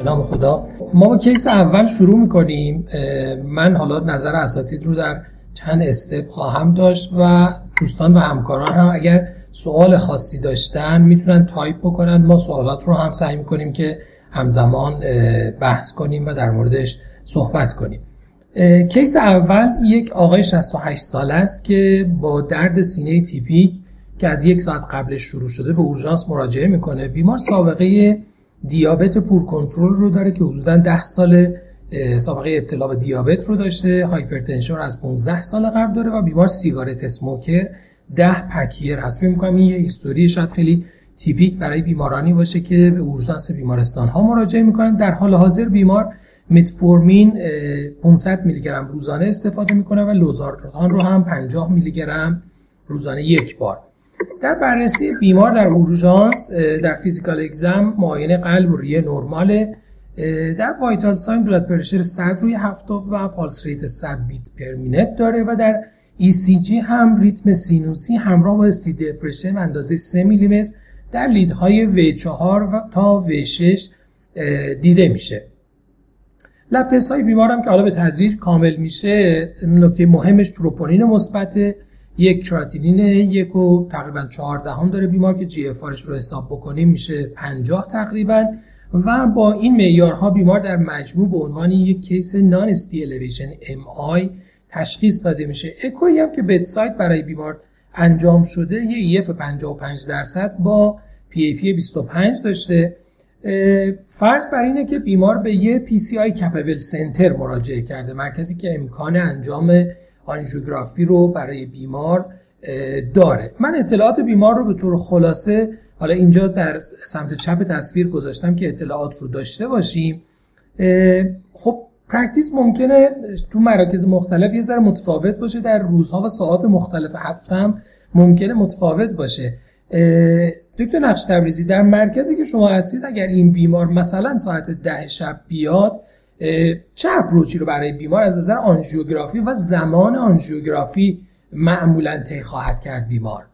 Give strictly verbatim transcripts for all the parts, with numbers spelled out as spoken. به نام خدا. ما با کیس اول شروع میکنیم. من حالا نظر اساتید رو در چند استپ خواهم داشت و دوستان و همکاران هم اگر سوال خاصی داشتن میتونن تایپ بکنن. ما سوالات رو هم سعی میکنیم که همزمان بحث کنیم و در موردش صحبت کنیم. کیس اول یک آقای شصت و هشت ساله است که با درد سینه تیپیک که از یک ساعت قبلش شروع شده به اورژانس مراجعه میکنه. بیمار سابقه دیابت پور کنترل رو داره که حدوداً ده سال سابقه ابتلا به دیابت رو داشته. هایپرتنشن رو از پانزده سال قبل داره و بیمار سیگارت اسموکر ده پکیر هست. فکر می‌کنم این یه هیستوری شاید خیلی تیپیک برای بیمارانی باشه که به اورژانس بیمارستان‌ها مراجعه می‌کنن. در حال حاضر بیمار متفورمین پانصد میلی گرم روزانه استفاده می‌کنه و لوزارتان رو هم پنجاه میلی گرم روزانه یک بار. در بررسی بیمار در اورژانس در فیزیکال اگزم معاینه قلب و ریه نرماله. در وایتال ساین بلاد پرشر صد روی هفتاد و پالس ریت صد بیت پر مینت داره و در ای سی جی هم ریتم سینوسی همراه با سی دپرشن اندازه سه میلی متر در لیدهای وی چهار و تا وی شش دیده میشه. لب تست های بیمارم که حالا به تدریج کامل میشه، نکته مهمش تروپونین مثبته، یک کراتینین یک و تقریبا چهارده هم داره بیمار که جی اف آرش رو حساب بکنیم میشه پنجاه تقریبا. و با این معیارها بیمار در مجموع به عنوان یک کیس نان استی الیویشن ام آی تشخیص داده میشه. اکویی هم که بدسایت برای بیمار انجام شده یه ای اف پنجاه و پنج درصد با پی ای پی بیست و پنج داشته. فرض بر اینه که بیمار به یه پی سی آی کپبل سنتر مراجعه کرده، مرکزی که امکان انجام آنژیوگرافی رو برای بیمار داره. من اطلاعات بیمار رو به طور خلاصه حالا اینجا در سمت چپ تصویر گذاشتم که اطلاعات رو داشته باشیم. خب پرکتیس ممکنه تو مراکز مختلف یه ذره متفاوت باشه، در روزها و ساعات مختلف هفته هم ممکنه متفاوت باشه. دکتر نقش تبریزی، در مرکزی که شما هستید اگر این بیمار مثلا ساعت ده شب بیاد، چه اپروچی رو برای بیمار از نظر آنژیوگرافی و زمان آنژیوگرافی معمولاً طی خواهد کرد بیمار؟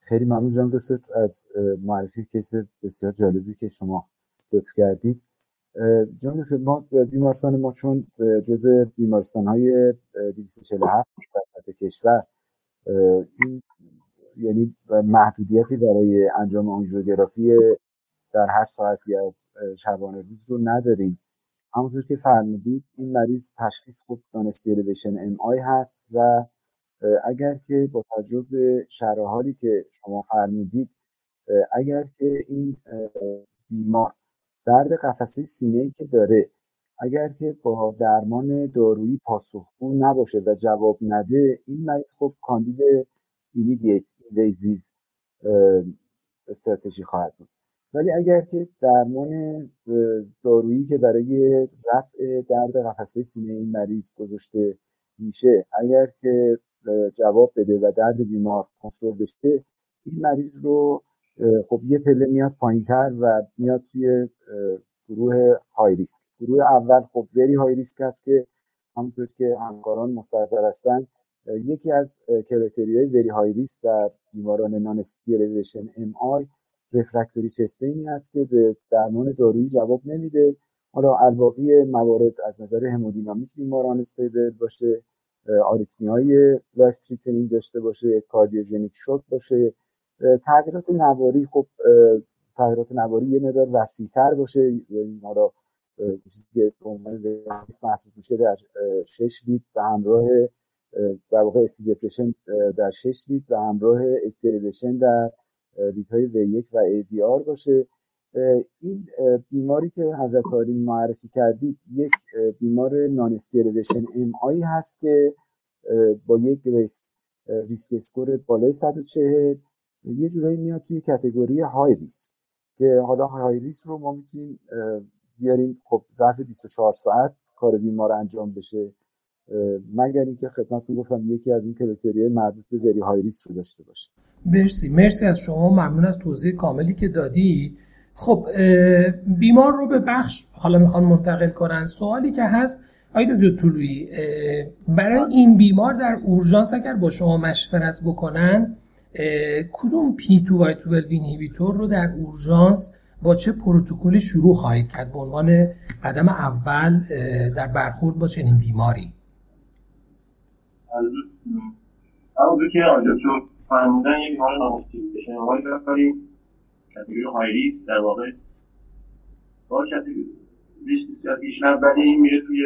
خیلی ممنون جناب دکتر از معرفی کیس بسیار جالبی که شما لطف کردید. جناب دکتر ما بیمارستان ما چون جزء بیمارستان‌های دویست و چهل و هفت در کشور این یعنی محدودیتی برای انجام آنژیوگرافی در هر ساعتی از شبانه روز رو نداریم. همونطور که فرمودید این مریض تشخیص خوب دانستی الیویشن ام آی هست و اگر که با توجه به شرح حالی که شما فرمودید، اگر که این بیمار درد قفسه سینه‌ای که داره اگر که با درمان دارویی پاسخگو نباشه و جواب نده، این مریض خب کاندید ایمیدیت اینویزیو استراتژی خواهد بود. ولی اگر که درمان دارویی که برای رفع درد قفسه سینه این مریض گذاشته میشه اگر که جواب بده و درد بیمار کنترل بشه، این مریض رو خب یه پله میاد پایین‌تر و میاد توی گروه های ریسک. گروه اول خب وری های ریسک هست که همونطور که همکاران مستحضر هستن یکی از کرایتریای وری های ریسک در بیماران نان استی الیویشن ام آی رفرکتوری چست پین هست که به درمان دارویی جواب نمیده. حالا الباقی موارد از نظر همودینامیک بیماران استیبل باشه، آریتمیای لایف تریتنینگ داشته باشه، کاردیوژنیک شوک باشه، تغییرات نواری خب تغییرات نواری یه مقدار وسیع‌تر باشه، یعنی حالا چیزی که به عنوان ریسک محسوب میشه در شش لید و همراه در واقع استی دپرشن در شش لید و همراه استی الیویشن در لیدهای وی یک و ای دی آر باشه. این بیماری که حضرت عالی معرفی کردید یک بیمار نان استی الیویشن ام آی هست که با یک ریسک اسکور بالای صد و چهل یه جورایی میاد توی کاتگوری های ریسک که حالا های ریسک رو ما میتونیم بیاریم خب ظرف بیست و چهار ساعت کار بیمار انجام بشه، مگر اینکه خدمتتون گفتم یکی از این کرایتریای مربوط به وری های ریسک رو داشته باشه. مرسی مرسی از شما، ممنون از توضیح کاملی که دادید. خب بیمار رو به بخش حالا میخوان منتقل کنن. سوالی که هست آقای دکتر طلویی، برای این بیمار در اورژانس اگر با شما مشورت بکنن کدوم پی تو وای توئلو اینهیبیتور رو در اورژانس با چه پروتکلی شروع خواهید کرد به عنوان قدم اول در برخورد با چنین بیماری؟ همونجور که آنجا چون فرمودن یک بیمار ناموستیک به شنوایی بفریم کتگوری های ریس در واقع با کتگوری ریس بسیار بیشتر بده این میره توی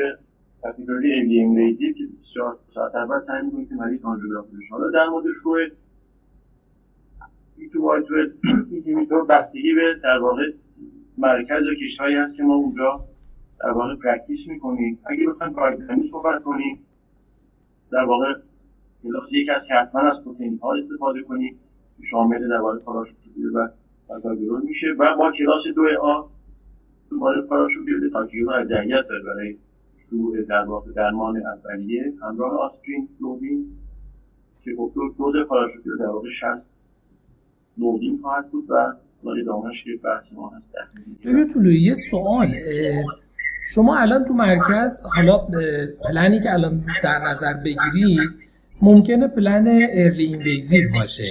کتگوری ایوی امریزی که بسیار ساعت اول سعی میکنیم که مریض آنجیوگرافی بشه. حالا در مورد شروع این تو باید توی اینهیبیتور بستگی به در واقع مرکز و کشورهایی هست که ما اونجا در واقع پرکتیس میکنیم. اگه بخوایم کاردینامیک صحبت کنیم در واقع کلاس یک از که حتما از پروتئین ها استفاده کنیم شامل در واقع پاراشوتیل و تاکیگرول میشه و با کلاس دو آ در واقع پاراشوتیل تاکیگرول ارجحیت داره برای شروع در واقع درمان اولیه همراه آسپرین گلوبین که گفتم دوز پاراشوتیل در واقع شصت نوعی خواهد بود و داری دامنش که بحث ما هست. دکتر طلویی یه سوال، شما الان تو مرکز حالا پلنی که الان در نظر بگیرید ممکنه پلن ارلی اینویزیو باشه،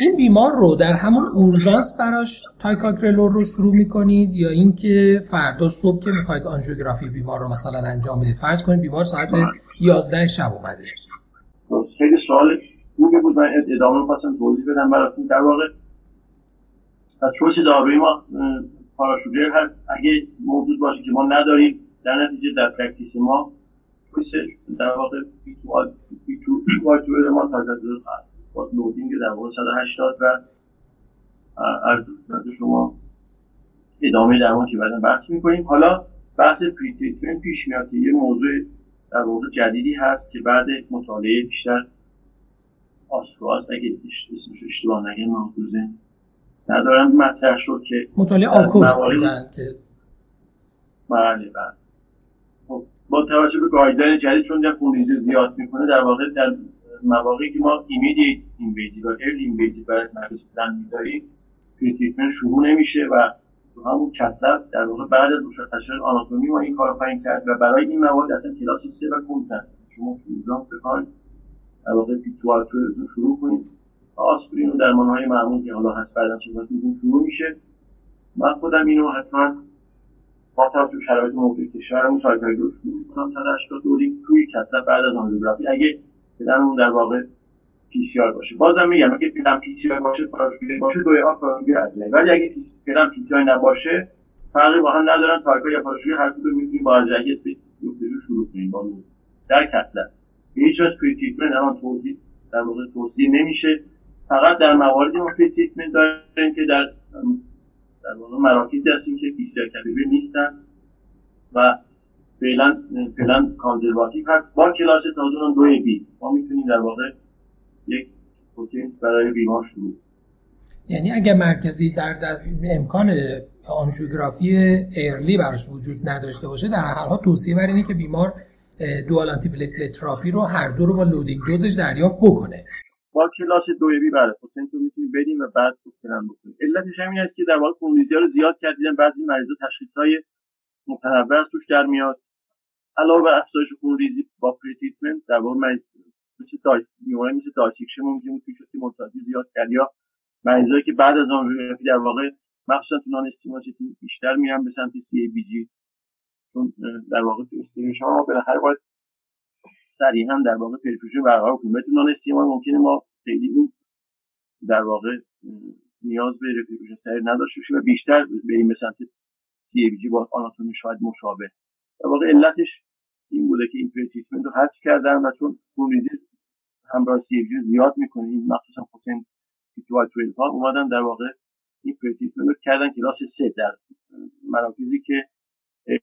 این بیمار رو در همون اورژانس براش تایکاگرلور رو شروع میکنید یا اینکه فردا صبح که میخواید آنژیوگرافی بیمار رو مثلا انجام بدید؟ فرض کنید بیمار ساعت یازده شب اومده. خیلی سوال خوبی بود، من ادامه رو پسند توضیح بدم براتون. در واقع از چوش داروی ما پاراشوگل هست، اگه موجود باشه که ما نداریم در نتیجه در پرکتیس ما در واقع پی تو وای توئلو ما تاکیگرل با لودینگ در واقع صد و هشتاد و عرض شما ادامه درمان که بعدا بحث میکنیم. حالا بحث پریتریتمنت پیش میاد که یه موضوع در واقع جدیدی هست که بعد مطالعه بیشتر آسکواست اگه اسمش اشتباه نگه منظوره ندارم مطرح شد که مطالعه آکوست بودن که بله بله با توجه به گایدلاین جدید چون در خونریزی زیاد میکنه در واقع در مواقعی که ما ایمیدیت اینویژن و ارلی اینویژن برای مریض پلن می‌ذاریم تریتمنت شروع نمیشه و تو همون کتلب در واقع بعد از مشخصات آناتومی ما این کارو خواهیم کرد و برای این مواد اصلا کلاس سه و کمتر شما فیزیولوژی بخواید در واقع پیتواتو رو شروع کنید. آسپرین و درمان‌های معمولی که حالا هست بعداً چیزا شروع میشه. من خودم اینو حتما با توجه به شرایط موقعی کشورمون تایکاگرلور شروع می‌کنم صد و هشتاد دوری توی کتلب بعد از آنژیوگرافی اگه پلنمون در واقع پی سی آر باشه. بازم میگم اگه پلن پی سی آر باشه پاراشوگل باشه دوی آ پاراشوگل عدله، ولی اگه پلن پی سی آر نباشه فرقی با هم ندارن تایکاگرل یا پاراشوگل هر کدوم می‌تونیم با ارجحیت به شروع کنیم با در کتلب. هیچ وقت تریتمنت الان توضیح در واقع توضیح نمیشه، فقط در مواردی ما تریتمنت داریم که در در واقع مراکزی هستیم که بیشتر کلیبر نیستن و فعلا پلن کانزرواتیو هست با کلاس تازون دوی بی ما میتونیم در واقع یک پروتئین برای بیمار شروع. یعنی اگر مرکزی در دست امکان آنژیوگرافی ارلی براش وجود نداشته باشه در هر حال توصیه بر اینه که بیمار دوال آنتی پلیتلت تراپی رو هر دو رو با لودینگ دوزش دریافت بکنه. با کلاس دوی بی برای پروتئین تو میتونیم بدیم و بعد پروتئین بکنیم. علتش همین است که در واقع خونریزی‌ها رو زیاد کردیدن، بعضی مریض‌ها تشخیص‌های متنوع از توش در میاد. علاوه بر افزایش خونریزی با پریتریتمنت در واقع مریض میشه دایس میونه میشه دایسکشن ممکنه توش که مرتضی زیاد کرد یا مریضایی که بعد از آنژیوگرافی در واقع مخصوصا تو نان استیماتیک بیشتر میرن به سمت سی ای بی جی چون در واقع تو استیمش ها بالاخره باید صریحاً در واقع پرفیوژن برقرار کنیم. بدون اون استیما ممکنه ما خیلی اون در واقع نیاز به پرفیوژن سری نداشته باشیم و بیشتر بریم به سمت سی ای بی جی با آناتومی شاید مشابه. در واقع علتش این بوده که این پریتریتمنت رو حذف کردن و چون خونریزی همراه سی ای بی جی زیاد میکنه این مخصوصا پروتئین پی تو وای توئلو ها اومدن در واقع این پریتریتمنت رو کردن کلاس سه در مراکزی که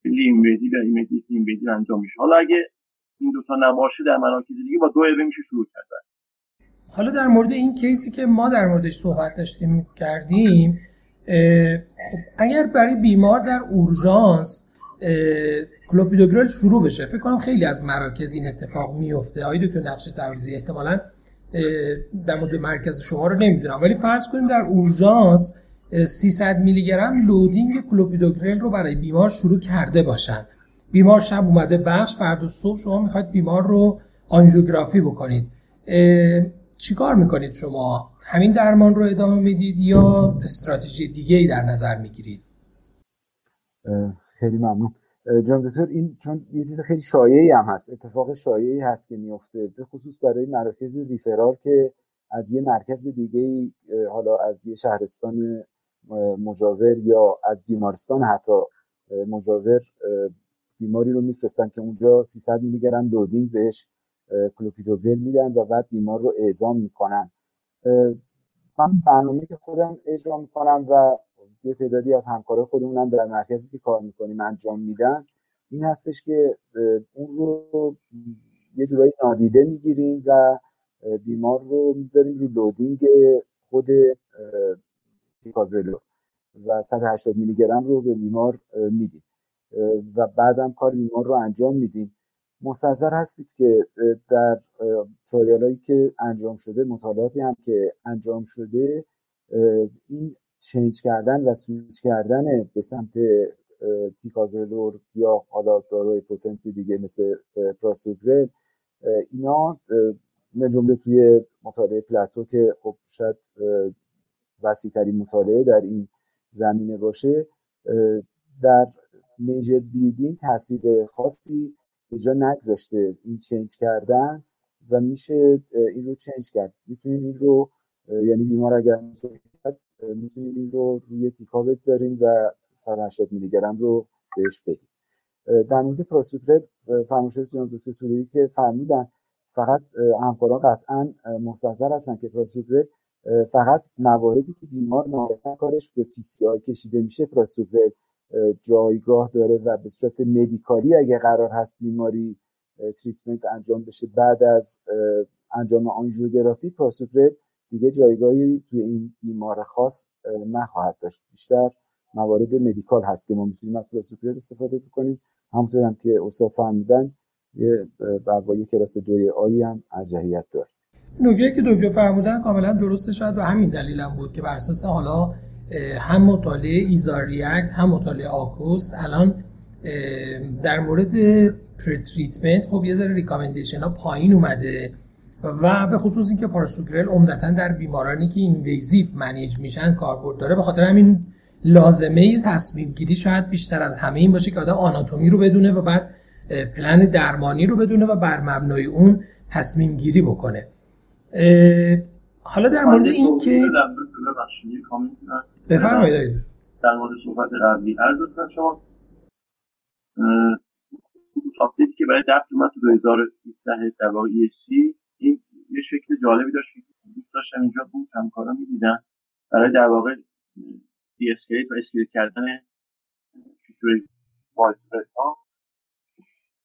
لیم بدی و ایمیدیت این بدی انجام میشه. حالا اگه این دوتا نباشه در مراکز دیگه با دو ایوه میشه شروع کردن. حالا در مورد این کیسی که ما در موردش صحبت داشتیم میکردیم، اگر برای بیمار در اورژانس کلوپیدوگرل شروع بشه، فکر کنم خیلی از مراکز این اتفاق میفته. آقای دکتر نقش تبریزی احتمالاً در مورد مرکز شما رو نمیدونم، ولی فرض کنیم در اورژانس سیصد میلی گرم لودینگ کلوپیدوگرل رو برای بیمار شروع کرده باشن، بیمار شب اومده بخش، فردا صبح شما میخواید بیمار رو آنژیوگرافی بکنید، چیکار میکنید شما؟ همین درمان رو ادامه میدید یا استراتژی دیگه‌ای در نظر میگیرید؟ خیلی ممنون جناب دکتر. این چون یه چیز خیلی شایعی هم هست، اتفاق شایعی هست که میفته، به خصوص برای مراکز ریفرال که از یه مرکز دیگه‌ای، حالا از یه شهرستان مجاور یا از بیمارستان حتی مجاور، بیماری رو میفرستن که اونجا سیصد میلی گرم لودینگ بهش کلوپیدوگرل میدن و بعد بیمار رو اعزام میکنن. من برنامه‌ای که خودم اجرا میکنم و یه تعدادی از همکارای خودمونم در مرکزی که کار میکنیم انجام میدن این هستش که اون رو یه جورایی نادیده میگیریم و بیمار رو میذاریم رو لودینگ خود پیکاگرلو و صد و هشتاد میلی گرم رو به بیمار میدیم و بعدم کار بیمار رو انجام میدیم. مستحضر هستید که در ترایالایی که انجام شده، مطالعاتی هم که انجام شده، این چنج کردن و سویچ کردن به سمت تیکاگرلور یا حالا داروی پوتنت دیگه مثل پراسوگرل، اینا من جمله توی مطالعه پلاتو که خب شاید وسیع‌ترین مطالعه در این زمینه باشه، در میجر بلیدینگ تاثیر خاصی اجا نگذاشته این چنج کردن و میشه این رو چنج کرد. میتونیم این رو، یعنی بیمار اگر میتونیم این رو روی تیکا بگذاریم و صد و هشتاد میلی گرم رو بهش بدیم. در مورد پراسوگرل فرمایشات جناب دکتر طوری که فرمودن، فقط همکاران قطعا مستحضر هستن که پراسوگرل فقط مواردی که بیمار نهایتا کارش به پی سی آی کشیده میشه پراسوگرل جایگاه داره و به صورت مدیکالی اگه قرار هست بیماری تریتمنت انجام بشه بعد از انجام آنژیوگرافی، پراسوگرل دیگه جایگاهی توی این بیمار خاص نخواهد داشت. بیشتر موارد مدیکال هست که ما میتونیم از پراسوگرل استفاده بکنیم. همونطور هم که استاد فهمیدن یه بروایی کلاس دوی آلی هم ارجحیت داره. نکته‌ای که دکتر فرمودن کاملا درسته، شاید و همین دلیل هم بود که بر اساس حالا هم مطالعه ایزاریاکت هم مطالعه آکوست الان در مورد پرتریتمنت خب یه ذره ریکامندیشن ها پایین اومده و به خصوص اینکه پاراسوگرل عمدتاً در بیمارانی که اینویزیو منیج میشن کاربرد داره. به خاطر همین لازمه تصمیم گیری شاید بیشتر از همه این باشه که آدم آناتومی رو بدونه و بعد پلن درمانی رو بدونه و بر مبنای اون تصمیم گیری بکنه. حالا در مورد این کیس بفرمایید. در مورد صحبت قبلی عرض داشتم شما آپدیتی که برای دفت اومد تو دو هزار و سیزده در واقع ای اس سی، این یه شکل جالبی داشت که دوست داشتم اینجا بود همکارا می‌دیدن برای در واقع دی اسکیل و اسکیل کردن فیکتوری وایس‌ها.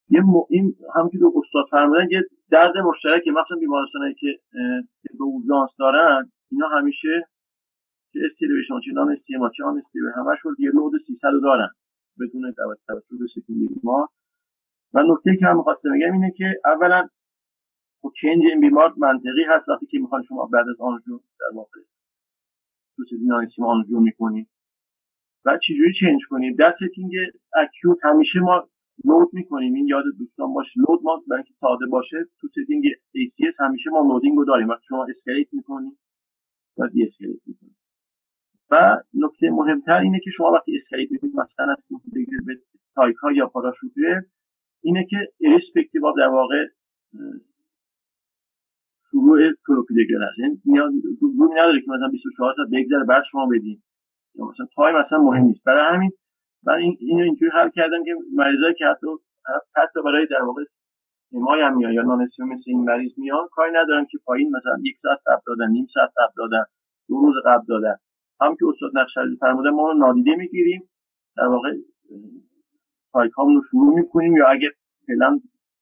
یه مو... این همون که دو استاد فرمودن یه درد مشترکه، مثلا بیمارستانایی که به اورژانس دارن اینا همیشه چه استیلویشن چه نان استیما چه آن استیما همشون یه لود سیصد دارن بدون توجه به سکوند بیمار. و نکته‌ای که من می‌خواستم بگم اینه که اولا خب چنج این بیمار منطقی هست وقتی که می‌خوان شما بعد از آنژیو در واقع تو چه نان استیما آنژیو می‌کنید و چجوری چنج کنیم. در ستینگ اکیوت همیشه ما لود میکنیم، این یاد دوستان باشه، لود ما برای اینکه ساده باشه تو ستینگ ای سی اس همیشه ما لودینگ رو داریم وقتی شما اسکلیت میکنیم و دی اسکلیت میکنیم. و نکته مهمتر اینه که شما وقتی اسکلیت میکنید مثلا از کلوپیدوگرل به تایکا یا پاراشوگرل، اینه که ایرسپکتیو آف در واقع شروع کلوپیدوگرل هست، یعنی روی نداره که مثلا بیست و چهار ساعت بگذره بعد شما بدین یا مثلا تایم اصلا مهم نیست. برای همین من این اینو اینجوری حل کردم که مریضایی که حتی حتی برای در واقع بیماری هم میان یا نان استیما مثل این مریض میان کاری ندارن که پایین مثلا یک ساعت قبل دادن، نیم ساعت قبل دادن، دو روز قبل دادن. هم که استاد نقش‌بندی فرمودن ما رو نادیده میگیریم، در واقع تایکام رو شروع میکنیم یا اگه فعلا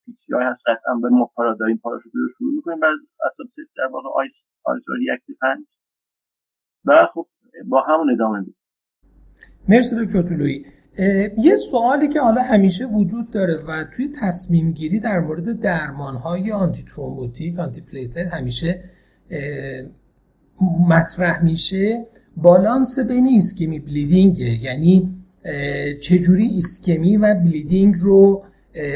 پی سی آی هست قطعا به مقارا داریم پاراشوگرل رو شروع میکنیم بر اساس در واقع آیس آیزوریاکت پنج و خب با همون ادامه میدیم. مرسی دکتر طلویی. یه سوالی که حالا همیشه وجود داره و توی تصمیم گیری در مورد درمان‌های آنتی ترومبوتیک، آنتی پلیتلت همیشه مطرح میشه، بالانس بین ایسکمی بلیدینگه، یعنی چجوری ایسکمی و بلیدینگ رو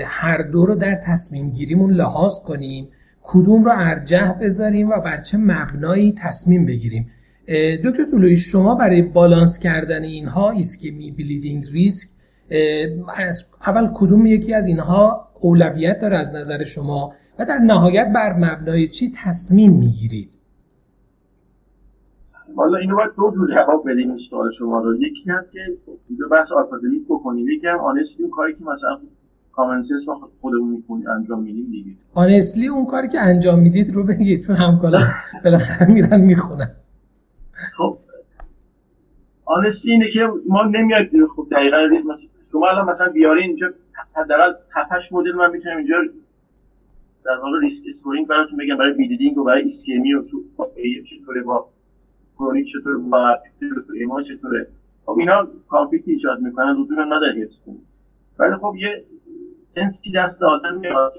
هر دو رو در تصمیم گیریمون لحاظ کنیم، کدوم رو ارجح بذاریم و بر چه مبنایی تصمیم بگیریم. دکتر طلویی، شما برای بالانس کردن اینها، ایسکمی، بلیدینگ ریسک، از اول کدوم یکی از اینها اولویت داره از نظر شما و در نهایت بر مبنای چی تصمیم میگیرید؟ والا اینو باید دو دو جواب بدیم این سوال شما رو. یکی هست که اینو بس آرپادلیک بکنیم، یکی هم آنستلی اون کاری که مثلا کامن سنس ما خودمون میکنیم انجام میدیم دیگه. آنستلی اون کاری که انجام میدید رو بگید، چون همکارا بالاخره میرن میخونن. خب آنستلی اینه که ما نمیاد خب دقیقاً شما الان مثلا بیاری اینجا حداقل هفتش مدل من میتونم اینجا در واقع ریسک اسکورینگ براتون بگم، برای بیلیدینگ و برای ایسکمی و تو چطوره، با کرونیک چطوره، با ایمان چطوره. خب اینا کانفیکتی ایجاد میکنن، دو دونم نداری حفظ کنیم، ولی خب یه سنسی دست آدم میاد،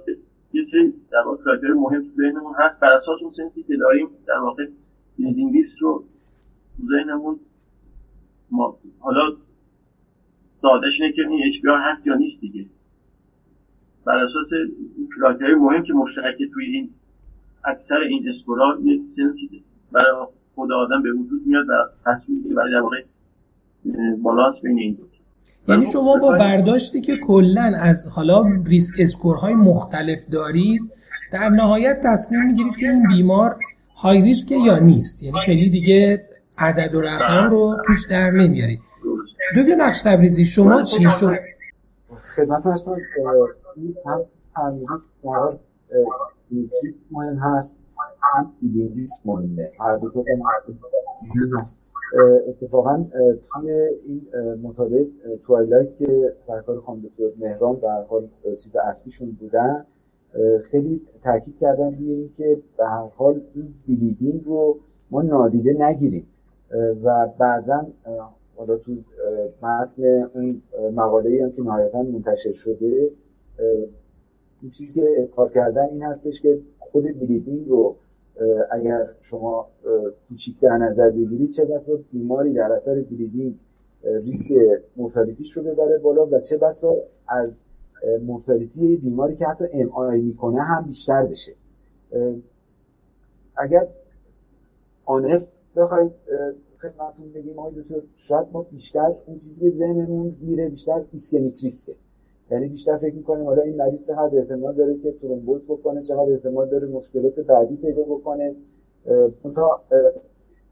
یه سری در واقع کرایتریا مهم تو ذهنمون هست، بر اساس اون سنسی که داریم در واقع بیلیدینگ ریسک رو تو ذهنمون ما حالا سادهش اینه که این اچ بی آر هست یا نیست دیگه، بر اساس کرایتریای مهم که مشترک توی این اکثر این اسکورا یک سنسی برای خود آدم به وجود میاد و تصمیمی برای در واقع بالانس بین این دو. یعنی شما با برداشتی که کلا از حالا ریسک اسکورهای مختلف دارید، در نهایت تصمیم میگیرید که این بیمار های ریسک یا نیست، یعنی خیلی دیگه عدد و رقم رو توش در نمیارید. دکتر نقش تبریزی، شما چی شد؟ خدمت هستم که هم اندیز برای ریسک مهم هست، هم ریسک مهمه، هر دو تا مهم هست. اتفاقا توی این مطالعه توایلایت که سرکار خانم دکتر مهران به هر حال چیز اصلیشون بودن، خیلی تاکید کردن روی این که به هر حال این بلیدینگ رو ما نادیده نگیریم و بعضاً حالا تو متن اون مقاله‌ای هم که نهایتاً منتشر شده، این چیزی که اظهار کردن این هستش که خود بلیدینگ رو اگر شما کوچیک‌تر نظر بگیرید، چه بسا بیماری در اثر بلیدینگ ریسک مورتالیتیش رو ببره بالا و چه بسا از مورتالیتی بیماری که حتی ام آی میکنه هم بیشتر بشه. اگر آنست بخواید خدمتتون بگیم آقای دکتر، شاید ما بیشتر اون چیزی که ذهنمون میره بیشتر ایسکمیک ریسکه، یعنی بیشتر فکر میکنیم حالا این مریض چقدر احتمال داره که ترومبوز بکنه، چقدر احتمال داره مشکلات بعدی پیدا بکنه. تا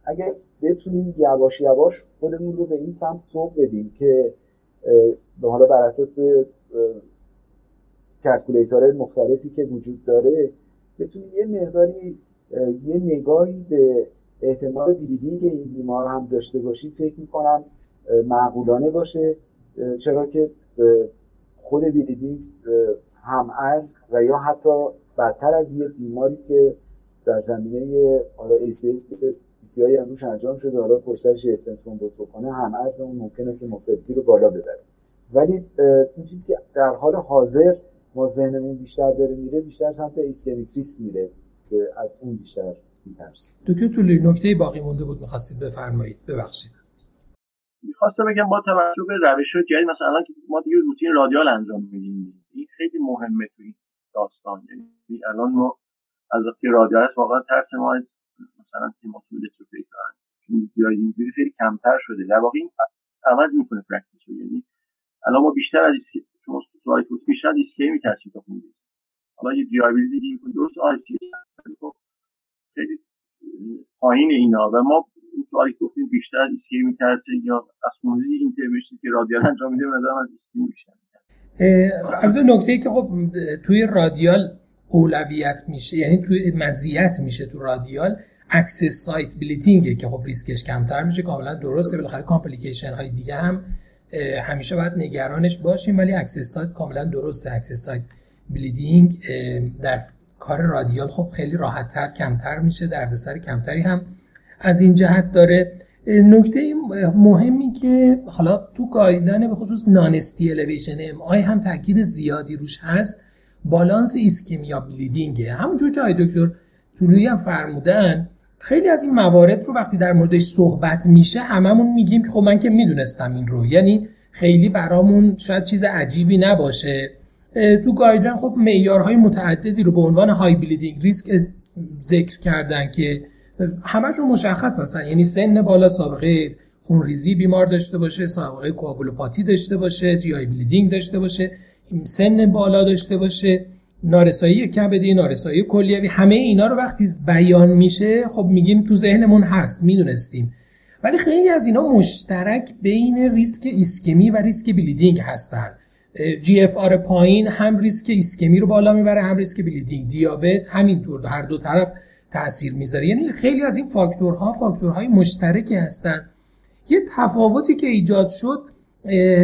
اگر بتونیم یواش یواش خودمون رو به این سمت سوق بدیم که حالا بر اساس کلکولیتورهای مختلفی که وجود داره بتونیم یه مقداری یه نگاهی به احتمال بلیدینگ که این بیمار هم داشته باشید، فکر می‌کنم معقولانه باشه، چرا که خود بلیدینگ هم از و یا حتی بدتر از یه بیماری که در زمینه حالا ایسیس که ایسیایی هم روش انجام شده، حالا پرسرش استنت ترومبوز بکنه، هم از اون ممکنه که مورتالیتی رو بالا ببره. ولی این چیزی که در حال حاضر ما ذهنمون بیشتر داره میره، بیشتر سمت ایسکمیک ریسک میره که از اون بیشتر میترسیم. دکتر طلویی، نکته باقی مونده بود می‌خواستید بفرمایید، ببخشید. می‌خواستم بگم با توجه به روش‌های جدید، مثلا الان ما دیگه روتین رادیال انجام میدیم، این خیلی مهمه تو این داستان. یعنی الان ما از وقتی رادیال هست، واقعا ترس ما از مثلا تیماتوم الکتروفیک چون زیاد اینجوری خیلی کمتر شده. در واقع این عوض می‌کنه پرکتیسو، یعنی الان ما بیشتر از ایسکی شما سوای فوت بیشتر ایسکمی ترسیم تا خون می‌دیم. حالا یه دیابیل دیگه این درست آیسی هست. خب خیلی پایین اینا و ما سوالی گفتیم بیشتر از ایسکمی میترسه یا از موضوع اینترمیشنی که رادیال انجام میده، به نظرم از ایسکمی بیشتر میترسه. البته نکته‌ای که خب توی رادیال اولویت میشه، یعنی توی مزیت میشه تو رادیال، اکسس سایت بلیدینگه که خب ریسکش کمتر میشه، کاملا درسته. بالاخره کامپلیکیشن های دیگه هم همیشه باید نگرانش باشیم، ولی اکسس سایت کاملا درسته. اکسس سایت بلیدینگ در کار رادیال خب خیلی راحت‌تر کمتر میشه، دردسر کمتری هم از این جهت داره. نکته مهمی که حالا تو گایدلاین به خصوص نانستی الیویشن ام آی هم تاکید زیادی روش هست، بالانس ایسکمیا بلیدینگه. همونجور که آقای دکتر طلویی هم فرمودن، خیلی از این موارد رو وقتی در موردش صحبت میشه هممون میگیم که خب من که میدونستم این رو، یعنی خیلی برامون شاید چیز عجیبی نباشه تو گایدلاین خب معیارهای متعددی رو به عنوان های بلیدینگ ریسک ذکر کردن که همشون مشخص هستن، یعنی سن بالا، سابقه خونریزی بیمار داشته باشه، سابقه کوآگولوپاتی داشته باشه، جی آی بلیدینگ داشته باشه، سن بالا داشته باشه، نارسایی کبدی، نارسایی کلیوی، همه اینا رو وقتی بیان میشه خب میگیم تو ذهنمون هست، میدونستیم. ولی خیلی از اینا مشترک بین ریسک ایسکمی و ریسک بلیدینگ هستن. جی اف آر پایین هم ریسک ایسکمی رو بالا میبره، هم ریسک بلیدینگ. دیابت همینطور، هر دو طرف تأثیر میذاره. یعنی خیلی از این فاکتورها فاکتورهای مشترکی هستن. یه تفاوتی که ایجاد شد،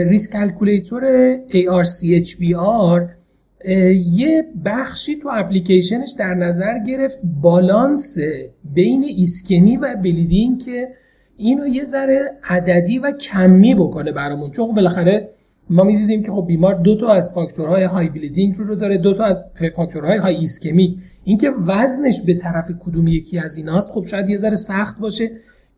ریسک کلکولیتور ای آر سی اچ بی آر یه بخشی تو اپلیکیشنش در نظر گرفت بالانس بین ایسکمی و بلیدینگ که اینو یه ذره عددی و کمی بکنه برامون، چون بالاخره ما می‌دیدیم که خب بیمار دو تا از فاکتورهای های بلیدینگ رو داره، دو تا از فاکتورهای های ایسکمیک. اینکه وزنش به طرف کدوم یکی از ایناست خب شاید یه ذره سخت باشه.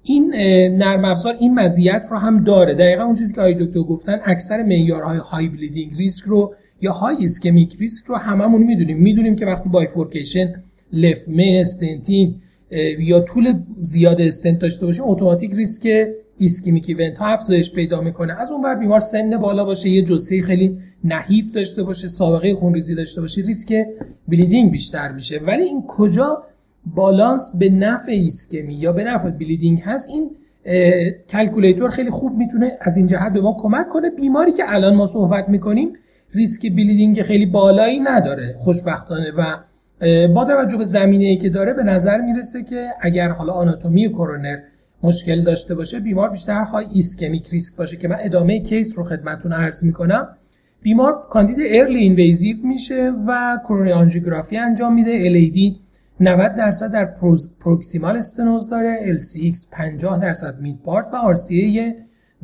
این نرم افزار این مزیت رو هم داره، دقیقاً اون چیزی که آقای دکتر گفتن. اکثر معیارهای های بلیدینگ ریسک رو یا های ایسکمیک ریسک رو هممون میدونیم میدونیم که وقتی بایفورکیشن، لفت مین استنتینگ یا طول زیاد استنت داشته باشیم اتوماتیک ریسک ایسکمیک ایونت ها افزایش پیدا میکنه. از اون ور بیمار سن بالا باشه، یه جثه خیلی نحیف داشته باشه، سابقه خونریزی داشته باشه، ریسک بلیدینگ بیشتر میشه. ولی این کجا بالانس به نفع ایسکمی یا به نفع بلیدینگ هست، این کلکولیتور خیلی خوب میتونه از این جهت به ما کمک کنه. بیماری که الان ما صحبت میکنیم ریسک بلیدینگ خیلی بالایی نداره خوشبختانه، و با توجه به زمینه‌ای که داره به نظر میرسه که اگر حالا آناتومی کورونر مشکل داشته باشه بیمار بیشتر های ایسکمیک ریسک باشه. که من ادامه کیس رو خدمتتون عرض میکنم. بیمار کاندید ارلی اینویزیو میشه و کورونری آنژیوگرافی انجام میده. ال ای دی نود درصد در پروکسیمال استنوز داره، ال سی ایکس پنجاه درصد مید پارت و آر سی ای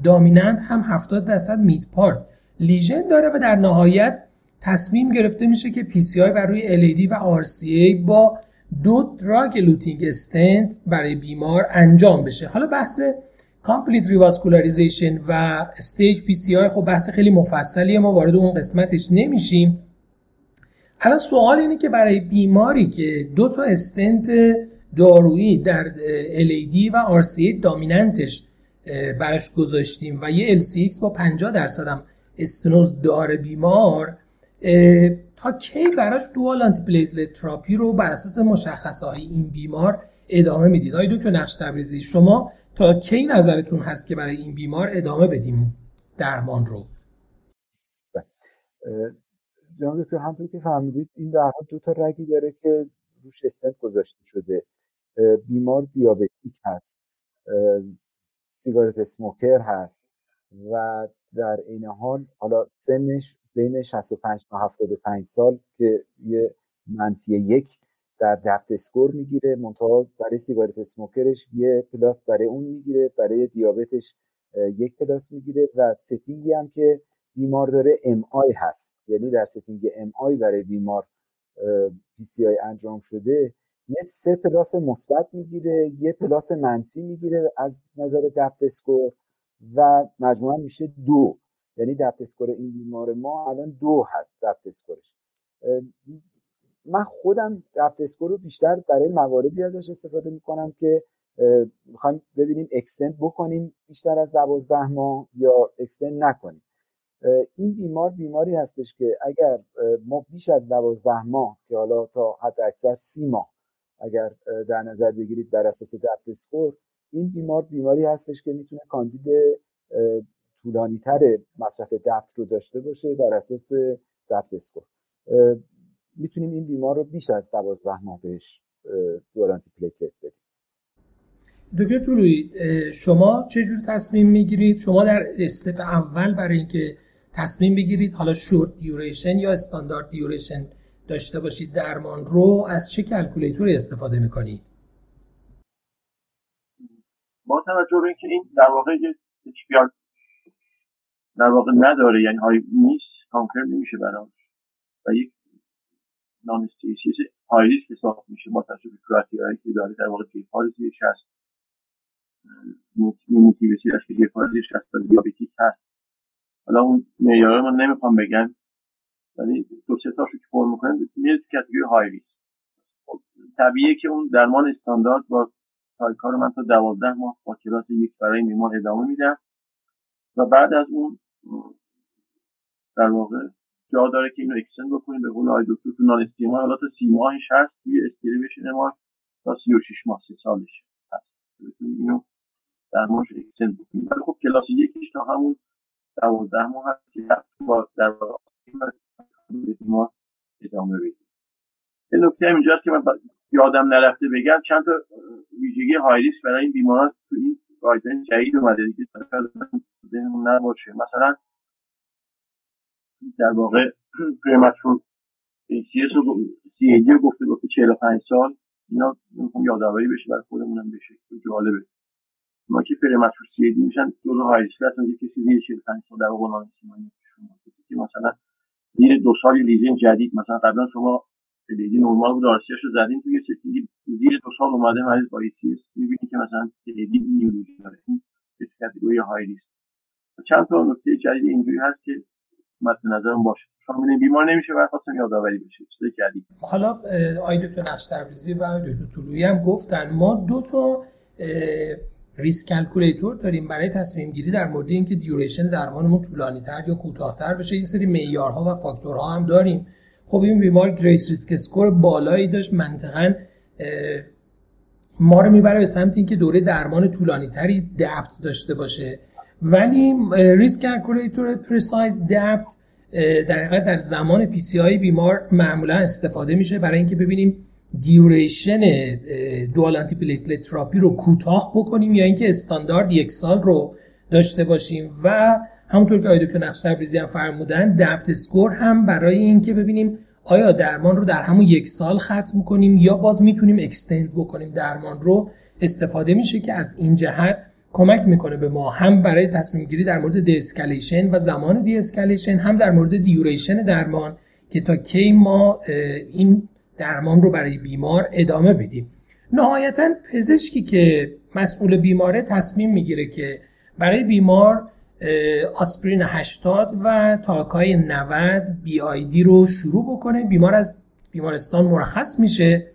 دامیننت هم هفتاد درصد مید پارت لیژن داره. و در نهایت تصمیم گرفته میشه که پی سی آی بر روی ال ای دی و آر سی ای با دو دراگ لوتینگ استنت برای بیمار انجام بشه. حالا بحث کامپلیت ریواسکولاریزیشن و استیج پی سی آی خب بحث خیلی مفصلیه، ما وارد اون قسمتش نمیشیم. الان سوال اینه که برای بیماری که دو تا استنت دارویی در ال ای دی و آر سی ای دامیننتش براش گذاشتیم و یه ال سی ایکس با پنجاه درصد هم استنوز داره بیمار، تا کی براش دوال آنتی پلیتلت تراپی رو بر اساس مشخصه‌های این بیمار ادامه میدید؟ آقای دکتر نقش تبریزی، شما تا کی نظرتون هست که برای این بیمار ادامه بدیم درمان رو؟ جناب دکتر همونطور که فهمیدید این در حال دو تا رگی داره که روش استنت گذاشته شده. بیمار دیابتیک هست، سیگارت اسموکر هست و در این حال حالا سنش بین شصت و پنج تا هفتاد و پنج سال که یه منفی یک در دپت اسکور میگیره، منتها برای سیگارت اسموکرش یه پلاس برای اون میگیره، برای دیابتش یک پلاس میگیره. و ستینگی هم که بیمار داره ام آی هست، یعنی در ستینگ ام آی برای بیمار پی سی آی انجام شده یه سه پلاس مثبت میگیره، یه پلاس منفی میگیره از نظر دپت اسکور و مجموعاً میشه دو. یعنی دپت اسکور این بیمار ما الان دو هست. دپت اسکورش، من خودم دپت اسکور رو بیشتر برای مواردی ازش استفاده میکنم که میخوایم ببینیم اکستند بکنیم بیشتر از دوازده ماه یا اکستند نکنیم. این بیمار بیماری هستش که اگر ما بیش از دوازده ماه که حالا تا حد اکثر سی ماه اگر در نظر بگیرید بر اساس دپت اسکور، این بیمار بیماری هستش که میتونه کاندید طولانی‌تر مصرف دپت رو داشته باشه بر اساس دپت اسکور. میتونیم این بیمار رو بیش از دوازده ماه بهش دوال آنتی پلیتلت بدیم. دکتر طلویی، شما چه جور تصمیم میگیرید؟ شما در استپ اول برای اینکه تصمیم بگیرید حالا شورت دیوریشن یا استاندارد دیوریشن داشته باشید درمان رو، از چه کلکولیتوری استفاده میکنید؟ با توجه به اینکه این در واقع اچ پی آر در واقع نداره، یعنی های نیست، کانکر نمیشه براش و یک نان استیسیس های ریسک حساب میشه با توجه به کرایتریایی که داره. در واقع جی پارز شصت موتیویسی هست که جی پارز شصت دیابتیک هست. حالا اون معیارا من نمیخوام بگم ولی دو سه تاشو که پر می‌کنن میره تو کاتگوری های ریسک. طبیعیه که اون درمان استاندارد با تایکار من تا دوازده ماه با کلاس یک برای بیمار ادامه میدم و بعد از اون در واقع جا داره که اینو اکستند بکنیم به قول آقای دکتر تو نان استیما، حالا تا سی ماهش هست، توی استریبشن ما تا سی و شش ماه سه سالش هست. اینو درمانش اکستند بکنیم. ولی خب کلاس یکش تا همون دوازده ماه هست که با در واقع بیمار ادامه بدیم. این نکته اینجاست که من یادم نرفته بگم چند تا ویژگی های ریسک برای این بیماران تو این گایدلاین جدید اومده دیگه ذهنمون نباشه. مثلا در واقع پرمچور سی اس و سی ای دی گفته گفته چهل و پنج سال، اینا میخوام یادآوری بشه برای خودمونم بشه که جالبه. ما که پرمچور سی ای دی میشن دور های ریسک هستن دیگه، کسی زیر چهل و پنج سال در واقع نان سیمانی که مثلا زیر دو سال لیژن جدید، مثلا قبلا شما دیدین نرمال بود آرسی‌اش رو زدیم توی سکتی زیر دو سال اومده مریض با ای سی اس، می‌بینید که مثلا دیدین نیوروژی داره، این کاتگوری های ریسک. چند تا نکته جدید اینجوری هست که مد نظرم باشه، شما ببینید بیمار نمیشه و خواستم یادآوری بشه چیز جدید. حالا آقای دکتر نشتربیزی و آقای دکتر طلویی هم گفتن ما دو تا ریسک کلکولیتور داریم برای تصمیم گیری در مورد اینکه دیوریشن درمانمون طولانی‌تر یا کوتاه‌تر بشه. یه سری معیارها و فاکتورها هم داریم. خب این بیمار گریس ریسک اسکور بالایی داشت، منطقاً ما رو میبره به سمت اینکه دوره درمان طولانی تری دپت داشته باشه، ولی ریسک کلکولیتور پرسایز دپت در حقیقت در زمان پی سی آی بیمار معمولا استفاده میشه برای اینکه ببینیم دیوریشن دوال آنتی پلیتلت تراپی رو کوتاه بکنیم یا اینکه استاندارد یک سال رو داشته باشیم. و همونطور که آقای دکتر نقش‌تبریزی هم فرمودن دپت اسکور هم برای این که ببینیم آیا درمان رو در همون یک سال ختم کنیم یا باز میتونیم اکستند بکنیم درمان رو استفاده میشه که از این جهت کمک میکنه به ما هم برای تصمیم گیری در مورد دی اسکالیشن و زمان دی اسکالیشن، هم در مورد دیوریشن درمان که تا کی ما این درمان رو برای بیمار ادامه بدیم. نهایتاً پزشکی که مسئول بیماره تصمیم میگیره که برای بیمار آسپرین هشتاد و تاکای نود بی آی دی رو شروع بکنه. بیمار از بیمارستان مرخص میشه.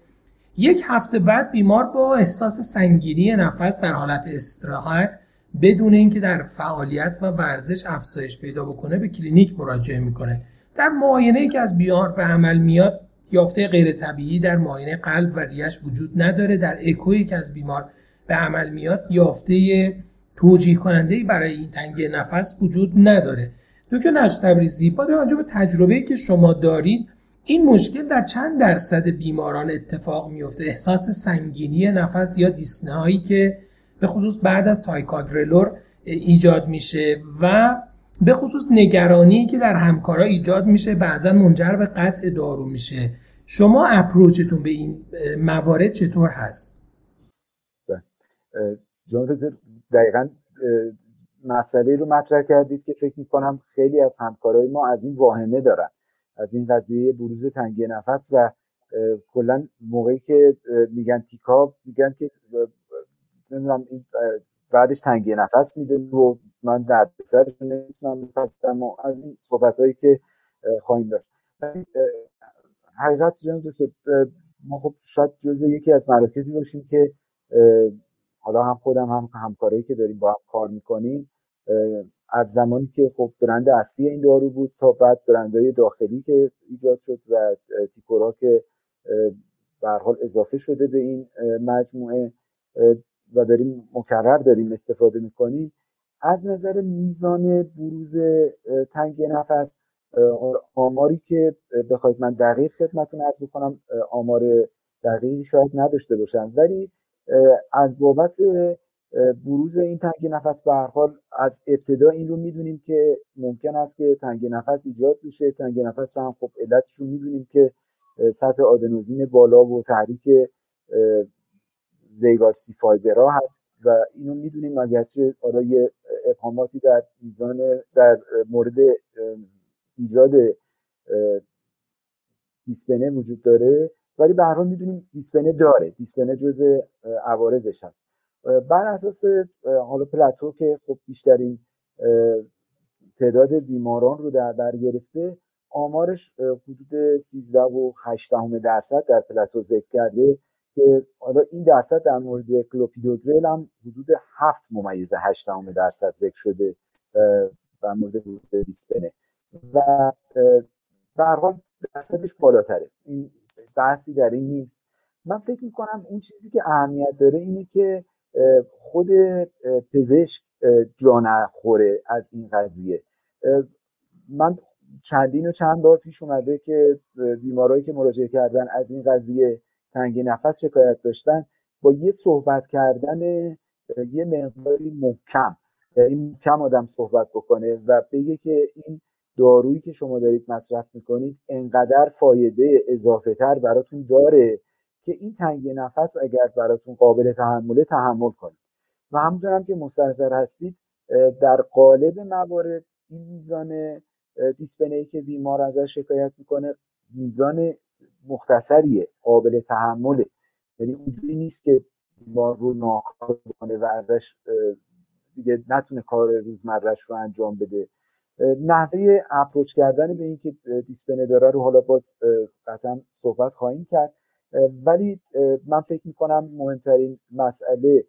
یک هفته بعد بیمار با احساس سنگینی نفس در حالت استراحت بدون اینکه در فعالیت و ورزش افزایش پیدا بکنه به کلینیک مراجعه میکنه. در معاینه‌ای که از بیمار به عمل میاد یافته غیر طبیعی در معاینه قلب و ریه‌اش وجود نداره. در اکویی که از بیمار به عمل میاد یافته توجیه کننده‌ای برای این تنگی نفس وجود نداره. دکتر نشتربیزی، با توجه به تجربه‌ای که شما دارید این مشکل در چند درصد بیماران اتفاق میفته؟ احساس سنگینی نفس یا دیسپنه‌هایی که به خصوص بعد از تایکاگرلور ایجاد میشه و به خصوص نگرانی که در همکارا ایجاد میشه بعضا منجر به قطع دارو میشه. شما اپروچتون به این موارد چطور هست؟ جناب دقیقاً مسئله رو مطرح کردید که فکر می‌کنم خیلی از همکارای ما از این واهمه دارن، از این قضیه بروز تنگی نفس و کلا موقعی که میگن تیکاب میگن که نمیدونم این بعدش تنگی نفس میدن و من درد سرشون نمیتونم بپذیرم و از این صحبتایی که خواهیم داشت. حقیقت جناب دکتر ما خب شاید جزء یکی از مراکزی باشیم که حالا هم خودم هم همکارایی که داریم با هم کار میکنیم از زمانی که خب برند اصلی این دارو بود تا بعد برندهای داخلی که ایجاد شد و تیکورا که به هر حال اضافه شده به این مجموعه و داریم مکرر داریم استفاده میکنیم، از نظر میزان بروز تنگی نفس آماری که بخواید من دقیق خدمتتون عرض بکنم آمار دقیقی شاید نداشته باشم، ولی از بابت بروز این تنگی نفس به هر حال از ابتدا این رو میدونیم که ممکن است که تنگی نفس ایجاد بشه. تنگی نفس رو هم خب علتش رو میدونیم که سطح آدنوزین بالا و تحریک زیگات سی فایبرها هست و اینو میدونیم، اگرچه حالا یه ابهاماتی در میزان در مورد ایجاد دیسپنه وجود داره، ولی به هر حال می‌دونیم دیسپنه داره، دیسپنه جزء عوارضش هست. بر اساس حالا پلاتو که خب بیشترین تعداد بیماران رو در بر گرفته، آمارش حدود سیزده و هشت دهم درصد در پلاتو ذکر کرده که حالا این درصد در مورد کلوپیدوگرل هم حدود هفت ممیز هشت دهم درصد ذکر شده در مورد دیسپنه و به هر حال درصدش بالاتره. این بحثی در این نیست. من فکر می‌کنم اون چیزی که اهمیت داره اینه که خود پزشک جا نخوره از این قضیه. من چندین و چند بار پیش اومده که بیمارایی که مراجعه کردن از این قضیه تنگی نفس شکایت داشتن، با یه صحبت کردن یه مقداری محکم، یعنی محکم آدم صحبت بکنه و بگه که این دارویی که شما دارید مصرف میکنید انقدر فایده اضافه تر براتون داره که این تنگی نفس اگر براتون قابل تحمله تحمل کنید. و همونطورم که مستحضر هستید در قالب موارد این میزان دیسپنی که بیمار ازش شکایت میکنه میزان مختصریه، قابل تحمله، یعنی اونجوری نیست که بیمار رو ناکار کنه و ازش دیگه نتونه کار روزمره‌اش رو انجام بده. نحوه اپروچ کردن به این که دیسپنی داره رو حالا باز قطعا صحبت خواهیم کرد، ولی من فکر میکنم مهمترین مسئله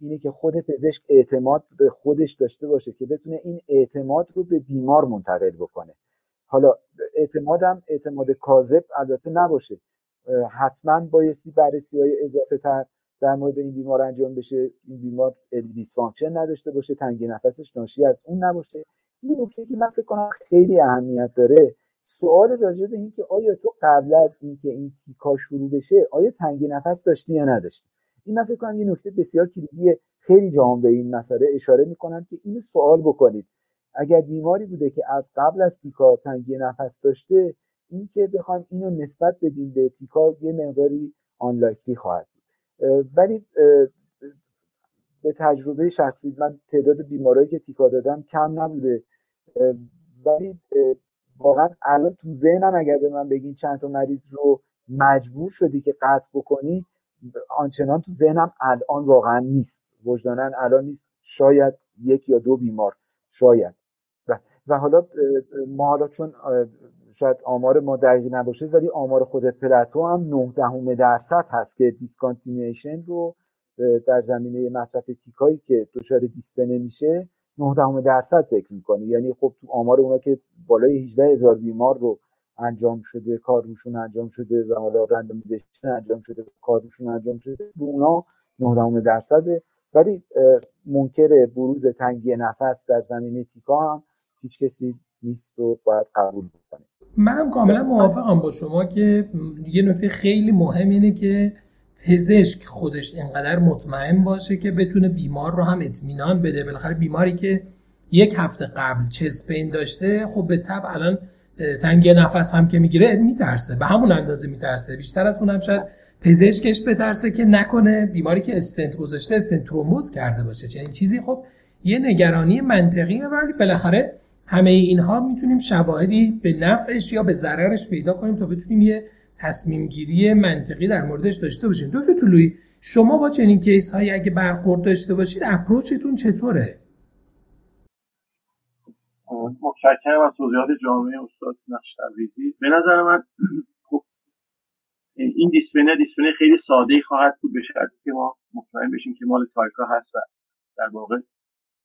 اینه که خود پزشک اعتماد به خودش داشته باشه که بتونه این اعتماد رو به بیمار منتقل بکنه. حالا اعتمادم اعتماد کاذب البته نباشه، حتما بایستی بررسی‌های اضافه تر در مورد این بیمار انجام بشه، این بیمار دیسفانکشن نداشته باشه، تنگی نفسش ناشی از اون نباشه. این نکته که من فکر کنم خیلی اهمیت داره، سوال راجع به این که آیا تو قبل از اینکه این تیکا شروع بشه آیا تنگی نفس داشتی یا نداشتی. این من فکر کنم یه نکته بسیار کلیدیه. خیلی جاها به این مسئله اشاره می‌کنن که اینو سوال بکنید. اگر بیماری بوده که از قبل از تیکا تنگی نفس داشته، این که بخوایم اینو نسبت بدیم به تیکا یه مقداری آنلایکلی خواهد بود. ولی به تجربه شخصی من تعداد بیمارایی که تیکا دادم کم نبوده، ولی واقعا الان تو ذهنم اگر به من بگین چند تا مریض رو مجبور شدی که قطع بکنی، آنچنان تو ذهنم الان واقعا نیست، وجدانن الان نیست، شاید یک یا دو بیمار شاید. و, و حالا ما حالا چون شاید آمار ما دقیق نباشه، ولی آمار خود پلاتو هم نه دهم درصد هست که دیسکانتینیویشن رو در زمینه مصرف تیکایی که دچار دیسپنه میشه نه دهم درصد ذکر میکنه. یعنی خب تو آمار اونا که بالای هجده هزار بیمار رو انجام شده کار روشون انجام شده و حالا رندومیزیشن انجام شده کار روشون انجام شده، به اونا نه دهم درصده. ولی منکر بروز تنگی نفس در زمینه تیکا هم هیچ کسی نیست و باید قبول بکنه. منم کاملا موافقم با شما که یه نکته خیلی مهم اینه که پزشک خودش اینقدر مطمئن باشه که بتونه بیمار رو هم اطمینان بده. بالاخره بیماری که یک هفته قبل چست پین داشته، خب به طبع الان تنگی نفس هم که میگیره میترسه، به همون اندازه میترسه، بیشتر از اونم شاید پزشکش بترسه که نکنه بیماری که استنت گذاشته استنت ترومبوز کرده باشه. چنین چیزی خب یه نگرانی منطقیه، ولی بالاخره همه اینها میتونیم شواهدی به نفعش یا به ضررش پیدا کنیم تا بتونیم یه تصمیم گیری منطقی در موردش داشته باشیم. دکتر طلویی، شما با چنین کیس هایی اگه برخورد داشته باشید اپروچتون چطوره؟ متشکرم از توضیحات جامعه استاد نقش‌تبریزی. به نظر من این دیسپنه دیسپنه خیلی ساده‌ای خواهد بود، به شرطی که ما مطمئن بشیم که مال تایکا هست و در واقع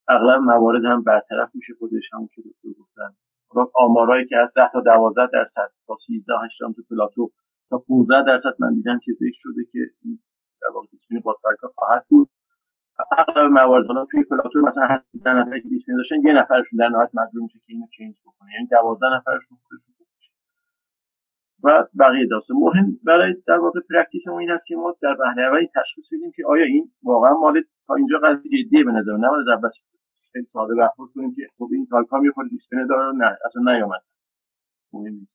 اغلب موارد هم برطرف میشه خودش. همون که دکتر گفتن آمارایی که از ده تا دوازده درصد تا سیزده هشتم تو پلاتو تا پانزده درصد من دیدم که ذکر شده که در واقع دیسپنه با تایکا خواهد بود. اغلب موارد الان توی پلاتو مثلا هستن نفر که دیسپنه داشتن یه نفرشون در نهایت مجبور میشه که اینو چینج بکنه، یعنی دوازده نفرشون خودشون و بقیه داستان. مهم برای در واقع پرکتیسمون این است که ما در مرحله اولی تشخیص بدیم که آیا این واقعا مال تا اینجا قضیه جدیه، به نظر من از بس خیلی ساده برخورد کنیم که خب این تایکا میخوره دیسپنه داره، نه اصلا نیومد. مهم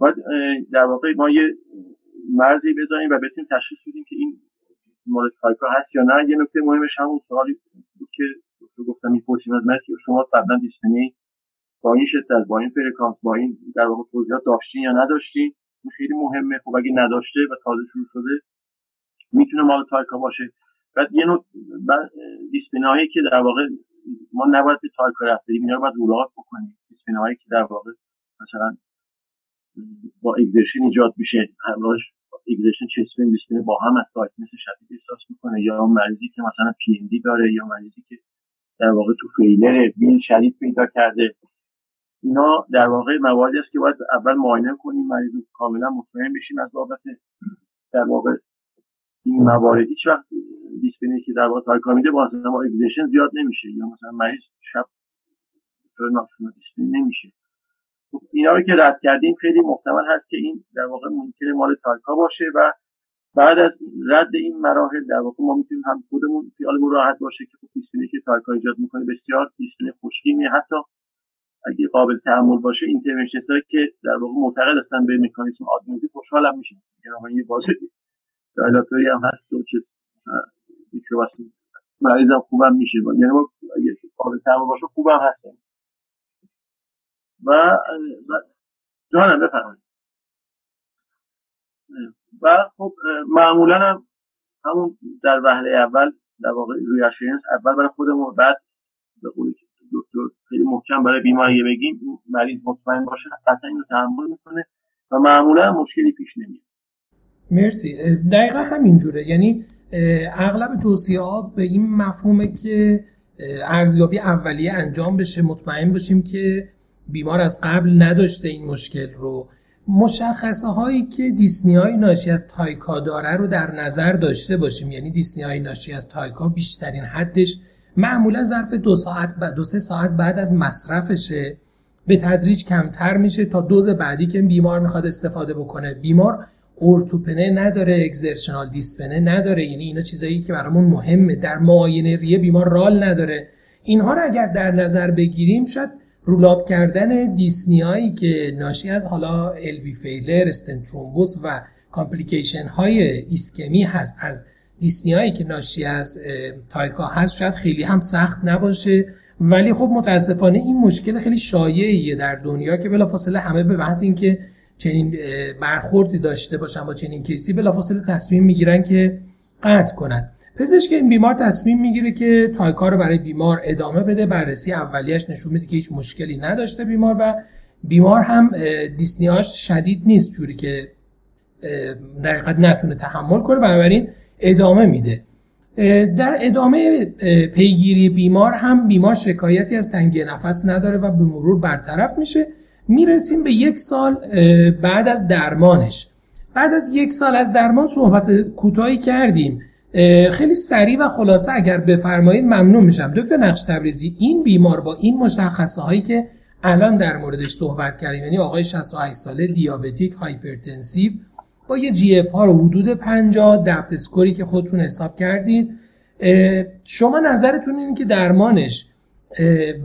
بعد در واقع ما یه مرزی بزنیم و بتونیم تشخیص بدیم که این مال تایکا هست یا نه. یه نکته مهمش همون سوالی بود که گفتم میپرسیم از من که شما قبلا دیسپنه با این شدت، با این فرکانس، با این در واقع توضیحات داشتین یا نداشتین، این خیلی مهمه. خب اگه نداشته و تازه شروع شده میتونه مال تایکا باشه. بعد یه نوع دیسپنهایی که در واقع ما نباید به تایکا رفت بدیم، اینا رو باید ملاحظه بکنیم. دیسپنهایی که در واقع مثلا با اگزرشن ایجاد میشه، همراهش اگزرشن چست پین بیسپین با هم از تایتنس شدید احساس میکنه، یا مریضی که مثلا پی ام دی داره، یا مریضی که در واقع تو فیلر بیل شدید پیدا کرده، اینا در واقع مواردی است که باید اول معاینه کنیم مریض رو، کاملا مطمئن بشیم از بابت در واقع این موارد. هیچ وقت دیسپینی که در واقع تارکامیده با ما اگزرشن زیاد نمیشه، یا مثلا مریض شب تورنافنا دیسپین نمیشه. اینا رو که رد کردیم خیلی محتمل هست که این در واقع ممکنه مال تارکا باشه و بعد از رد این مراحل در واقع ما میتونیم هم خودمون خیالمون راحت باشه که دیسپینی که تارکا ایجاد میکنه بسیار دیسپین خوشگیمی، حتی اگه قابل تعامل باشه اینترونشنالی که در واقع معتقد هستن به مکانیزم آدموزی خوشحال هم میشن. یعنی واضحه دایلاتوری هم هست و چیز میکرواسکولار مریض هم خوب هم میشه، یعنی ما اگه قابل تعامل باشه خوب هم هست. و جانم بفرمایید. و خب معمولا هم همون در وهله اول در واقع ریاشورنس اول برای خودمون، بعد به قول دکتر خیلی محکم برای بیماری بگیم مریض مطمئن باشه قطعا اینو تحمل میکنه و معمولا مشکلی پیش نمیاد. مرسی. دقیقا همینجوره، یعنی اغلب توصیه ها به این مفهومه که ارزیابی اولیه انجام بشه، مطمئن باشیم که بیمار از قبل نداشته این مشکل رو. مشخصه هایی که دیسنی های ناشی از تایکا داره رو در نظر داشته باشیم، یعنی دیسنی های ناشی از تایکا بیشترین حدش معمولا ظرف دو ساعت بعد دو سه ساعت بعد از مصرفشه، به تدریج کمتر میشه تا دوز بعدی که بیمار میخواد استفاده بکنه. بیمار ارتوپنه نداره، اگزرشنال دیسپنه نداره، یعنی اینا چیزایی که برامون مهمه. در معاینه ریه بیمار رال نداره. اینها رو اگر در نظر بگیریم شاید رولات کردن دیسنیایی که ناشی از حالا الوی فیلر، استنت ترومبوس و کامپلیکیشن های ایسکمی هست از دیسنیایی که ناشی از تایکا هست شاید خیلی هم سخت نباشه، ولی خب متاسفانه این مشکل خیلی شایعیه در دنیا که بلافاصله همه به بحث این که چنین برخوردی داشته باشن با چنین کیسی بلافاصله تصمیم میگیرن که قطع کنن. پزشک این بیمار تصمیم میگیره که تایکا رو برای بیمار ادامه بده. بررسی اولیه‌اش نشون میده که هیچ مشکلی نداشته بیمار و بیمار هم دیسنیاش شدید نیست جوری که در حقیقت نتونه تحمل کنه، بنابراین ادامه میده. در ادامه پیگیری بیمار هم بیمار شکایتی از تنگی نفس نداره و به مرور برطرف میشه. میرسیم به یک سال بعد از درمانش. بعد از یک سال از درمان صحبت کوتاهی کردیم، خیلی سریع و خلاصه اگر بفرمایید ممنون میشم. دکتر نقش تبریزی، این بیمار با این مشخصه هایی که الان در موردش صحبت کردیم، یعنی آقای شصت و هشت ساله دیابتیک هایپرتنسیو با یه جی اف ها رو حدود پنجاه، دپت اسکوری که خودتون حساب کردید، شما نظرتون اینه که درمانش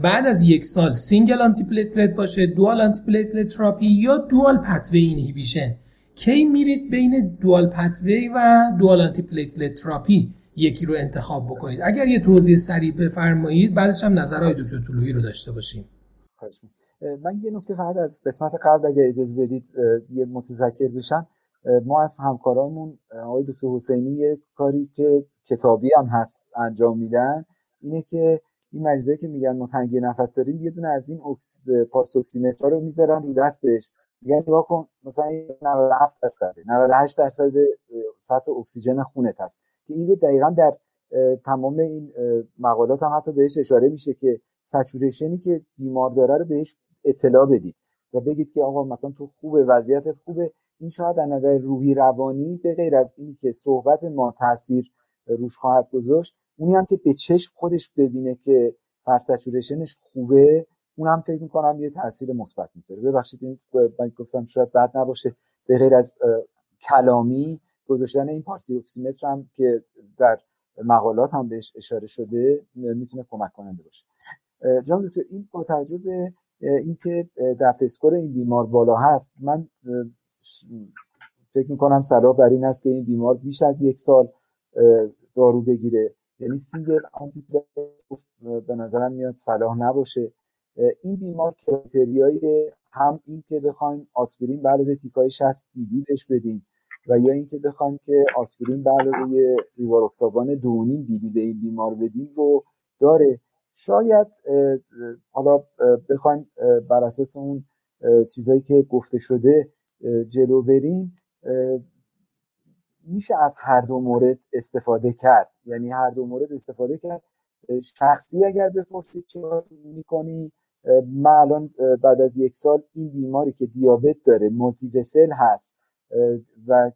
بعد از یک سال سینگل آنتی پلیتلت باشه، دوال آنتی پلیتلت تراپی یا دوال پتوی اینهیبیشن؟ کی میرید بین دوال پتوی و دوال آنتی پلیتلت تراپی یکی رو انتخاب بکنید؟ اگر یه توضیح سریع بفرمایید، بعدش هم نظرهای دکتر طلویی رو داشته باشیم. من یه نکته فقط از قسمت قبل اگه اجازه بدید یه متذکر بشم. ما از همکارامون آقای دکتر حسینی یه کاری که کتابی هم هست انجام میدن، اینه که این مریضایی که میگن ما تنگی نفس داریم یه دونه از این اکس... پارس اکسیمترا رو میذارن رو دستش، میگن نگاه کن مثلا نود و هفت درصد نود و هشت درصد سطح اکسیژن خونت هست، که این رو دقیقاً در تمام این مقالات هم حتی بهش اشاره میشه که سچوریشنی که بیمار داره رو بهش اطلاع بدید و بگید که آقا مثلا تو خوبه، وضعیتت خوبه. این شاید از نظر روحی روانی به غیر از این که صحبت ما تاثیر روش خواهد گذاشت، اونی هم که به چشم خودش ببینه که پرسچوریشنش خوبه، اونم فکر می‌کنم یه تاثیر مثبت می‌ذاره. ببخشید این من گفتم شاید بد نباشه به غیر از کلامی گذاشتن این پارسی اکسیمتر هم که در مقالات هم بهش اشاره شده میتونه کمک کننده باشه. جناب دکتر، این با توجه به اینکه دپت اسکور این بیمار بالا هست، من فکر می‌کنم صلاح بر این است که این بیمار بیش از یک سال دارو بگیره، یعنی سینگل آنتی پلیتلت به نظرم میاد صلاح نباشه. این بیمار کرایتریای هم این که بخوایم آسپرین به علاوه تیکای شصت بی دی بهش بدیم و یا این که بخوایم که آسپرین به علاوه ریواروکسابان دو و نیم بی دی به این بیمار بدیم رو داره. شاید حالا بخوایم بر اساس اون چیزایی که گفته شده جلو بریم، میشه از هر دو مورد استفاده کرد. یعنی هر دو مورد استفاده کرد. شخصی اگر بپرسید چه میکنی، من الان بعد از یک سال این بیماری که دیابت داره، مولتی وسل هست و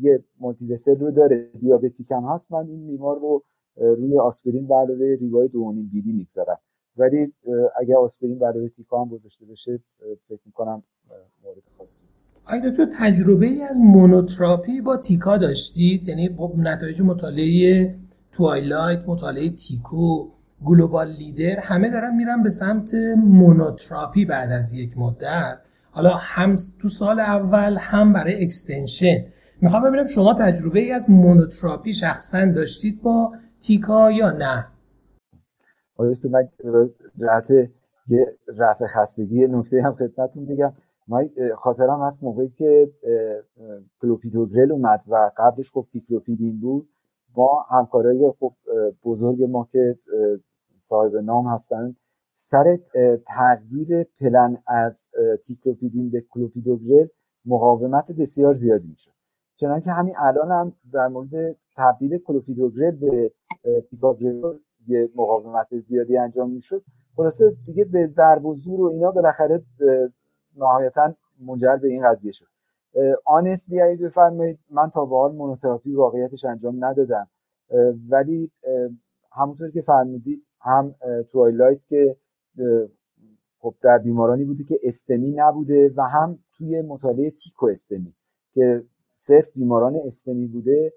یه مولتی وسل رو داره، دیابتیک هم هست، من این بیمار رو روی آسپرین و علاوه ریوهای دوانین بیدی میگذارم. ولی اگر آسپرین و علاوه تیکا هم گذاشته بشه فکر میکنم مورد خاصی نیست. آیا دکتر تجربه ای از مونوتراپی با تیکا داشتید؟ یعنی با نتایج مطالعه توایلایت، مطالعه تیکو، گلوبال لیدر، همه دارن میرن به سمت مونوتراپی بعد از یک مدت، حالا هم تو سال اول هم برای اکستنشن. میخوام ببینم شما تجربه ای از مونوتراپی شخصا داشتید با تیکا یا نه؟ آیا تو من جهت یه رفع خستگی نکته هم خدمتون بگم، من خاطرم هست موقعی که کلوپیدوگرل اومد و قبلش خب تیکلوپیدین بود، ما همکارای خب بزرگ ما که صاحب نام هستن سر تغییر پلن از تیکلوپیدین به کلوپیدوگرل مقاومت بسیار زیادی میشه، چنانکه همین الان هم در مورد تبدیل کلوپیدوگرل به تیکاگرل یه مقاومت زیادی انجام میشد. خلاصه دیگه به ضرب و زور و اینا بالاخره نهایتاً منجر به این قضیه شد. آنستلی اگه بفرمایید من تا به حال مونوتراپی واقعیتش انجام ندادم، ولی همونطور که فرمودید هم توایلایت که خب در بیمارانی بوده که استمی نبوده و هم توی مطالعه تیکو استمی که صرف بیماران استمی بوده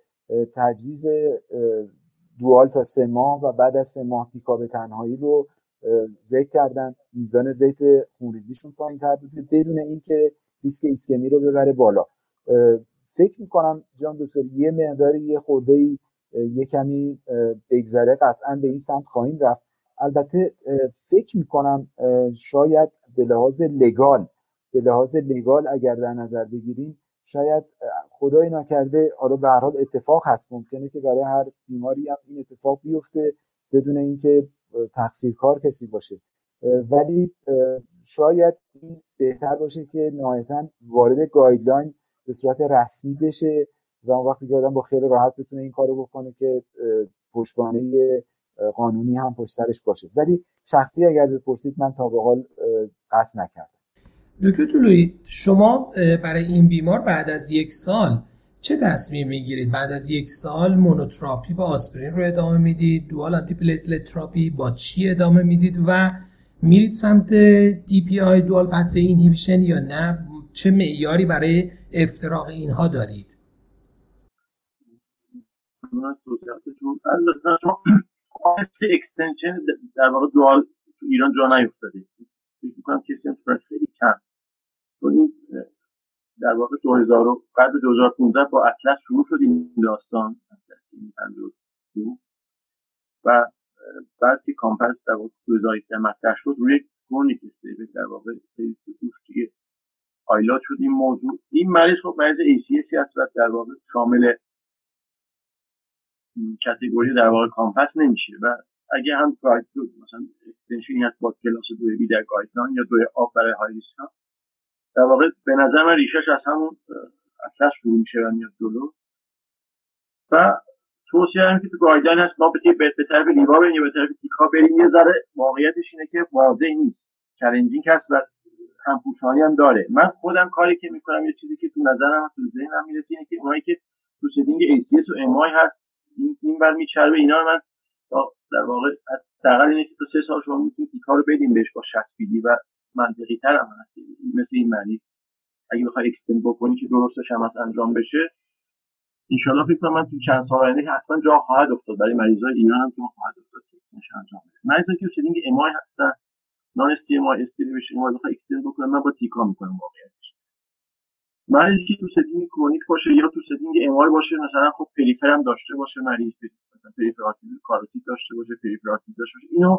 تجویز دوال تا سه ماه و بعد از سه ماه تیکا به تنهایی رو ذکر کردن. میزان ریت خونریزیشون پایین‌تر بوده بدون اینکه ریسک ایسکمی رو ببره بالا. فکر میکنم جان دکتر یه مقدار یه خورده‌ای یه کمی بگذره قطعا به این سمت خواهیم رفت. البته فکر میکنم شاید به لحاظ لگال به لحاظ لگال اگر در نظر بگیریم شاید خدای نکرده، آره به هر حال اتفاق هست، ممکنه که برای هر بیماری هم این اتفاق بیفته بدون اینکه تقصیرکار کسی باشه، ولی شاید این بهتر باشه که نهایتاً وارد گایدلاین به صورت رسمی بشه و اون وقتی که آدم با خیال راحت بتونه این کارو بکنه که پشتوانه قانونی هم پشت سرش باشه. ولی شخصی اگر بپرسید من تا به حال قصد نکردم. دکتر طلویی شما برای این بیمار بعد از یک سال چه تصمیم میگیرید؟ بعد از یک سال مونوتراپی با آسپرین رو ادامه میدید؟ دوال آنتی پلیتلت تراپی با چی ادامه میدید و میرید سمت دی پی آی دوال پتوی اینهیبیشن یا نه؟ چه معیاری برای افتراق اینها دارید؟ من توضیحاتتون آسپرین اکستنشن در واقع دوال تو ایران جا نیفتاده. فکر می‌کنم کسی هم فرصتی کرد. این در واقع دو هزار بعد دو هزار و پانزده با اطلس شروع شد این داستان، و بعد که کامپس در واقع دو هزار و هجده مطرح شد روی کورنیک استیبل در واقع خیلی دوش دیگه آیلات شد این موضوع. این مریض خب مریض ای سی اسی هست و در واقع شامل کاتگوری در واقع کامپس نمیشه و اگه هم گاید دو مثلا اکستنشن هست با کلاس دو بی در گایدلاین یا دو آب برای های ریسک ها در واقع به نظر من ریشش از همون اصلا شروع میشه و میاد جلو و توصیه هم که تو گایدلاین هست ما به طرف لیوا بریم یا به طرف تیکا بریم. یه ذره واقعیتش اینه که واضح نیست، چالنجینگ هست و همپوشانی هم داره. من خودم کاری که میکنم یه چیزی که تو نظرم تو ذهنم میرسه اینه که اونایی که تو سدینگ ای سی اس و ام آی هست این بر میچربه اینا من در واقع حداقل اینه که تو سه سال شما میتونید تیکا رو بدیم بهش با شصت بیدی و منطقی تر هم هست. مثل این مریض اگه بخوای اکستند بکنی که درستش هم از انجام بشه انشالله فکر کنم من تو چند سال آینده حتما جا خواهد افتاد برای مریضای ایران هم جا خواهد افتاد که اکستندش انجام بشه. مریضایی که سدینگ ام آی هستن نان اس تی ام آی استری بشه ما بخوای اکستند بکنم من با تیکا میکنم واقعیتش. مریضی که تو سدینگ کرونیک باشه یا تو سدینگ ام آی باشه مثلا خب پریفرم داشته باشه مریض مثلا پریفراتیز کاروتید داشته باشه پریفراتیز داشته باشه اینو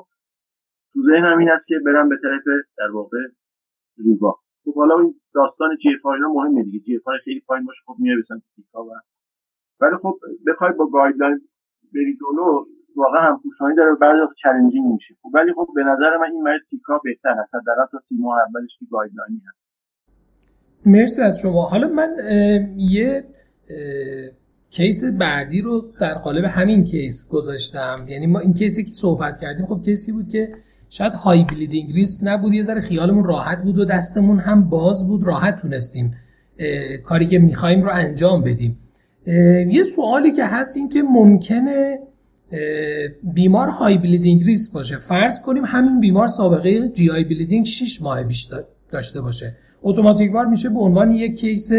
تو ذهنم این است که برم به طرف در واقع ریوا. خب حالا این داستان جی اف آر اینا مهمه دیگه، جی اف آر خیلی پایین باشه خب میای بسن تیکا و ولی خب بخوای با گایدلاین بری جلو واقعا همپوشانی داره، بعضی چالنجینگ میشه. خب ولی خب به نظر من این مریض تیکا بهتر هست حداقل تا سی ماه اولش که گایدلاین هست. مرسی از شما. حالا من یه کیس بعدی رو در قالب همین کیس گذاشتم، یعنی ما این کیسی که صحبت کردیم خب کیسی بود که شاید های بلیدینگ ریسک نبود، یه ذره خیالمون راحت بود و دستمون هم باز بود، راحت تونستیم کاری که می‌خوایم رو انجام بدیم. یه سوالی که هست این که ممکنه بیمار های بلیدینگ ریسک باشه، فرض کنیم همین بیمار سابقه جی آی بلیدینگ شش ماه پیش داشته باشه، اتوماتیکوار میشه به عنوان یک کیس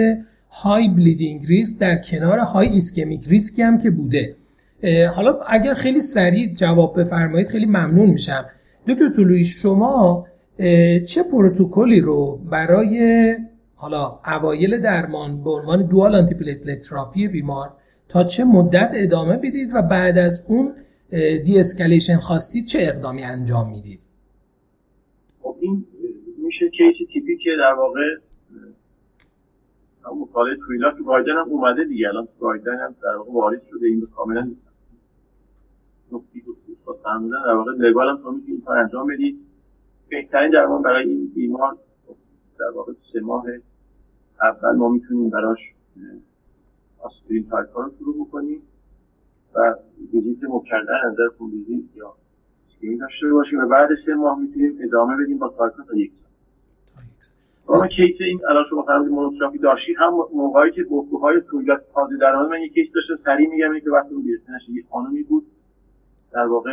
های بلیدینگ ریسک در کنار های ایسکمیک ریسکی هم که بوده. حالا اگر خیلی سریع جواب بفرمایید خیلی ممنون میشم. دکتر طلویی شما چه پروتکلی رو برای حالا اوایل درمان به عنوان دوال آنتی پلیتلت تراپی بیمار تا چه مدت ادامه بدید و بعد از اون دی اسکالیشن خواستید چه اقدامی انجام میدید؟ خب این میشه کیسی تیپی که در واقع اون مقاله تویلا تو گایدن هم اومده دیگه، الان تو گایدن هم در واقع وارد شده، این کاملا نکتی رو خود فهمیدن در واقع لگال هم تو میتونید انجام بدید. بهترین درمان برای این بیمار در واقع سه ماه اول ما میتونیم براش آسپرین تایپا رو شروع بکنیم و ویزیت مکرر از نظر خونریزی یا اسکرین داشته باشیم و بعد سه ماه میتونیم ادامه بدیم با تایپا تا یک سال. اما کیس این الان شما فرمودید مونوتراپی داشتی هم موقعی که گفتگوهای تویلات تازه درآمد، من یک کیس داشتم سریع میگم اینکه وقتی اون بیرتنش یه خانمی بود در واقع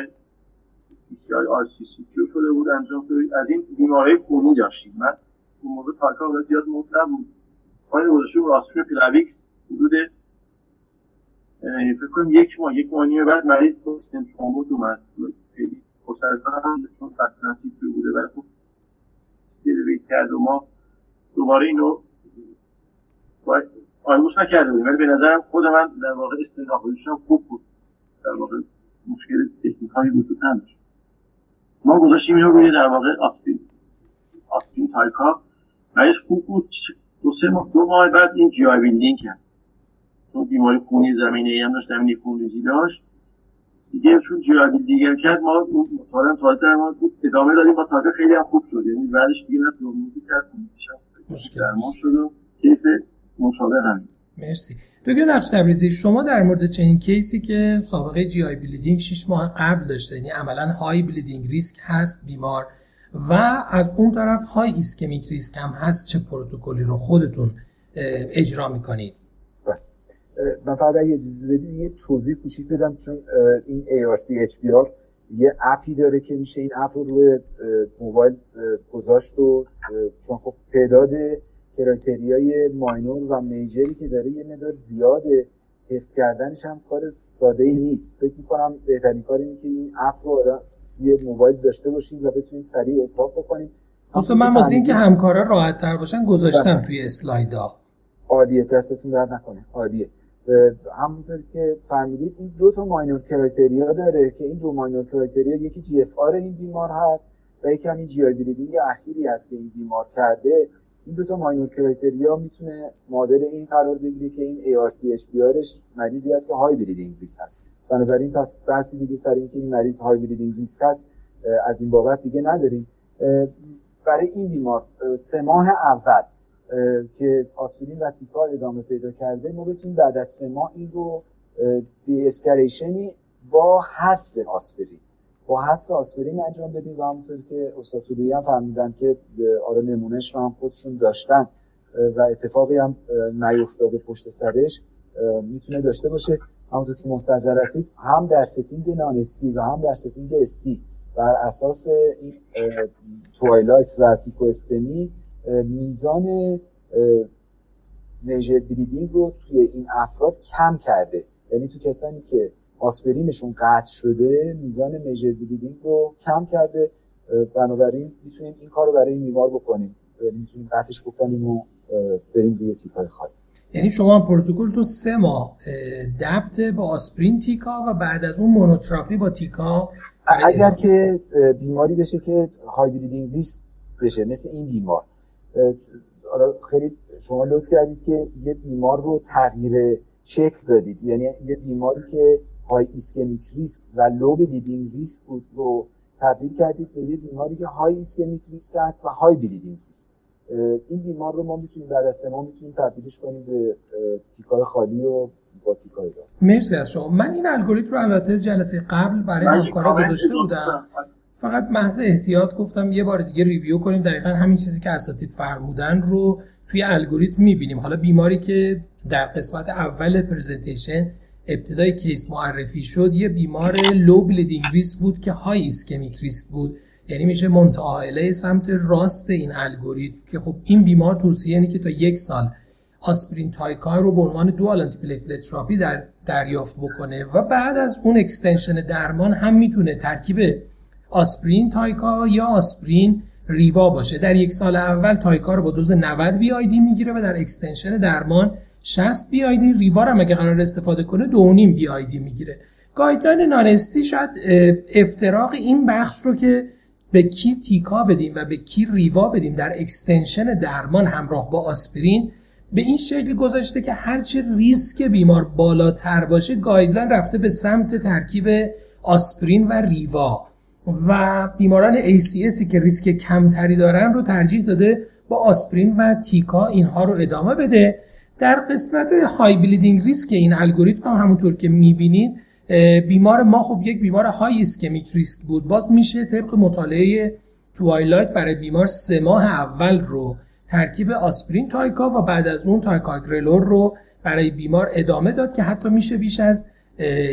بسیار آر سی سی کیو شده بود انجام شده از این بیماری خونی داشتیم، من اون موقع تایکا واقعا زیاد مطلب بود پایین گذاشته بود آسپرین پلاویکس حدود فکر کنم یک ماه یک ماه نیم بعد مریض با سیمپتوم بود اومد خیلی خسرتان هم چون فکرنسی توی بوده ولی خب دیروی کرد و ما دوباره اینو باید آیموس نکرده بودیم ولی به نظرم خود من در واقع استناخویشم خوب بود، در واقع مشکل تکنیک هایی بود نداشت. ما گذاشتیم اینو روی در واقع آسپرین آسپرین تایکا مریض خوب بود دو سه ماه دو ماه بعد این جی آی بیلدینگ کرد چون بیماری خونی زمینه ای هم داشت، زمینه خونریزی داشت دیگه، چون جی آی بیلدینگ کرد ما مطالعه تازه درمان بود ادامه دادیم با تایکا خیلی هم خوب شد، یعنی بعدش دیگه نتونموزی کرد مشکل درمان شد و کیس مشابه همین. مرسی. دکتر نقش تبریزی شما در مورد چنین کیسی که سابقه جی آی بلیدینگ شش ماه قبل داشته، یعنی عملاً های بلیدینگ ریسک هست بیمار و از اون طرف های ایسکمیک ریسک هم هست، چه پروتکلی رو خودتون اجرا میکنید؟ من فقط اگه اجازه بدید یه توضیح کوچیک بدم، چون این ای آر سی اچ بی آر یه اپی داره که میشه این اپ رو روی موبایل گذاشت و چون خب تعداد کرایتریای ماینور و میجری که داره یه مقدار زیاده، حفظ کردنش هم کار ساده ای نیست. فکر می‌کنم بهترین کار اینه که این اپ رو یه موبایل داشته باشیم و بتونیم سریع حساب بکنیم. اصلا من واسه اینکه همکارا راحت‌تر باشن گذاشتم توی اسلایدا. عالیه، دستتون درد نکنه. عالیه. همونطور که فهمیدید این دو تا ماینور کرایتریا داره که این دو ماینور کرایتریا یکی جی اف آر این بیمار هست و یکی همین جی آی بلیدینگ اخیری هست که این بیمار کرده. این دو تا ماینور کرایتریا میتونه مدل این قرار بگیره که این ای آر سی اچ بی آرش مریضی هست که های بلیدینگ ریسک هست، بنابراین پس بحثی دیگه سر اینکه این مریض های بلیدینگ ریسک هست از این بابت دیگه نداریم. برای این بیمار سه ماه اول که آسپرین و تیکا ادامه پیدا کرده ما بتونیم بعد از سه ماه این رو دی اسکالیشنی با حذف آسپرین با حذف آسپرین انجام بدیم و همونطور که استاد طلویی هم فهمیدن که آره نمونهش رو هم خودشون داشتن و اتفاقی هم نیفتاده پشت سرش میتونه داشته باشه، همونطور که مستحضر هستید هم در ستینگ نان استی و هم در ستینگ استی بر اساس این توایلایت و تیکو استمی میزان میجر بلیدینگ رو توی این افراد کم کرده، یعنی تو کسانی که آسپرینشون قطع شده میزان میجر بلیدینگ رو کم کرده، بنابراین میتونیم این کار رو برای این بیمار بکنیم، میتونیم قطعش بکنیم و بریم روی تیکای خالی. یعنی شما پروتکل تو سه ماه دبت با آسپرین تیکا و بعد از اون مونوتراپی با تیکا اگر که بیماری بشه که های بلیدینگ ریسک بشه مثل این بیمار. خیلی شما لطف کردید که یه بیمار رو تغییر شکل دادید، یعنی یه بیماری که های ایسکمیک ریسک و لو بلیدینگ ریسک بود رو تبدیل کردید به یه بیماری که های ایسکمیک ریسک هست و های بلیدینگ ریسک. این بیمار رو ما میتونیم بعد از ما میتونیم تبدیلش کنیم به تیکای خالی و با تیکای دار. مرسی از شما. من این الگوریتم رو البته جلسه قبل برای همکارا گذاشته بودم، فقط محض احتیاط گفتم یه بار دیگه ریویو کنیم. دقیقاً همین چیزی که اساتید فرمودن رو توی الگوریتم میبینیم. حالا بیماری که در قسمت اول پرزنتیشن ابتدای کیس معرفی شد یه بیمار لو بلیدینگ ریسک بود که های ایسکمیک ریسک بود، یعنی میشه منتعاله سمت راست این الگوریتم که خب این بیمار توصیه اینه که تا یک سال آسپرین تایکای رو به عنوان دوال آنتی پلیتلت تراپی در دریافت بکنه و بعد از اون اکستنشن درمان هم میتونه ترکیب آسپرین تایکا یا آسپرین ریوا باشه. در یک سال اول تایکا رو با دوز نود بی آی دی میگیره و در اکستنشن درمان شصت بی آی دی، ریوا رو مگه قرار استفاده کنه دو و نیم بی آی دی میگیره. گایدلاین نان استی شاید افتراق این بخش رو که به کی تیکا بدیم و به کی ریوا بدیم در اکستنشن درمان همراه با آسپرین به این شکل گذاشته که هرچه ریسک بیمار بالاتر باشه گایدلاین رفته به سمت ترکیب آسپرین و ریوا و بیماران ای سی اسی که ریسک کمتری دارن رو ترجیح داده با آسپرین و تیکا اینها رو ادامه بده. در قسمت های بلیدینگ ریسک این الگوریتم هم همونطور که میبینید بیمار ما خب یک بیمار های ایسکمیک ریسک بود، باز میشه طبق مطالعه توایلایت برای بیمار سه ماه اول رو ترکیب آسپرین تایکا و بعد از اون تایکاگرلور رو برای بیمار ادامه داد که حتی میشه بیش از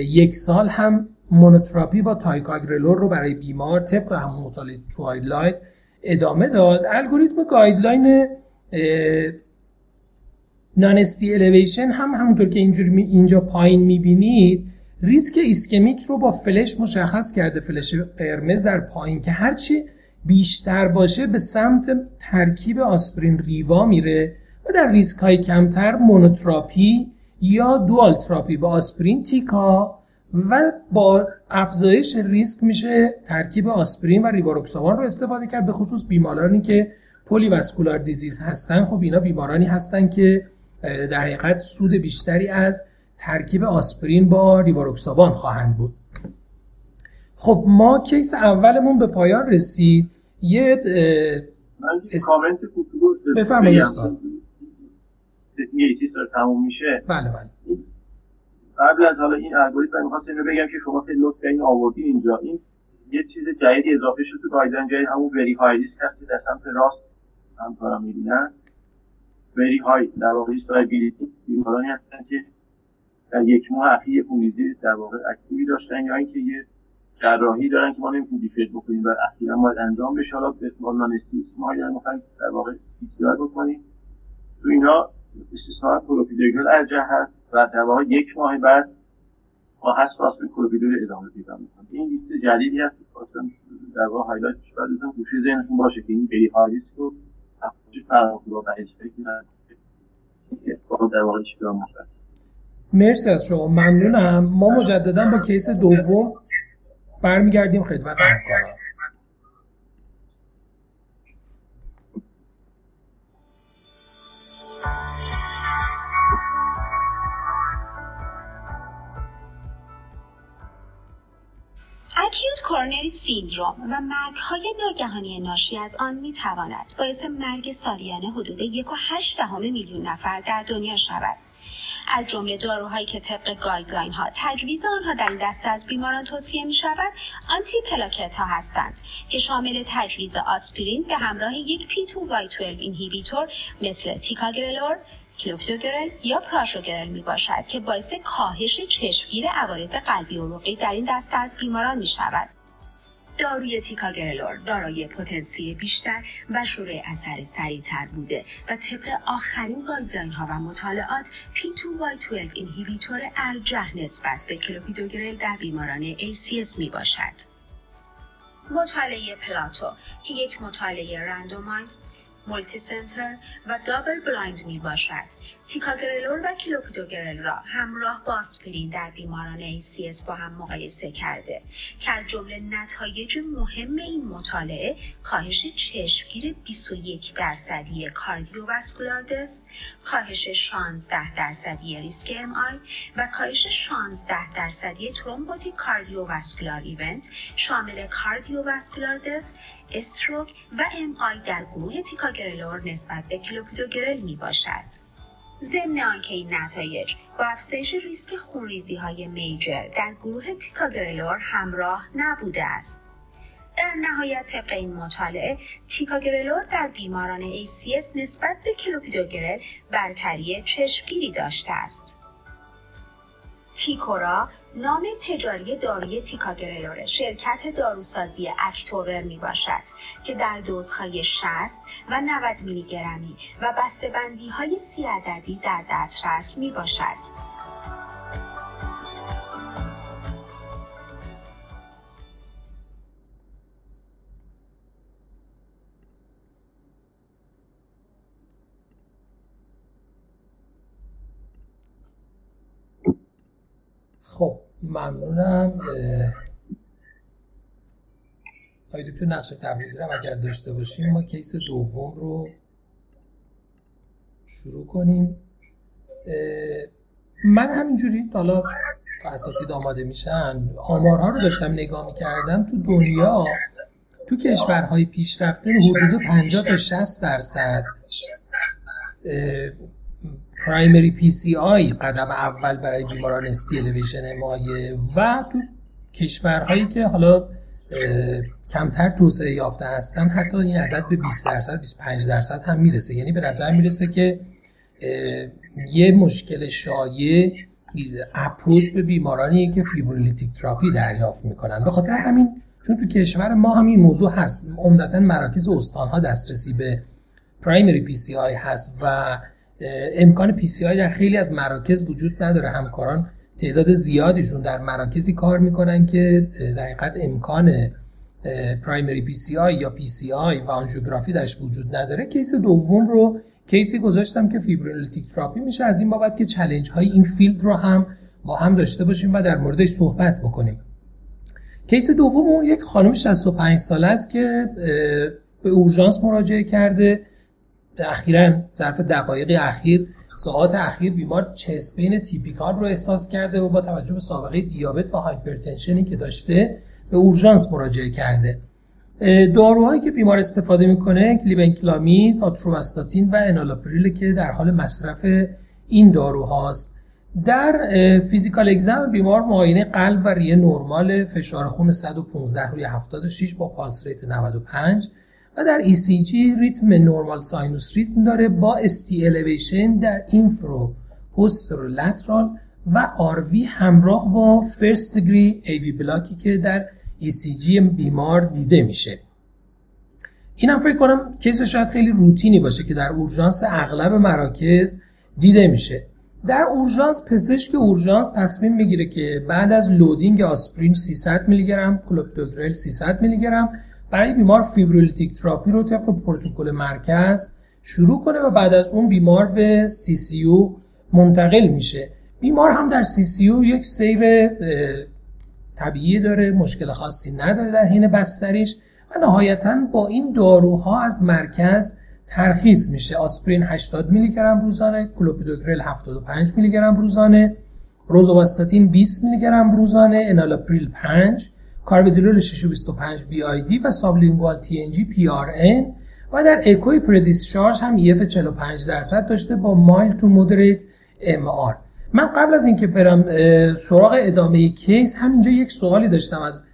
یک سال هم مونوتراپی با تایکاگرلور رو برای بیمار طبق همون مطالعه توایلایت ادامه داد. الگوریتم گایدلاین نان استی الیویشن هم همونطور که اینجوری اینجا پایین میبینید ریسک ایسکمیک رو با فلش مشخص کرده، فلش قرمز در پایین که هرچی بیشتر باشه به سمت ترکیب آسپرین ریوا میره و در ریسک های کمتر مونوتراپی یا دوال تراپی با آسپرین تیکا و با افزایش ریسک میشه ترکیب آسپرین و ریواروکسابان رو استفاده کرد. به خصوص بیمارانی که پلی واسکولار دیزیز هستن، خب اینا بیمارانی هستن که در حقیقت سود بیشتری از ترکیب آسپرین با ریواروکسابان خواهند بود. خب ما کیس اولمون به پایان رسید. یه اس... کامنت کوچولو بفرمایید استاد. یه چیزی سر تموم میشه. بله بله. قبل از حالا این الگوریتم می‌خواستم اینو بگم که شما خیلی لطف کردین آوردین اینجا. این یه چیز جدیدی اضافه شد تو گایدلاین، جای همون وری های ریسک که در سمت راست همکارا می‌بینن. وری های در واقع استابیلیتی بیمارانی هستن که در یک ماه اخیر پولیزی در واقع اکتیوی داشتن یا اینکه یه جراحی دارن که ما نمی‌تونیم دیفید بکنیم و اخیراً باید انجام بشه، حالا به عنوان استثنا یا مثلا در واقع استثنا بکنیم. تو اینا استثنا کلوپیدوگرل ارجح هست و در واقع یک ماه بعد ما هست واسه کلوپیدوگرل ادامه پیدا می‌کنه. این لیست جدیدی هست که خواستم در واقع هایلایتش بدم، گوشه ذهنتون باشه که این بری هایلیست رو تفاوت فرق‌ها با اشتباهی که در واقع چیکار می‌کنه. مرسی از شما، ممنونم. ما مجدداً با کیس دوم برمیگردیم خدمت همکاران. اکیوت کورنری سیندروم و مرگ‌های ناگهانی ناشی از آن می‌تواند باعث مرگ سالیانه حدود یک و هشت دهم میلیون نفر در دنیا شود. از جمله داروهایی که طبق گایدلاین ها تجویز آنها در این دسته از بیماران توصیه می شود آنتی پلاکت ها هستند که شامل تجویز آسپرین به همراه یک پی تو وای توئلو اینهیبیتور مثل تیکاگرلور، کلوپیدوگرل یا پراشوگرل می باشد که باعث کاهش چشمگیر عوارض قلبی و عروقی در این دسته از بیماران می شود. داروی تیکاگرلور دارای پتانسیل بیشتر و شروع اثر سریع‌تر بوده و طبق آخرین گایدلاین‌ها و مطالعات پی تو وای توئلو اینهیبیتور ارجح نسبت به کلوپیدوگرل در بیماران ای سی اس میباشد. مطالعه پلاتو که یک مطالعه رندومایزد مولتی سنتر و دابل بلایند می باشد. تیکاگرلور و کلوپیدوگرل را همراه با آسپرین در بیماران ای سی اس با هم مقایسه کرده که از جمله نتایج مهم این مطالعه کاهش چشمگیر بیست و یک درصدی کاردیوواسکولار دث، کاهش شانزده درصدی ریسک ام آی و کاهش شانزده درصدی ترومبوتیک کاردیوواسکولار ایونت شامل کاردیوواسکولار دث، استروک و ام آی در گروه تیکاگرلور نسبت به کلوپیدوگرل می باشد. ضمن آنکه این نتایج با افزایش ریسک خونریزی‌های میجر در گروه تیکاگرلور همراه نبوده است. در نهایت طبق این مطالعه تیکاگرلور در بیماران ای سی اس نسبت به کلوپیدوگرل برتری چشمگیری داشته است. تیکورا نام تجاری داروی تیکاگرلور شرکت داروسازی اکتوبر می باشد که در دوزهای شصت و نود میلی گرمی و بسته‌بندی های سی عددی در دسترس می باشد. خب ممنونم. آی دکتر نقشه تبریزی رو اگر داشته باشیم ما کیس دوم رو شروع کنیم. من همینجوری حالا تا اساتید آماده میشن آمارها رو داشتم نگاه میکردم. تو دنیا تو کشورهای پیشرفته حدود پنجاه تا شصت درصد پرایمری پی سی آی قدم اول برای بیماران استی الیویشن امایه و تو کشورهایی که حالا کمتر توسعه یافته هستن حتی این عدد به بیست درصد بیست و پنج درصد هم میرسه. یعنی به نظر میرسه که یه مشکل شایع اپروچ به بیمارانیه که فیبرولیتیک تراپی دریافت میکنن. به خاطر همین چون تو کشور ما همین موضوع هست عمدتاً مراکز استانها دسترسی به پرایمری پی سی آی هست و امکان پی سی آی در خیلی از مراکز وجود نداره. همکاران تعداد زیادیشون در مراکزی کار میکنن که در حقیقت امکان پرایمری پی سی آی یا پی سی آی و آنژیوگرافی درش وجود نداره. کیس دوم رو کیسی گذاشتم که فیبرولیتیک تراپی میشه از این بابت که چالش های این فیلد رو هم با هم داشته باشیم و در موردش صحبت بکنیم. کیس دوم اون یک خانم شصت و پنج ساله است که به اورژانس مراجعه کرده. اخیراً ظرف دقایق اخیر ساعات اخیر بیمار چست پین تیپیکال رو احساس کرده و با توجه به سابقه دیابت و هایپرتنشنی که داشته به اورژانس مراجعه کرده. داروهایی که بیمار استفاده میکنه کلیبنکلامید، آتروواستاتین و انالاپریل که در حال مصرف این داروهاست. در فیزیکال اگزم بیمار معاینه قلب و ریه نرمال، فشار خون صد و پانزده روی هفتاد و شش با پالس ریت نود و پنج و در ای سی جی ریتم نورمال ساینوس ریتم داره با استی الیویشن در اینفرو پوسترو لترال و آروی همراه با فرست دگری ایوی بلاکی که در ای سی جی بیمار دیده میشه. اینم فکر کنم کیس شاید خیلی روتینی باشه که در اورژانس اغلب مراکز دیده میشه. در اورژانس پزشک اورژانس تصمیم میگیره که بعد از لودینگ آسپرین سیصد میلی گرم، کلوپیدوگرل سیصد میلی گرم برای بیمار فیبرولیتیک تراپی رو طبق پروتکل مرکز شروع کنه و بعد از اون بیمار به سی سی او منتقل میشه. بیمار هم در سی سی او یک سیر طبیعی داره، مشکل خاصی نداره در حین بستریش و نهایتاً با این داروها از مرکز ترخیص میشه. آسپرین هشتاد میلی گرم روزانه، کلوپیدوگرل هفتاد و پنج میلی گرم روزانه، روزوواستاتین بیست میلی گرم روزانه، انالاپریل پنج، کاربیدولول شش و بیست و پنج بی آی دی و سابلینگوال تی ان جی پی آر ان و در اکوی پردیسشارژ هم ای اف چهل و پنج درصد داشته با مایل تو مودریت ام آر. من قبل از اینکه برم سراغ ادامه کیس همینجا یک سوالی داشتم از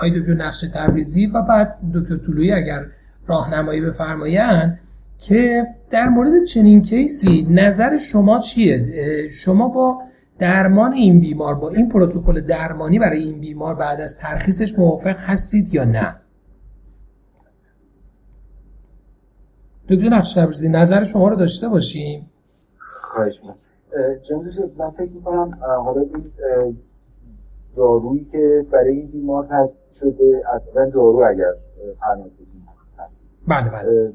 آی دکتر نقشه تبریزی و بعد دکتر طلویی اگر راهنمایی بفرمایند که در مورد چنین کیسی نظر شما چیه؟ شما با درمان این بیمار با این پروتکل درمانی برای این بیمار بعد از ترخیصش موافق هستید یا نه؟ دکتر نقشه تبریزی نظر شما رو داشته باشیم. خواهش می‌کنم. چون من فکر می‌کنم حالا این دارویی که برای این بیمار تجویز شده، اصلا دارو اگر فرمودید هست. بله بله.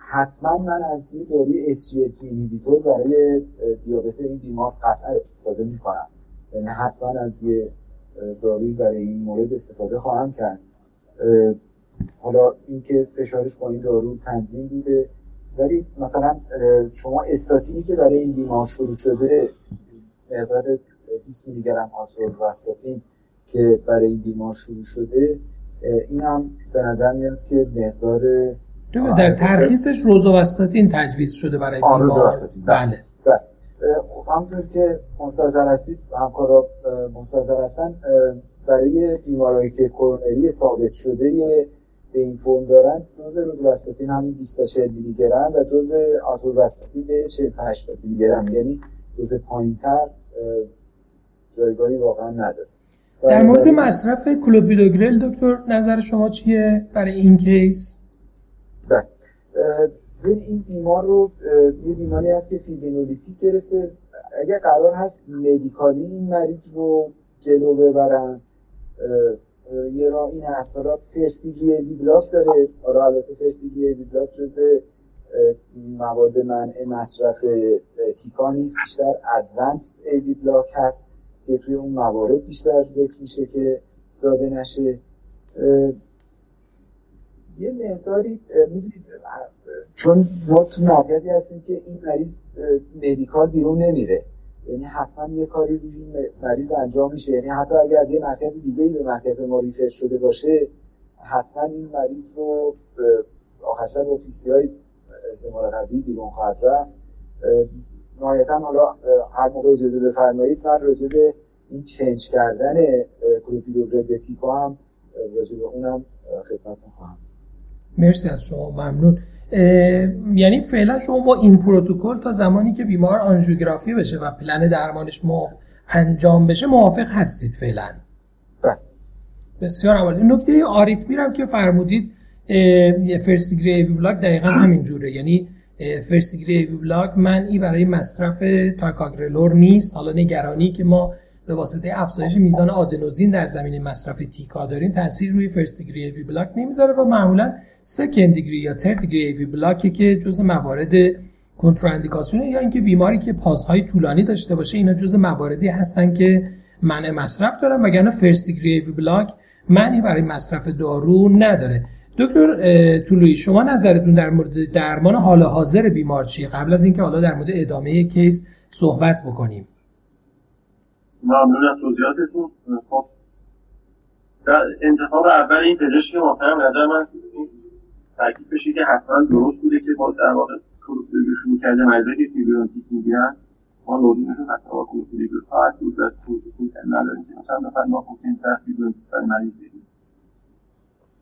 حتما من از یه داروی اس جی ال پی اینهیبیتور برای دیابت این بیمار قطعا استفاده میکنم، یعنی حتما از یه داروی برای این مورد استفاده خواهم کرد. حالا اینکه فشارش با این دارو تنظیم بوده، ولی مثلا شما استاتینی که برای این بیمار شروع شده مقدار بیست میلی گرم آتور استاتین که برای این بیمار شروع شده، این هم به نظر میاد که مقدار دو در ترخیصش روزواستاتین تجویز شده برای بیمار. روزواستاتین بله. بله. همونطور که مستحضر هستید، همکارا مستحضر هستن، برای بیمارایی که کرونری ثابت شده یه به این فرم دارن، دوز روزواستاتین همین بیست تا چهل میلی گرم و دوز آتورواستاتین به چهل تا هشتاد میلی گرم، یعنی دوز پایین‌تر جایگاهی واقعا نداره. در مورد مصرف کلوپیدوگرل دکتر نظر شما چیه برای این کیس؟ بله. این بیمار رو یه بیماری هست که فیبرینولیتیک گرفته. اگه قرار هست مدیکالی این مریض رو جلو ببرن، یه راه این اثرات فرستیگی بی بلاک داره. آره البته فرستیگی بی بلاک جز مواد منع مصرف تیکا نیست، بیشتر ادوانس ای بی بلاک هست که توی اون موارد بیشتر ذکر میشه که داده نشه. یه مقداری میدونید چون ما تو مرکزی هستیم که این مریض مدیکال بیرون نمیره، یعنی حتما یه کاری روی مریض انجام میشه، یعنی حتی اگر از یه مرکز دیگه‌ای به مرکز ما ریفر شده باشه، حتما این مریض رو آخرسر با پی سی آی احتمال قوی بیرون خواهد رفت. نهایتا حالا هر موقع اجازه بفرمایید من راجع به این چنج کردن کلوپیدوگرل به تیکا هم راجع به اونم خدمتتون خواهم. مرسی از شما، ممنون. یعنی فعلا شما با این پروتکل تا زمانی که بیمار آنژیوگرافی بشه و پلن درمانش موف... انجام بشه موافق هستید فعلا؟ بله. بسیار عالی. نکته آریتمی هم که فرمودید فرست دیگری ایوی بلاک دقیقا همین جوره، یعنی فرست دیگری ایوی بلاک معنی برای مصرف تاکاگرلور نیست. حالا نگرانی که ما به واسطه افزایش میزان آدنوزین در زمینه مصرف تیکا داریم تأثیر روی فرست دیگری ایوی بلاک نمیذاره و معمولا سکند دیگری یا ترد دیگری ایوی بلاک که جزء موارد کنتراندیکاسیون یا اینکه بیماری که پازهای طولانی داشته باشه، اینا جزء مواردی هستن که منع مصرف دارن، وگرنه فرست دیگری ایوی بلاک معنی برای مصرف دارو نداره. دکتر طلویی شما نظرتون در مورد درمان حال حاضر بیمار چیه قبل از اینکه حالا در مورد ادامه کیس صحبت بکنیم؟ ممنون از توضیحاتتون. خب در انتخاب اول این پزشک محترم نظر من تاکید بشه که حتما درست بوده که با در واقع کلوپیدوگرل شروع کرده مریضایی که فیبرینولیتیک میگیرن ما لازمشون حتما با کلوپیدوگرل ساعت بود و توضیحی که نداریم که مثلا بفر ما پوتینتر فیبرینولیتیک مریض دیدیم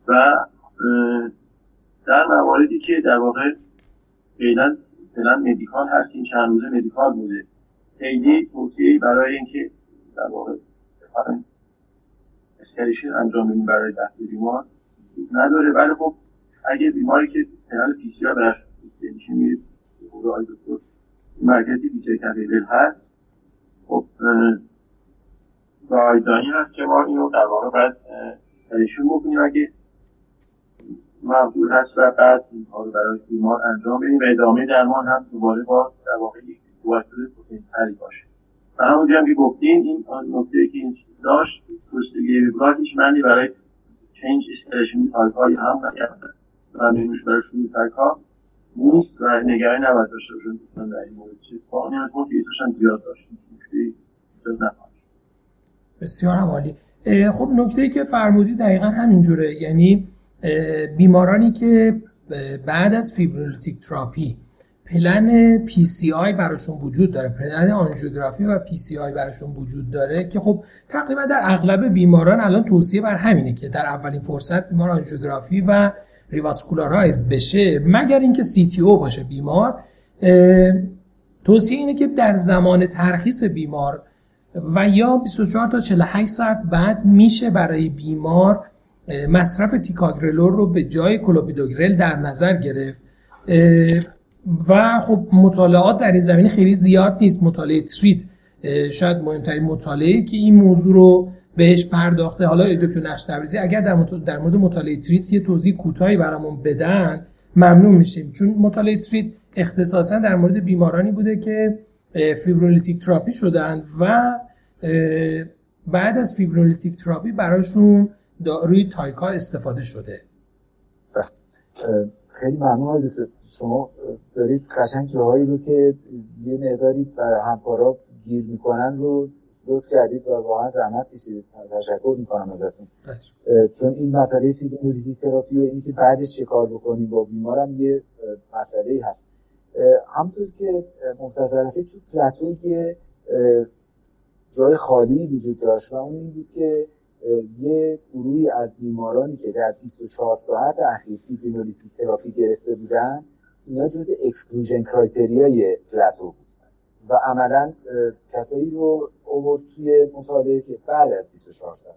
و در مواردی که در واقع فعلا فعلا مدیکال هست، این چند روزه مدیکال بوده، خیلی توصیه‌ای برای اینکه در واقع اسکریشن انجام بدیم برای دفع بیمار نداره. ولی خب اگه بیماری که فعلا پی سی آر برش اسکریشن می‌رید برای دکتر مرکزی بیچه کلیبل هست، خب رایدانی هست که ما این رو در واقع باید اسکریشن بکنیم اگه مقبول هست و بعد این ها رو برای بیمار انجام بدیم و ادامه درمان هم دوباره با در واقع یک دوباره پوتنسیلی باشه. و همونجا هم که گفتین این نکته که این داشت پروستگیری بلاکش معنی برای چینج استرشنی تایپ های هم و نمیش برای شروع تایپ ها نیست و نگرانی نباید داشته باشون دوستان در این مورد چیز با آنی از مورد که ایتوشن زیاد داشتیم مشکلی ایتوش. خب نکته‌ای که فرمودی دقیقاً همین جوره، یعنی بیمارانی که بعد از فیبرینولیتیک تراپی پلن پی سی آی براشون وجود داره، پلن آنژیوگرافی و پی سی آی براشون وجود داره که خب تقریبا در اغلب بیماران الان توصیه بر همینه که در اولین فرصت بیمار آنژیوگرافی و ریواسکولارایز بشه، مگر اینکه سی تی او باشه بیمار. توصیه اینه که در زمان ترخیص بیمار و یا بیست و چهار تا چهل و هشت ساعت بعد میشه برای بیمار مصرف تیکاگرلور رو به جای کلوپیدوگرل در نظر گرفت و خب مطالعات در این زمینه خیلی زیاد نیست. مطالعه تریت شاید مهمترین مطالعه که این موضوع رو بهش پرداخته. حالا دکتر نقش تبریزی اگر در مورد مطالعه تریت یه توضیح کوتاهی برامون بدن ممنون میشیم، چون مطالعه تریت اختصاصا در مورد بیمارانی بوده که فیبرولیتیک تراپی شدن و بعد از فیبرولیتیک تراپی براشون داروی تایکا استفاده شده. خیلی ممنون دکتر، شما دارید قشنگ جاهایی رو که یه مقداری برای همکارا گیر میکنن رو لطف کردید و واقعا زحمت کشیدید، تشکر میکنم ازتون. چون این مسئله فیبرولیتیک تراپی و این که بعدش چه کار بکنیم با بیمارم یه مسئله هست. همونطور که مستظر هستید تو پلاتوی که جای خالی وجود داشت و اون این بود که یه گروهی از بیمارانی که در بیست و چهار ساعت اخیر فیبرولیتیک تراپی گرفته بودن، اینا جزء اکسکلوژن کرایتریای پلاتو بود و عملاً کسایی رو آورد توی مطالعه که بعد از بیست و چهار ساعت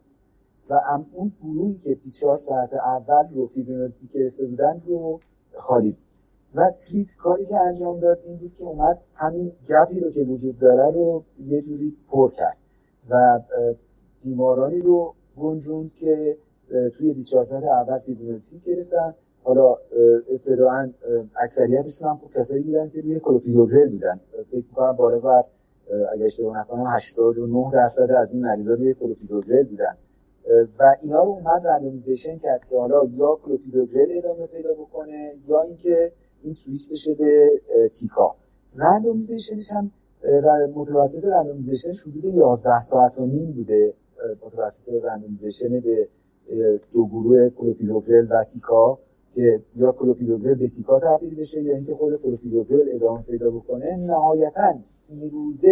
و اون گروهی که بیست و چهار ساعت اول رو فیبرولیتیک گرفته بودن رو خالی بود. و تریت کاری که انجام داد این بود که اومد همین گپی رو که وجود داره رو یه جوری پر کرد و بیمارانی رو گنجوند که توی بیست و چهار ساعت اول فیبرولیتیک گرفتن. حالا ابتداعا اکثریتشون هم کسایی بودن که روی کلوپیدوگرل بودن، فکر می‌کنم بالاتر اگه اشتباه نکنم هشتاد و نه درصد از این مریضا روی کلوپیدوگرل بودن و اینا رو اومد رندومیزیشن کرد که حالا یا کلوپیدوگرل ادامه پیدا بکنه یا اینکه این سویچ بشه به تیکا. رندومیزیشنش هم متوسط رندومیزیشنش حدود یازده ساعت و نیم بوده، متوسط رندومیزیشن به دو گروه کلوپیدوگرل و تیکا که یا کلوپیدوگرل به تیکا تبدیل بشه یا اینکه خود کلوپیدوگرل ادامه پیدا بکنه. نهایتاً سی روزه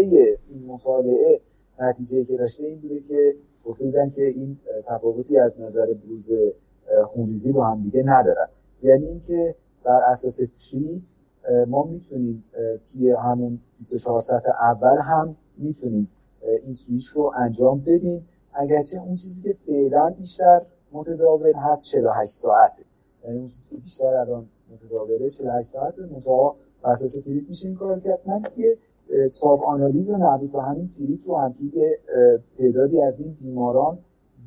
این مطالعه نتیجه‌ای که داشته این بوده که گفتن که این تفاوتی از نظر بروز خونریزی با هم دیگه ندارن، یعنی اینکه بر اساس تریت ما میتونیم توی همون بیست و چهار ساعت اول هم میتونیم این سویچ رو انجام بدیم، اگرچه اون چیزی که فعلا بیشتر متداول هست چهل و هشت ساعته، یعنی اون چیزی که بیشتر الان متداوله چهل و هشت ساعته متاها بر اساس تریت میشه این کار کرد. من دیگه ساب آنالیز مربوط به همین تریت رو هم که تعدادی از این بیماران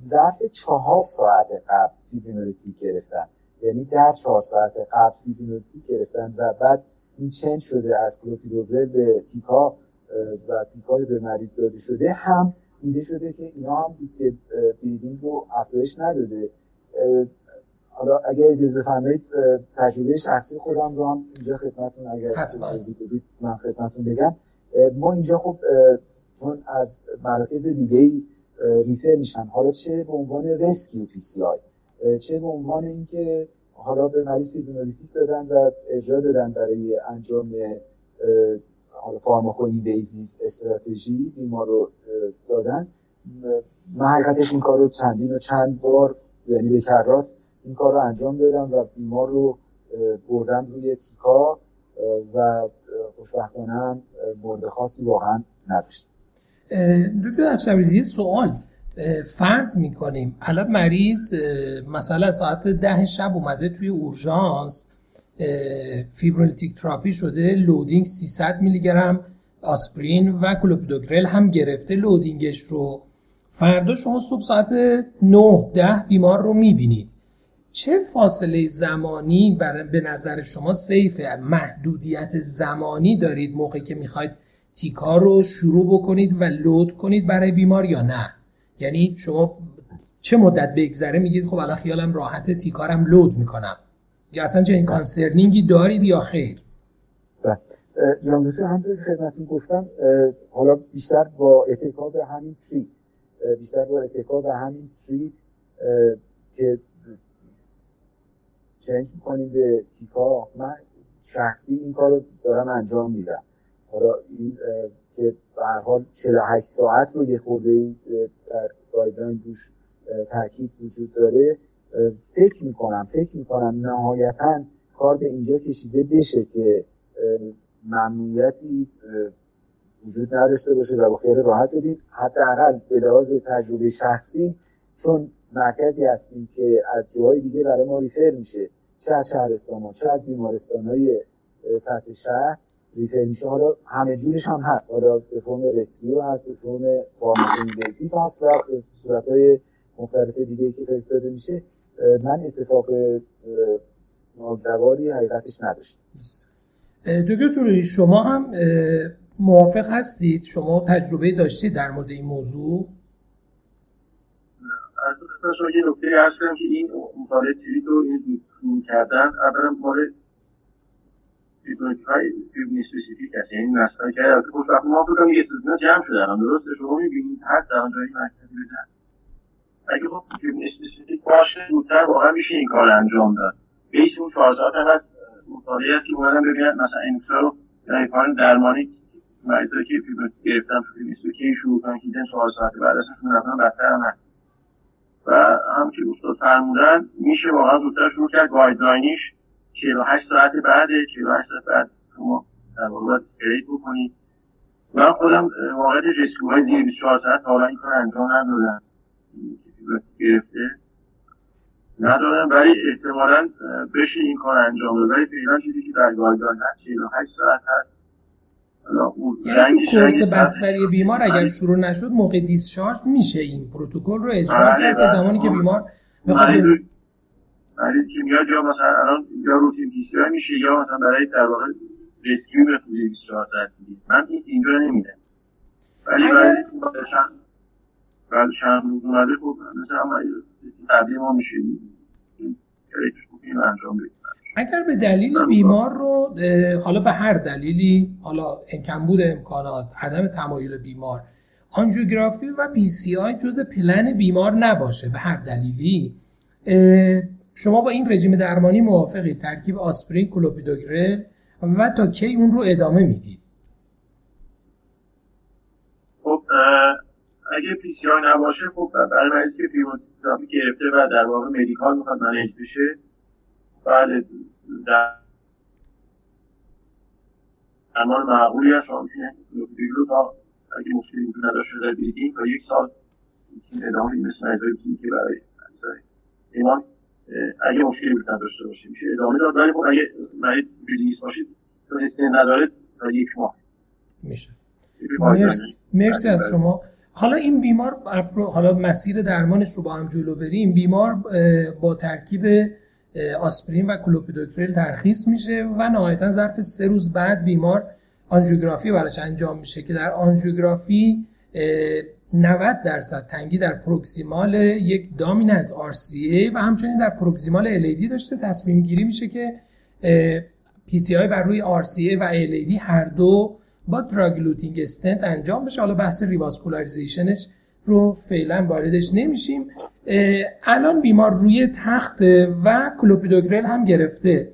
ظرف چهار ساعت قبل فیبرولیتیک گرفتن، یعنی در چهار ساعت قبل فیبرولیتیک گرفتن و بعد این چنج شده از کلوپیدوگرل به تیکا و تیکای به مریض داده شده، هم دیده شده که اینا هم بیسکت بیلدینگ رو افزایش نداده. حالا اگه اجازه بفرمایید تجربه شخصی خودم رو هم اینجا خدمتتون اگر اجازه بدید من خدمتتون بگم. ما اینجا خب چون از مراکز دیگه‌ای ریفر میشن، حالا چه به عنوان رسکیو پی سی آی، چه به عنوان اینکه حالا به مریض فیبرولیتیک دادن و ارجاع دادن برای انجام حالا فارماکوایدیزی استراتژی بیمار رو دادن، من حقیقتش این کار رو چندین و چند بار یعنی به کرات این کار رو انجام دادم و بیمار رو بردم روی تیکا و خوشبختانه هم مورد خاصی واقعا نداشت. دکتر اخشاویزی یه سوال، فرض میکنیم الان مریض مثلا ساعت ده شب اومده توی اورژانس، فیبرولیتیک تراپی شده، لودینگ سیصد میلی گرم آسپرین و کلوپیدوگرل هم گرفته لودینگش رو، فردا شما صبح ساعت نه ده بیمار رو میبینید، چه فاصله زمانی برای به نظر شما سیفه؟ محدودیت زمانی دارید موقعی که میخواید تیکا رو شروع بکنید و لود کنید برای بیمار یا نه؟ یعنی شما چه مدت بگذره میگید خب الان خیالم راحته تیکارم لود میکنم، یا اصلا چه این کانسرنینگی دارید یا خیر؟ جناب دکتر همونطور که خدمتتون گفتم حالا بیشتر با اتکا به همین تریت بیشتر با اتکا به همین تریت که چنج میکنیم به تیکا، من شخصی این کار رو دارم انجام میدم. حالا این که به هر حال چهل و هشت ساعت رو یه خورده‌ای در گایدلاین روش تاکید وجود داره، فکر میکنم فکر میکنم نهایتاً کار به اینجا کشیده بشه که ممنوعیتی وجود نداشته باشه و با خیال راحت بدید. حداقل به لحاظ تجربه شخصی، چون مرکزی هستیم که از جاهای دیگه برای ما ریفر میشه، چه از شهرستان‌ها چه از بیمارستان‌های سطح شهر ریفر میشه، حالا همه جورش هم هست، حالا به فرم رسکیو هست، به فرم فارماکوینویزی هست و صورت‌های مختلف دیگه که فرستاده میشه. من اتفاق ماندواری حقیقتش نداشت. دکتر طلویی شما هم موافق هستید؟ شما تجربه داشتید در مورد این موضوع؟ اصلا شما یه نکته هستم که این مطالعه تیوید رو این دور کردن اولا ماره فیبرونیک‌های فیبرونیسپسیفیک هست، یعنی نسخه کرده که خوش وقت ما بکنم یه سیزنه جمع شده هم درسته شما میبینید هست در آنجایی مرکزی بدن اگه خب فیبرونیسپسیفیک باشه دورتر واقعا میشه این کار انجام داد. بیس اون چهار ساعت هم هست مطالعه هست که باید هم ببینید مثلا انکتر رو در کار درمانی مریضایی که فیبرونیک گرفتن فیبرونیسپسیفیک شروع کنن که دیدن چهار ساعت بعد ازشون رفتن بدتر هم هست و همچنین استاد فرمودن میشه واقعا زودتر شروع کرد. گایدلاینش چهل و هشت ساعت بعده چهل و هشت ساعت بعد شما در واقع اسکریت بکنید. من خودم واقعا رسوهای زیر بیست و چهار ساعت حالا این کار انجام ندادم گرفته ندادم ولی احتمالاً بشه این کار انجام داد، ولی فعلا چیزی که در گایدلاین چهل و هشت ساعت هست. یعنی کورس بستری بیمار اگر شروع نشد موقع دیسشارژ میشه این پروتکل رو اجرا کرد که زمانی که بیمار بخواد مریض که میاد یا مثلا الان یا روتین پی‌سی‌آر میشه یا مثلا برای در واقع ریسکیو به خصوص بیست و چهار ساعت میدید. من اینجا نمیدم ولی برای برای چند روز اومده خب مثلا قبلی ما میشه یک روتین انجام بدید. اگر به دلیل بیمار رو حالا به هر دلیلی حالا کمبود امکانات، عدم تمایل بیمار، آنژیوگرافی و پی سی آی جز پلن بیمار نباشه به هر دلیلی، شما با این رژیم درمانی موافقید؟ ترکیب آسپرین کلوپیدوگرل و تا کی اون رو ادامه میدید؟ خب اگه پی سی آی نباشه خب برای مریض که فیموتراپی گرفته و در واقع مدیکال میخواد منیج بشه بعد در امان معقولی هست شما میتونید دیگرو تا اگه مشکلی میتونه داشته در بیدیم تا یک سال ادامه این مثل مریضایی بودیم که برای ایمان اگه مشکلی میتونه داشته باشه میشه ادامه داد، ولی خب اگه مریض بیدیمیست باشید تو حسنه نداره تا یک ماه میشه. مرسی, مرسی از شما. حالا این بیمار حالا مسیر درمانش رو با هم جلو بریم. بیمار با ترکیب آسپرین و کلوپیدوگرل ترخیص میشه و نهایتاً ظرف سه روز بعد بیمار آنژیوگرافی براش انجام میشه که در آنژیوگرافی نود درصد تنگی در پروکسیمال یک دامیننت آر سی ای و همچنین در پروکسیمال ال ای دی داشته. تصمیم گیری میشه که پی سی آی بر روی آر سی ای و ال ای دی هر دو با دراگلوتینگ استنت انجام بشه. حالا بحث ریواسکولاریزیشنش رو فعلا واردش نمیشیم. الان بیمار روی تخت و کلوپیدوگرل هم گرفته،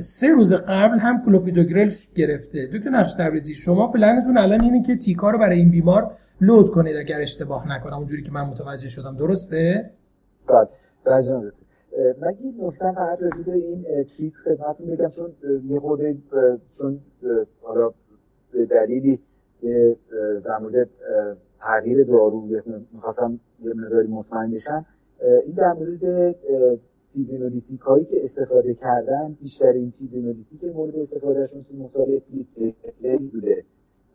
سه روز قبل هم کلوپیدوگرل گرفته. دکتر نقش تبریزی شما پلنتون الان اینه که تیکا رو برای این بیمار لود کنید اگر اشتباه نکنم، اونجوری که من متوجه شدم درسته؟ بله باز اون من یه نکته فقط راجع به این چیز خدمتتون بگم چون یه خورده چون حالا به دلیلی در مورد تغییر دارو میخواستم یه مقداری مطمئن بشن. این در مورد فیبرینولیتیک هایی که استفاده کردن بیشترین فیبرینولیتیک مورد استفادهشون تو مختلف فیبرینولیتیک بوده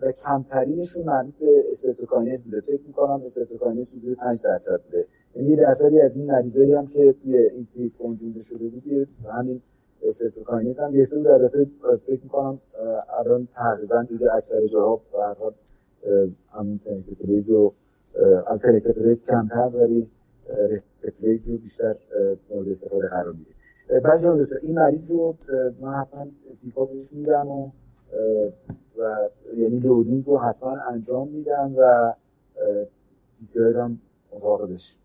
و کمترینشون مربوط به استرپتوکاینز بوده. فکر میکنم استرپتوکاینز بوده پنج درصد بوده، یعنی یه درصدی از این مریضایی هم که توی این تریت کنجونده شده بوده همین استرپتوکاینز هم گرفته بود. البته فکر میکنم الان تقریبا دیگه اکثر جاها همین تنکتپریز و التنکتپریز کمتر ولی رکتپریز رو بیشتر مورد استفاده قرار میده. بعضی هم دکتر این مریض رو من حتما تیپا بهش میدم و و یعنی لودینگ رو حتما انجام میدم و بسیاری هم واقعش.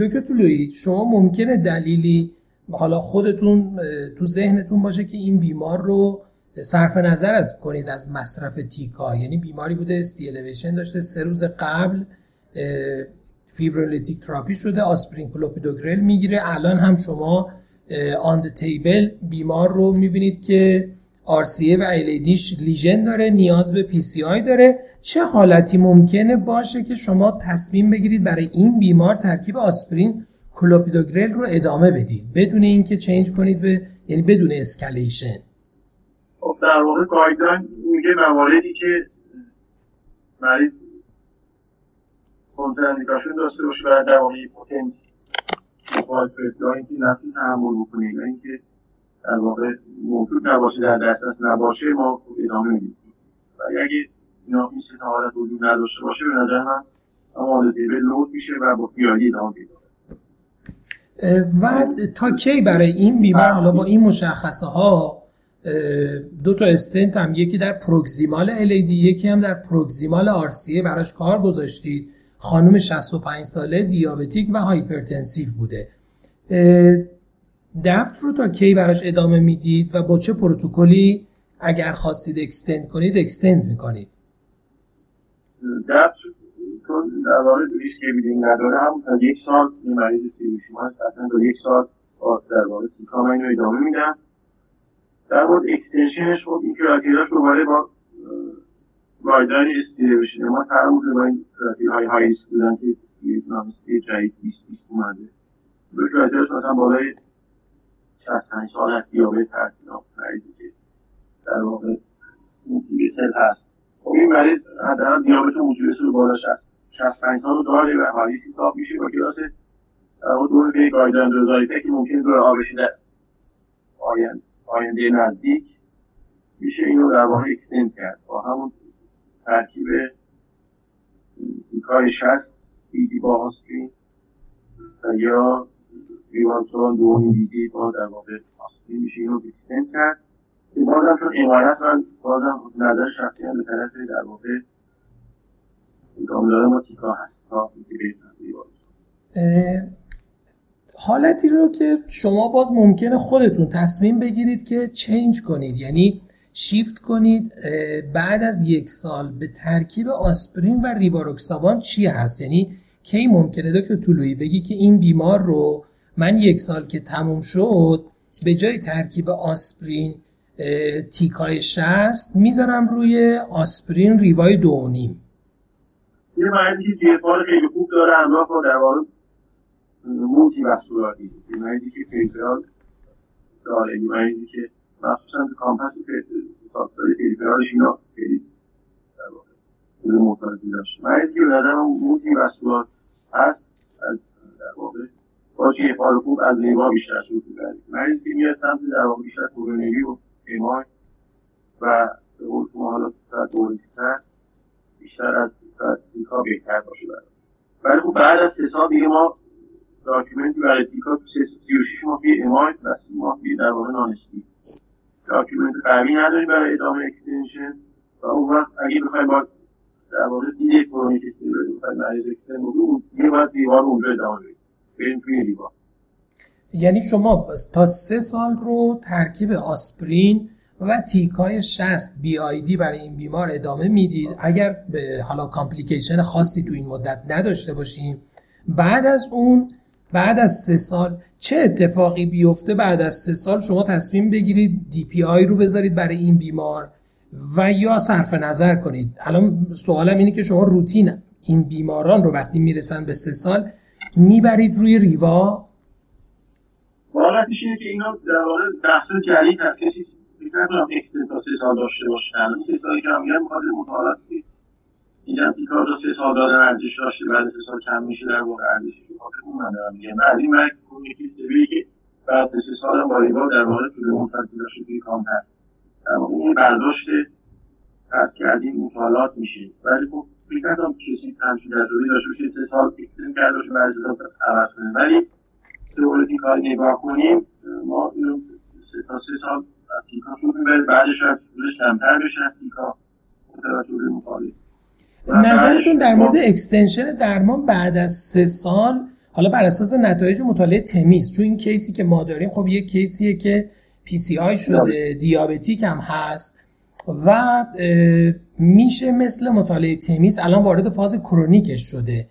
دکتر طلویی شما ممکنه دلیلی حالا خودتون تو ذهنتون باشه که این بیمار رو صرف نظر کنید از مصرف تیکا، یعنی بیماری بوده استی الیویشن داشته، سه روز قبل فیبرولیتیک تراپی شده، آسپرین کلوپیدوگرل میگیره، الان هم شما آن د تیبل بیمار رو میبینید که آر سی ای و ال ای دیش لیژن داره، نیاز به پی سی آی داره. چه حالتی ممکنه باشه که شما تصمیم بگیرید برای این بیمار ترکیب آسپرین کلوپیدوگرل رو ادامه بدید بدون اینکه چنج کنید به یعنی بدون اسکالیشن؟ خب در واقع گایدلاین میگه مواردی که مریض کنتراندیکاشون داشته باشه برای درمانی پوتنسی فایل یا اینکه نتونه تحمل بکنه یا اینکه در واقع موجود نباشه، در دسترس نباشه، ما ادامه میدیم. ولی اگه اینا این سه تا حالت وجود نداشته باشه، به نظر من آماده دیبل لود میشه و با خیالی ادامه میده. و تا کی برای این بیمار حالا با این مشخصه ها دو تا استنت هم، یکی در پروگزیمال ال ای دی، یکی هم در پروگزیمال آر سی ای براش کار گذاشتید؟ خانم شصت و پنج ساله، دیابتیک و هایپرتنسیو بوده. دبت رو تا کی براش ادامه میدید و با چه پروتکلی اگر خواستید اکستند کنید اکستند میکنید؟ دبت چون در واقع ریسک بیدینگ نداره، هم تا یک سال این مریض سیری شما هست، اصلا تا یک سال در واقع تیکام این رو ادامه میدن. در مورد اکستنشنش خود این کراتیراش رو باره با رایدان استیره بشینه. ما ترموزه با این کراتیر های های سکودن که یک نامستیر جایی بیست بیست اومده به کراتیراش مثلا بالای شصت و پنج سال از دیابت هست، این ها مریضی که در واقع موتیوی سل هست. خب این مریض حداقل دیابت موتیوی سل بالا شد شصت و پنج سال رو داره و حالیس حساب میشه با کلاس دور به گایدلاین رضایته که ممکنه دور آبشی در آینده آینده نزدیک میشه این رو در واقع اکستند کرد با همون ترکیب دیکای شست بیدی با آسپرین یا ریوانترون دومی بیدی با در واقع آسپرین میشه این رو اکستند کرد. بازم چون امارت من بازم نظر شخصی هم به طرف در واقع دامداره ما تیکا هست تا بیدی بیدی. حالتی رو که شما باز ممکنه خودتون تصمیم بگیرید که چینج کنید، یعنی شیفت کنید بعد از یک سال به ترکیب آسپرین و ریواروکسابان چی هست؟ یعنی کی ممکنه دکتر طلویی بگی که این بیمار رو من یک سال که تموم شد به جای ترکیب آسپرین تیکای شصت میذارم روی آسپرین ریوای دو و نیم؟ یه مریضی که دیفار خیلی خوب داره همراه با دوارم موتی و سوراتی مریضی که پریفرال داره، مریضی که مخصوصا تو کامپس ساختاری پریفرالش اینا خیلی در واقع خود محتاجی داشت، مریضی که به نظر موتی و سورات هست از در واقع با چه افعال خوب از نیما بیشتر شروع کرد، مریضی که میاد سمت در واقع بیشتر کورونری و ایمای و به قول شما حالا دوریستر بیشتر از دیکا بهتر باشه برای ولی خب بعد از سه سال دیگه ما داکیومنتی برای دیکا سی و شش ماهی اماید و سی ماهی در واقع نانستی داکیومنت قوی نداری برای ادامه اکستنشن و اون وقت اگه بخوایی باید در واقع دیده کرونیک استیل برای بخوایی مریض اکستن بود دیگه باید دیوار اونجا ادامه برید بریم توی دیوار. یعنی شما تا سه سال رو ترکیب آسپرین و تیکای شصت بی آی دی برای این بیمار ادامه میدید اگر به حالا کامپلیکیشن خاصی تو این مدت نداشته باشیم. بعد از اون بعد از سه سال چه اتفاقی بیفته؟ بعد از سه سال شما تصمیم بگیرید دی پی آی رو بذارید برای این بیمار و یا صرف نظر کنید. الان سوالم اینه که شما روتین این بیماران رو وقتی میرسن به سه سال میبرید روی ریوا؟ واقعیش اینه که اینا در واقع بحث جدید هست، کسی فکر نکنم اکستنت تا سه سال داشته باشن. سه سالی که هم میگم میخواد مطالعه کنید میگم دیکار رو سه سال دادن ارزش داشته، بعد سه سال کم میشه در واقع ارزشش رو خاطر اون من دارم میگم از این مرگ کنیکی سبیلی که بعد سه سال هم باریبا در واقع تو به منفرد داشته توی کام هست در واقع این برداشت هست که از این مطالعات میشه. ولی خب فکر کنم کسی همچین در روی داشته باشه سه سال اکستریم کرد باشه بعد سه سال عوض کنیم، ولی سوال دیکار نگاه کنیم ما اینو تا سه سال از دیکار شروع میبریم بعدش رو بودش کمتر بشه از دیکار مطالعه. نظرتون در مورد اکستنشن درمان بعد از سه سال حالا بر اساس نتایج مطالعه تمیز، چون این کیسی که ما داریم خب یک کیسیه که پی سی آی شده، دیابتیک هم هست و میشه مثل مطالعه تمیز الان وارد فاز کرونیکش شده.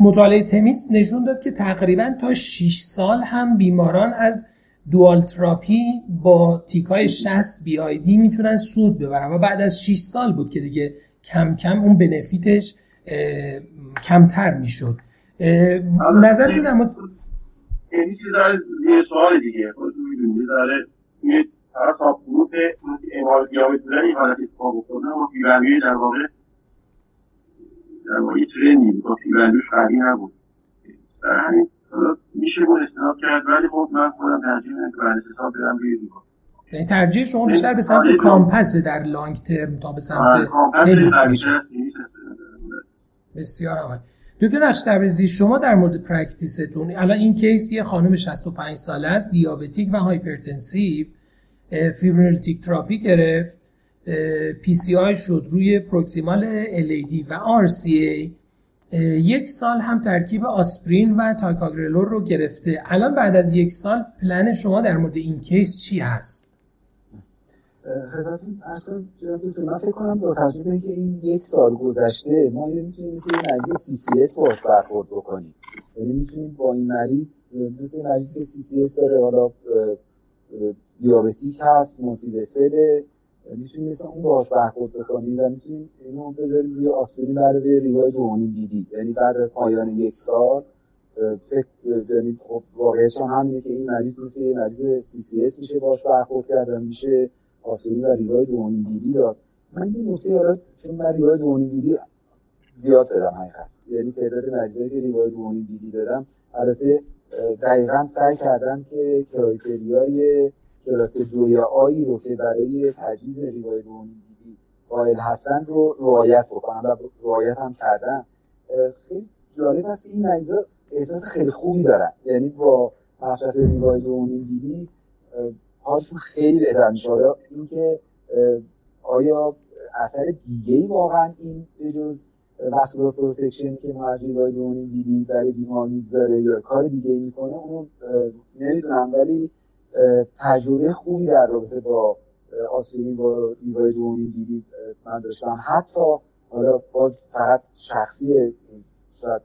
مطالعه تمیز نشون داد که تقریبا تا شش سال هم بیماران از دوال تراپی با تیکای شصت بی آی دی میتونن سود ببرن و بعد از شش سال بود که دیگه کم کم اون بنفیتش کمتر میشد. نظرتون در مورد یعنی چیز داره زیر سوال دیگه خودت میدونی داره یه حساب فروت اموال دیابت داره این حالت اتفاق افتاده و پیوندی در واقع در واقع ترندی بود، پیوندیش قوی نبود. در همین میشه بود استناد کرد، ولی خب من خودم ترجیح میدم که بررسی حساب بدم روی دیوار. یعنی ترجیح شما بیشتر به سمت کامپس در لانگ ترم تا به سمت تنیس میشه. بسیار عالی. دکتر نقش تبریزی، شما در مورد پرکتیستون الان این کیس یه خانم شصت و پنج ساله است، دیابتیک و هایپرتنسیو، فیبرینولیتیک تراپی گرفت، پی سی آی شد روی پروکسیمال ال ای دی و آر سی ای، یک سال هم ترکیب آسپرین و تایکاگرلور رو گرفته. الان بعد از یک سال پلن شما در مورد این کیس چی هست؟ خدمتتون اصلا دکتر من فکر کنم با تجربه اینکه این یک سال گذشته ما اینو میتونیم مثل این مریض سی سی اس باش برخورد بکنیم، یعنی میتونیم با این مریض مثل این مریض که سی سی اس داره، حالا دیابتیک هست، مولتیپل، میتونیم مثل اون باش برخورد بکنیم و میتونیم اینو بذاریم روی آسپرین برای ریوای دومین بیدی، یعنی بعد پایان یک سال فکر یعنی خب واقعیتش همینه که این مریض مثل این مریض سی سی اس میشه باش برخورد کردن، میشه آسوری و ریوای دوانین بیدی را. من این نقطه حالا چون من ریوای دوانین بیدی زیاد دادم حقیقت، یعنی تعداد مریضایی که ریوای دوانین بیدی دادم البته دقیقا سعی کردم که کرایتریای کلاس دو یا آی رو که برای تجویز ریوای دوانین بیدی قائل هستن رو رعایت بکنم و رعایت هم کردم. خیلی جالب است این مریضا احساس خیلی خوبی دارن، یعنی با مصرف ریوای دوانین بیدی هاشون خیلی بهتر میشه. حالا این که آیا اثر دیگه‌ای واقعا این به جز واسکولار پروتکشن که ماجری باید اون دیدی برای بیمار میذاره یا کار دیگه‌ای میکنه اون نمیدونم، ولی تجربه خوبی در رابطه با آسپرین با ریوای دومین دیدی من داشتم. حتی حالا باز فقط شخصی شاید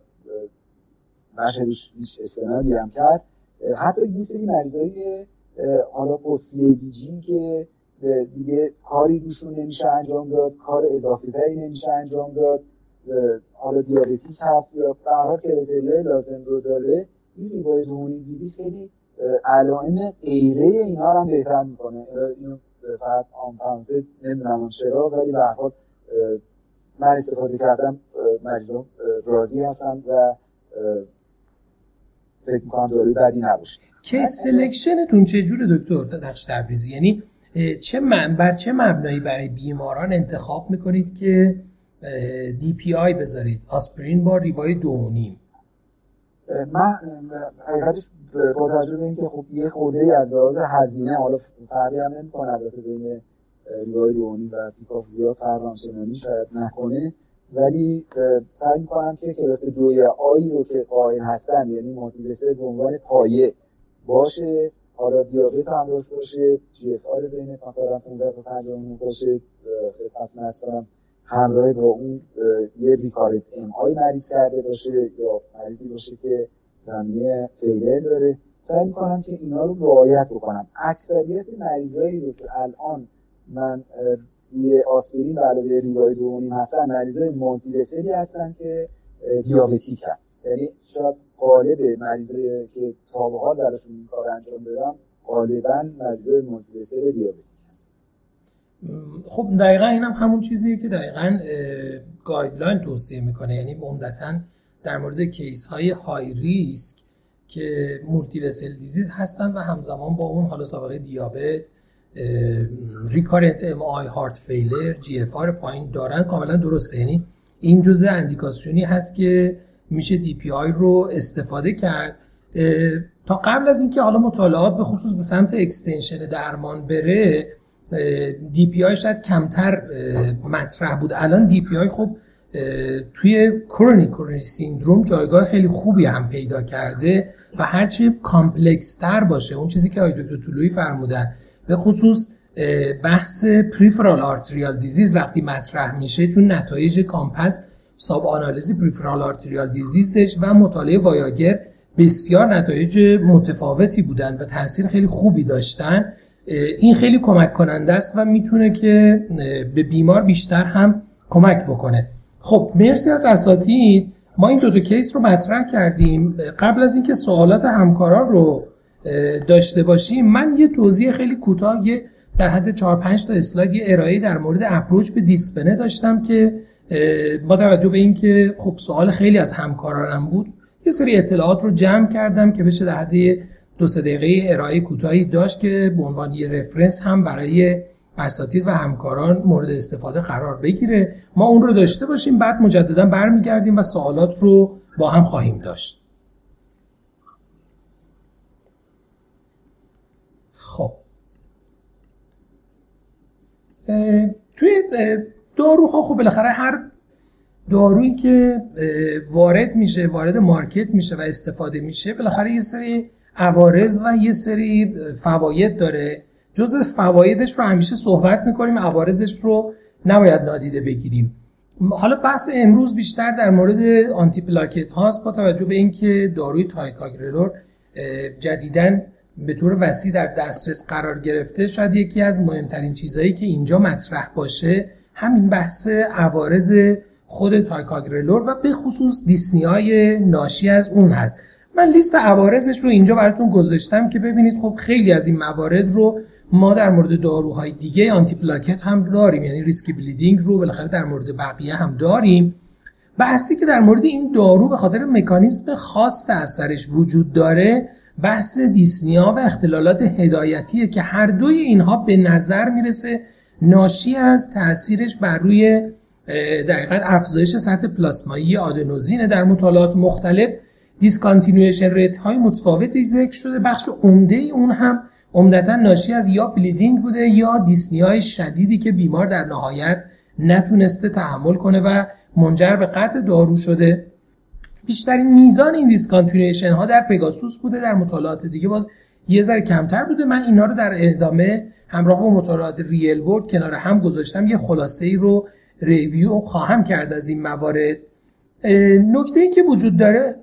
نشدش هیچ استنادی هم کرد، حتی یه سری مریضای حالا پوسیه بیجی که دیگه کاری روشون نمیشه انجام داد، کار اضافی تری نمیشه انجام داد، حالا دیابتیک هست یا برها کرایتریای لازم رو داره، این ریوای دومین بیدی خیلی علائم غیره اینا رو هم بهتر میکنه. اینو فقط آن پرانتز نمیدونم چرا، ولی به هر حال من استفاده کردم، مریضا راضی هستن و فکر می‌کنم داروی بدی نباشه. کیس سلکشنتون چجوره دکتر نقش تبریزی؟ یعنی چه منبر چه مبنایی برای بیماران انتخاب میکنید که دی پی آی بذارید، آسپرین با ریوای دوونیم؟ من حقیقتش با تجربه این که خب یه خورده از لحاظ هزینه حالا فرقی هم نمی‌کنه، البته بین ریوای دوونیم و تیکاف زیاد فرق آنچنانی شاید نکنه، ولی سعی می‌کنم که کلاس دوی آی رو که قائل هستن یعنی مولتیپل به عنوان پایه باشه، حالا دیابت هم روش باشه، جی اف آر بین مثلا پانزده تا پنجاه باشه، خدمتتون عرض کنم همراه با اون یه ریکارد ام آی مریض کرده باشه یا مریضی باشه که زمینه فیلر داره. سعی می‌کنم که اینا رو رعایت بکنم. اکثریت مریضایی رو که الان من یه آسپرین برای ریوای دوونیم هستن مریضای مولتیپل هستن که دیابتیکن، یعنی شاید غالب مریضایی که تا به حال براشون این کار انجام دادم غالبا مریضای مولتیپل دیابتیک هستن. خب دقیقاً اینم همون چیزیه که دقیقاً گایدلاین توصیه میکنه، یعنی عمدتاً در مورد کیس های های ریسک که مولتیپل دیزیز هستن و همزمان با اون حالا سابقه دیابت، ریکارنت ام آی، هارت فیلر، جی اف آر پایین دارن، کاملا درسته. یعنی این جزء اندیکاسیونی هست که میشه دی پی آی رو استفاده کرد. تا قبل از اینکه حالا مطالعات به خصوص به سمت اکستنشن درمان بره، دی پی آی شاید کمتر مطرح بود. الان دی پی آی خب توی کرونیک کرونیک سیندروم جایگاه خیلی خوبی هم پیدا کرده و هرچی کامپلکس تر باشه، اون چیزی که آقای دکتر طلویی فرمودن به خصوص بحث پریفرال آرتریال دیزیز وقتی مطرح میشه، چون نتایج کامپس ساب آنالیز پریفرال آرتریال دیزیزش و مطالعه وایاگر بسیار نتایج متفاوتی بودن و تاثیر خیلی خوبی داشتن. این خیلی کمک کننده است و میتونه که به بیمار بیشتر هم کمک بکنه. خب مرسی از اساتید، ما این دو تا کیس رو مطرح کردیم. قبل از اینکه سوالات همکاران رو داشته باشیم، من یه توضیح خیلی کوتاه در حد چهار پنج تا اسلاید یه ارائه در مورد اپروچ به دیسپنه داشتم که با توجه به این که خب سوال خیلی از همکارانم بود یه سری اطلاعات رو جمع کردم که بشه در حد دو سه دقیقه ارائه کوتاهی داشت که به عنوان یه رفرنس هم برای اساتید و همکاران مورد استفاده قرار بگیره. ما اون رو داشته باشیم، بعد مجددا برمیگردیم و سوالات رو با هم خواهیم داشت. خب توی داروها خب بالاخره هر دارویی که وارد میشه، وارد مارکت میشه و استفاده میشه، بالاخره یه سری عوارض و یه سری فواید داره. جز فوایدش رو همیشه صحبت میکنیم، عوارضش رو نباید نادیده بگیریم. حالا بحث امروز بیشتر در مورد آنتی پلاکت هاست، با توجه به اینکه داروی تایکاگرلور جدیداً به طور وسیع در دسترس قرار گرفته، شاید یکی از مهمترین چیزهایی که اینجا مطرح باشه همین بحث عوارض خود تایکاگرلور و به خصوص دیسنی‌های ناشی از اون هست. من لیست عوارضش رو اینجا براتون گذاشتم که ببینید خب خیلی از این موارد رو ما در مورد داروهای دیگه آنتی پلاکت هم داریم، یعنی ریسکی بلیدینگ رو بالاخره در مورد بقیه هم داریم. بحثی که در مورد این دارو به خاطر مکانیزم خاص اثرش وجود داره بحث دیسنیا و اختلالات هدایتیه که هر دوی اینها به نظر میرسه ناشی از تأثیرش بر روی دقیقاً افزایش سطح پلاسمایی آدنوزین. در مطالعات مختلف دیسکانتینویشن ریت های متفاوتی ذکر شده، بخش عمده اون هم عمدتاً ناشی از یا بلیدینگ بوده یا دیسنیای شدیدی که بیمار در نهایت نتونسته تحمل کنه و منجر به قطع دارو شده. بیشترین میزان این دیسکانتینویشن ها در پگاسوس بوده، در مطالعات دیگه باز یه ذره کمتر بوده. من اینا رو در ادامه همراه با مطالعات ریل ورد کنار هم گذاشتم، یه خلاصه‌ای رو ریویو خواهم کرد از این موارد. نکته‌ای که وجود داره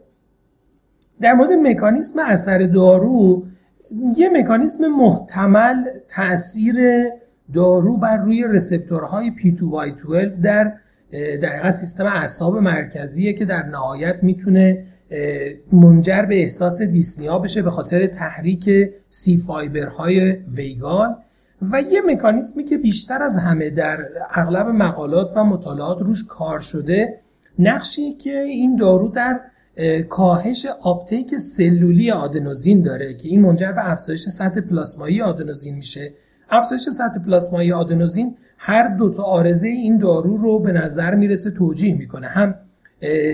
در مورد مکانیسم اثر دارو، یه مکانیسم محتمل تأثیر دارو بر روی ریسپتورهای پی تو وای دوازده در در واقع سیستم اعصاب مرکزیه که در نهایت میتونه منجر به احساس دیسنیا بشه به خاطر تحریک سی فایبرهای ویگال. و یه مکانیسمی که بیشتر از همه در اغلب مقالات و مطالعات روش کار شده، نقشی که این دارو در کاهش آپتیک سلولی آدنوزین داره که این منجر به افزایش سطح پلاسمایی آدنوزین میشه. افزایش سطح پلاسمایی آدنوزین هر دو تا عارضه این دارو رو به نظر میرسه توجیه میکنه، هم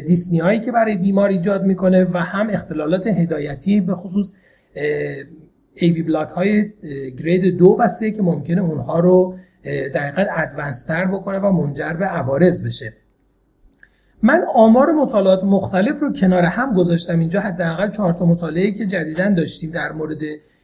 دیسنیایی که برای بیمار ایجاد میکنه و هم اختلالات هدایتی به خصوص ای وی بلاک های گرید دو و سه که ممکنه اونها رو دقیقاً ادوانس تر بکنه و منجر به عوارض بشه. من آمار مطالعات مختلف رو کنار هم گذاشتم اینجا، حداقل چهار تا مطالعه که جدیداً داشتیم در مورد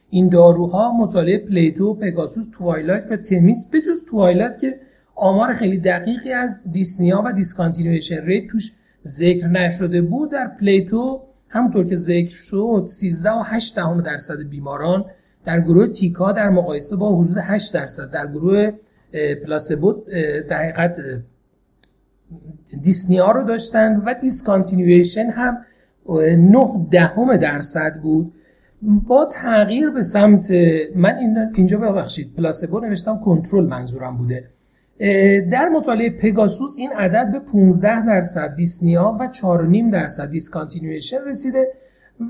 این داروها، مطالعه پلیتو، پگاسوس، توایلایت و تمیس، به جز توایلایت که آمار خیلی دقیقی از دیسنیا و دیسکانتینویشن ریت توش ذکر نشده بود. در پلیتو همونطور که ذکر شد سیزده و هشت دهم درصد بیماران، در گروه تیکا در مقایسه با حدود هشت درصد در گروه پلاسبو در حقیقت دیسنیا رو داشتن و دیسکانتینویشن هم نه دهم درصد بود. با تغییر به سمت من اینجا ببخشید پلاسبو نوشتم، کنترل منظورم بوده. در مطالعه پگاسوس این عدد به پانزده درصد دیسنیا و چهار و نیم درصد دیسکانتینویشن رسیده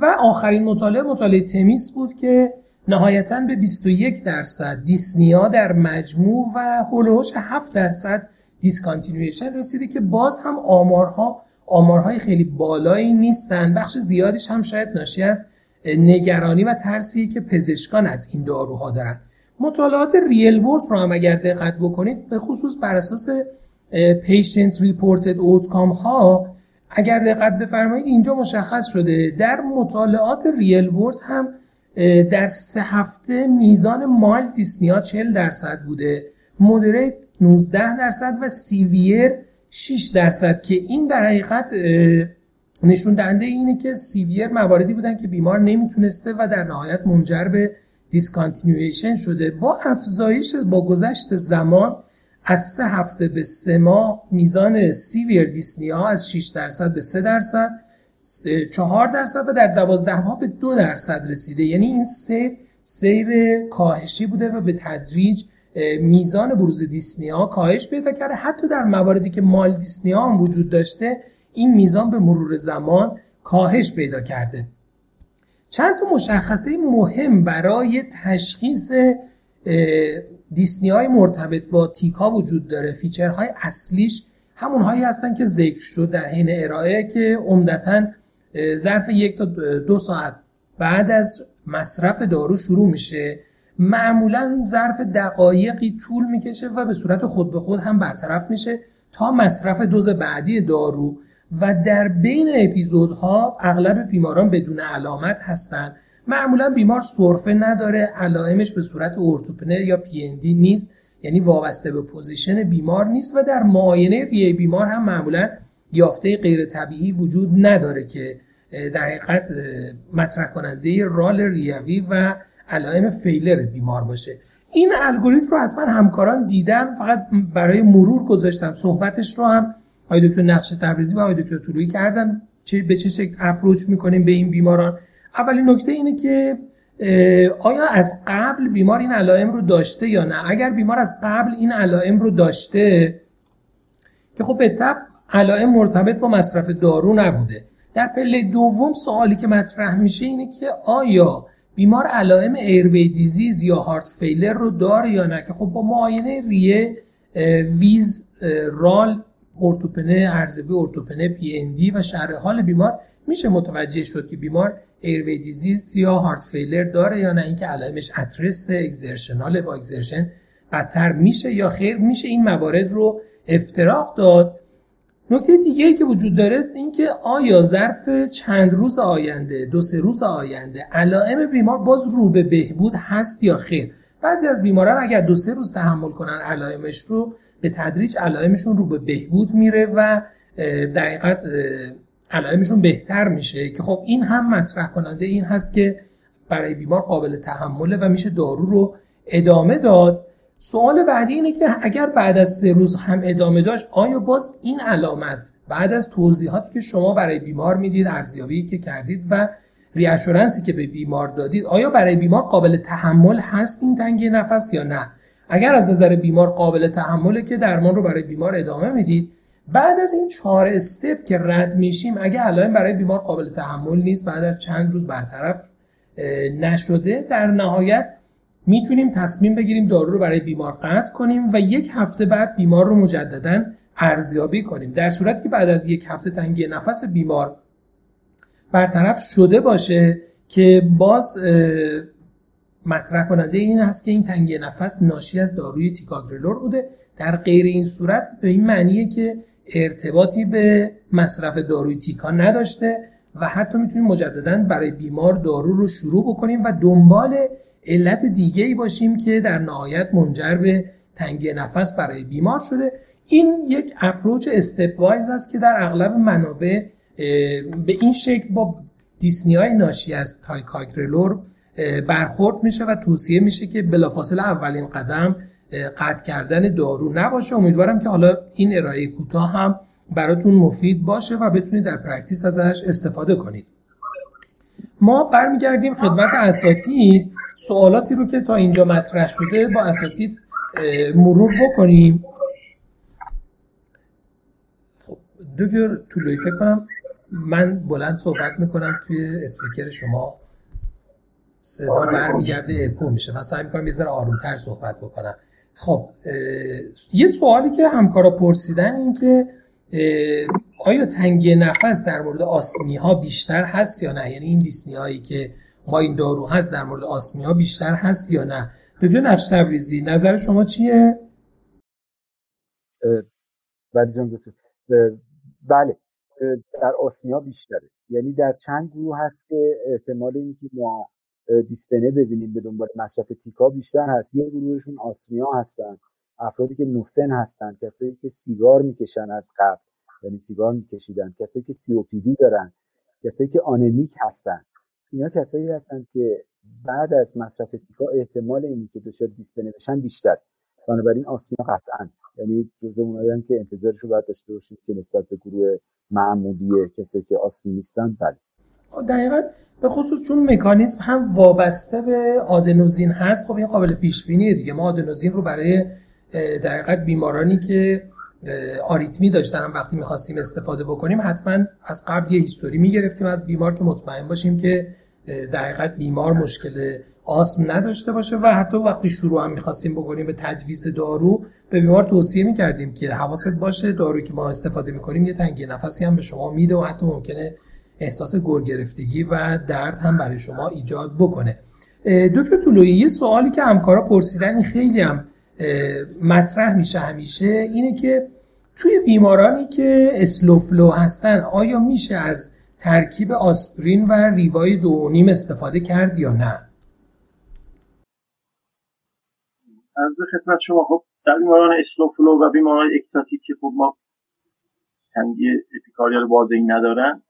و آخرین مطالعه مطالعه تمیس بود که نهایتاً به بیست و یک درصد دیسنیا در مجموع و هولوش هفت درصد دیسکانتینویشن رسیده که باز هم آمارها آمارهای خیلی بالایی نیستن. بخش زیادیش هم شاید ناشی از نگرانی و ترسی که پزشکان از این داروها دارن. مطالعات ریل ورد رو هم اگر دقت بکنید، به خصوص بر اساس پیشنت ریپورتد اوتکام ها اگر دقت بفرمایید اینجا مشخص شده. در مطالعات ریل ورد هم در سه هفته میزان مایل دیسنیا چهل درصد بوده، مودریت نوزده درصد و سیویر شش درصد که این در حقیقت نشون دهنده اینه که سیویر مواردی بودن که بیمار نمیتونسته و در نهایت منجر به دیسکانتینویشن شده. با افزایش با گذشت زمان از سه هفته به سه ماه میزان سیویر دیسنیا از شش درصد به سه درصد، چهار درصد و در دوازده ماه به دو درصد رسیده. یعنی این سیر سیر کاهشی بوده و به تدریج میزان بروز دیسنیا کاهش پیدا کرده. حتی در مواردی که مال دیسنیا هم وجود داشته این میزان به مرور زمان کاهش پیدا کرده. چند تا مشخصه مهم برای تشخیص دیسنی های مرتبط با تیکا وجود داره. فیچرهای اصلیش همون هایی هستن که ذکر شد در حین ارائه، که عمدتاً ظرف یک تا دو ساعت بعد از مصرف دارو شروع میشه، معمولاً ظرف دقایقی طول میکشه و به صورت خود به خود هم برطرف میشه تا مصرف دوز بعدی دارو. و در بین اپیزودها اغلب بیماران بدون علامت هستند. معمولا بیمار سرفه نداره، علائمش به صورت ارتوپنه یا پی ان دی نیست، یعنی وابسته به پوزیشن بیمار نیست، و در معاینه ریه بیمار هم معمولا یافته غیر طبیعی وجود نداره که در حقیقت مطرح کننده رال ریوی و علائم فیلر بیمار باشه. این الگوریتم رو حتما همکاران دیدن، فقط برای مرور گذاشتم، صحبتش رو هم آقای دکتر نقش تبریزی و آقای دکتر طلویی کردن، چه به چه شکل اپروچ میکنیم به این بیماران. اولین نکته اینه که آیا از قبل بیمار این علائم رو داشته یا نه. اگر بیمار از قبل این علائم رو داشته که خب به تبع علائم مرتبط با مصرف دارو نبوده. در پله دوم سوالی که مطرح میشه اینه که آیا بیمار علائم ایروی دیزیز یا هارت فیلر رو داره یا نه، که خب با معاینه ریه، ویز، رال، ارتوپنه، ارزبی ارتوپنه، پی ان دی و شرح حال بیمار میشه متوجه شد که بیمار ایروی دیزیز یا هارت فیلر داره یا نه، اینکه علائمش اترست، اگزرشنال، با اگزرشن بدتر میشه یا خیر. میشه این موارد رو افتراق داد. نکته دیگه‌ای که وجود داره اینکه آیا ظرف چند روز آینده، دو سه روز آینده، علائم بیمار باز رو به بهبود هست یا خیر. بعضی از بیماران اگر دو سه روز تحمل کنن علائمش رو، به تدریج علائمشون رو به بهبود میره و در حقیقت علائمشون بهتر میشه، که خب این هم مطرح کننده این هست که برای بیمار قابل تحمله و میشه دارو رو ادامه داد. سوال بعدی اینه که اگر بعد از سه روز هم ادامه داشت، آیا باز این علامت بعد از توضیحاتی که شما برای بیمار میدید، ارزیابی که کردید و ریاشورنسی که به بیمار دادید، آیا برای بیمار قابل تحمل هست این تنگی نفس یا نه؟ اگر از نظر بیمار قابل تحمله که درمان رو برای بیمار ادامه میدید. بعد از این چهار استپ که رد میشیم، اگه علائم برای بیمار قابل تحمل نیست، بعد از چند روز برطرف نشده، در نهایت میتونیم تصمیم بگیریم دارو رو برای بیمار قطع کنیم و یک هفته بعد بیمار رو مجدداً ارزیابی کنیم. در صورتی که بعد از یک هفته تنگی نفس بیمار برطرف شده باشه، که باز مطرح کننده این هست که این تنگی نفس ناشی از داروی تیکاگرلور بوده. در غیر این صورت به این معنیه که ارتباطی به مصرف داروی تیکا نداشته و حتی میتونیم مجدداً برای بیمار دارو رو شروع بکنیم و دنبال علت دیگه‌ای باشیم که در نهایت منجر به تنگی نفس برای بیمار شده. این یک اپروچ استپ وایز است که در اغلب منابع به این شکل با دیسنی‌های ناشی از تیکاگرلور برخورد میشه و توصیه میشه که بلافاصله اولین قدم قطع کردن دارو نباشه. امیدوارم که حالا این ارائه کوتاه هم براتون مفید باشه و بتونید در پرکتیس ازش استفاده کنید. ما برمیگردیم خدمت اساتید، سوالاتی رو که تا اینجا مطرح شده با اساتید مرور بکنیم. خب دکتر طلویی فکر کنم من بلند صحبت میکنم توی اسپیکر شما صدا برمیگرده اکو میشه، من سعی میکنم یه ذره آرومتر صحبت بکنم. خب یه سوالی که همکارا پرسیدن این که آیا تنگی نفس در مورد آسمی ها بیشتر هست یا نه، یعنی این دیسنی هایی که ما این دارو هست در مورد آسمی ها بیشتر هست یا نه. دکتر نقش تبریزی نظر شما چیه؟ بله جان دکتر، بله در آسمی ها بیشتره، یعنی در چند گروه هست که احتمال اینکه ما دیسپنه ببینیم به دنبال مصرف تیکا بیشتر هست. یه گروهشون آسمیا هستن، افرادی که مسن هستن، کسایی که سیگار میکشن از قبل، یعنی سیگار میکشیدن، کسایی که سی او پی دی دارن، کسایی که آنمیک هستن. اینا کسایی هستن که بعد از مصرف تیکا احتمال اینی که دچار دیسپنه بشن بیشتر. بنابراین آسمیا قطعاً یعنی جزء اونایان که انتظارش رو باید داشته باشیم که نسبت به گروه معمولی کسایی که آسمی نیستن. بله دقیقاً، به خصوص چون مکانیزم هم وابسته به آدنوزین هست، خب این قابل پیش بینیه دیگه. ما آدنوزین رو برای در حقیقت بیمارانی که آریتمی داشتن وقتی می‌خواستیم استفاده بکنیم، حتما از قبل یه هیستوری می‌گرفتیم از بیمار که مطمئن باشیم که در حقیقت بیمار مشکل آسم نداشته باشه، و حتی وقتی شروع هم می‌خواستیم بکنیم به تجویز دارو به بیمار توصیه می‌کردیم که حواست باشه دارویی که ما استفاده می‌کنیم یه تنگی نفسی هم به شما میده و حتی ممکنه احساس گرگرفتگی و درد هم برای شما ایجاد بکنه. دکتر طلویی، یه سوالی که همکارا پرسیدن خیلی هم مطرح میشه همیشه اینه که توی بیمارانی که اسلو فلو هستن آیا میشه از ترکیب آسپرین و ریوای دو نیم استفاده کرد یا نه؟ از خدمت شما، خب در بیماران اسلو فلو و بیماران اکتاتیک که خب ما تنگی اپیکاریال واضحی ندارن،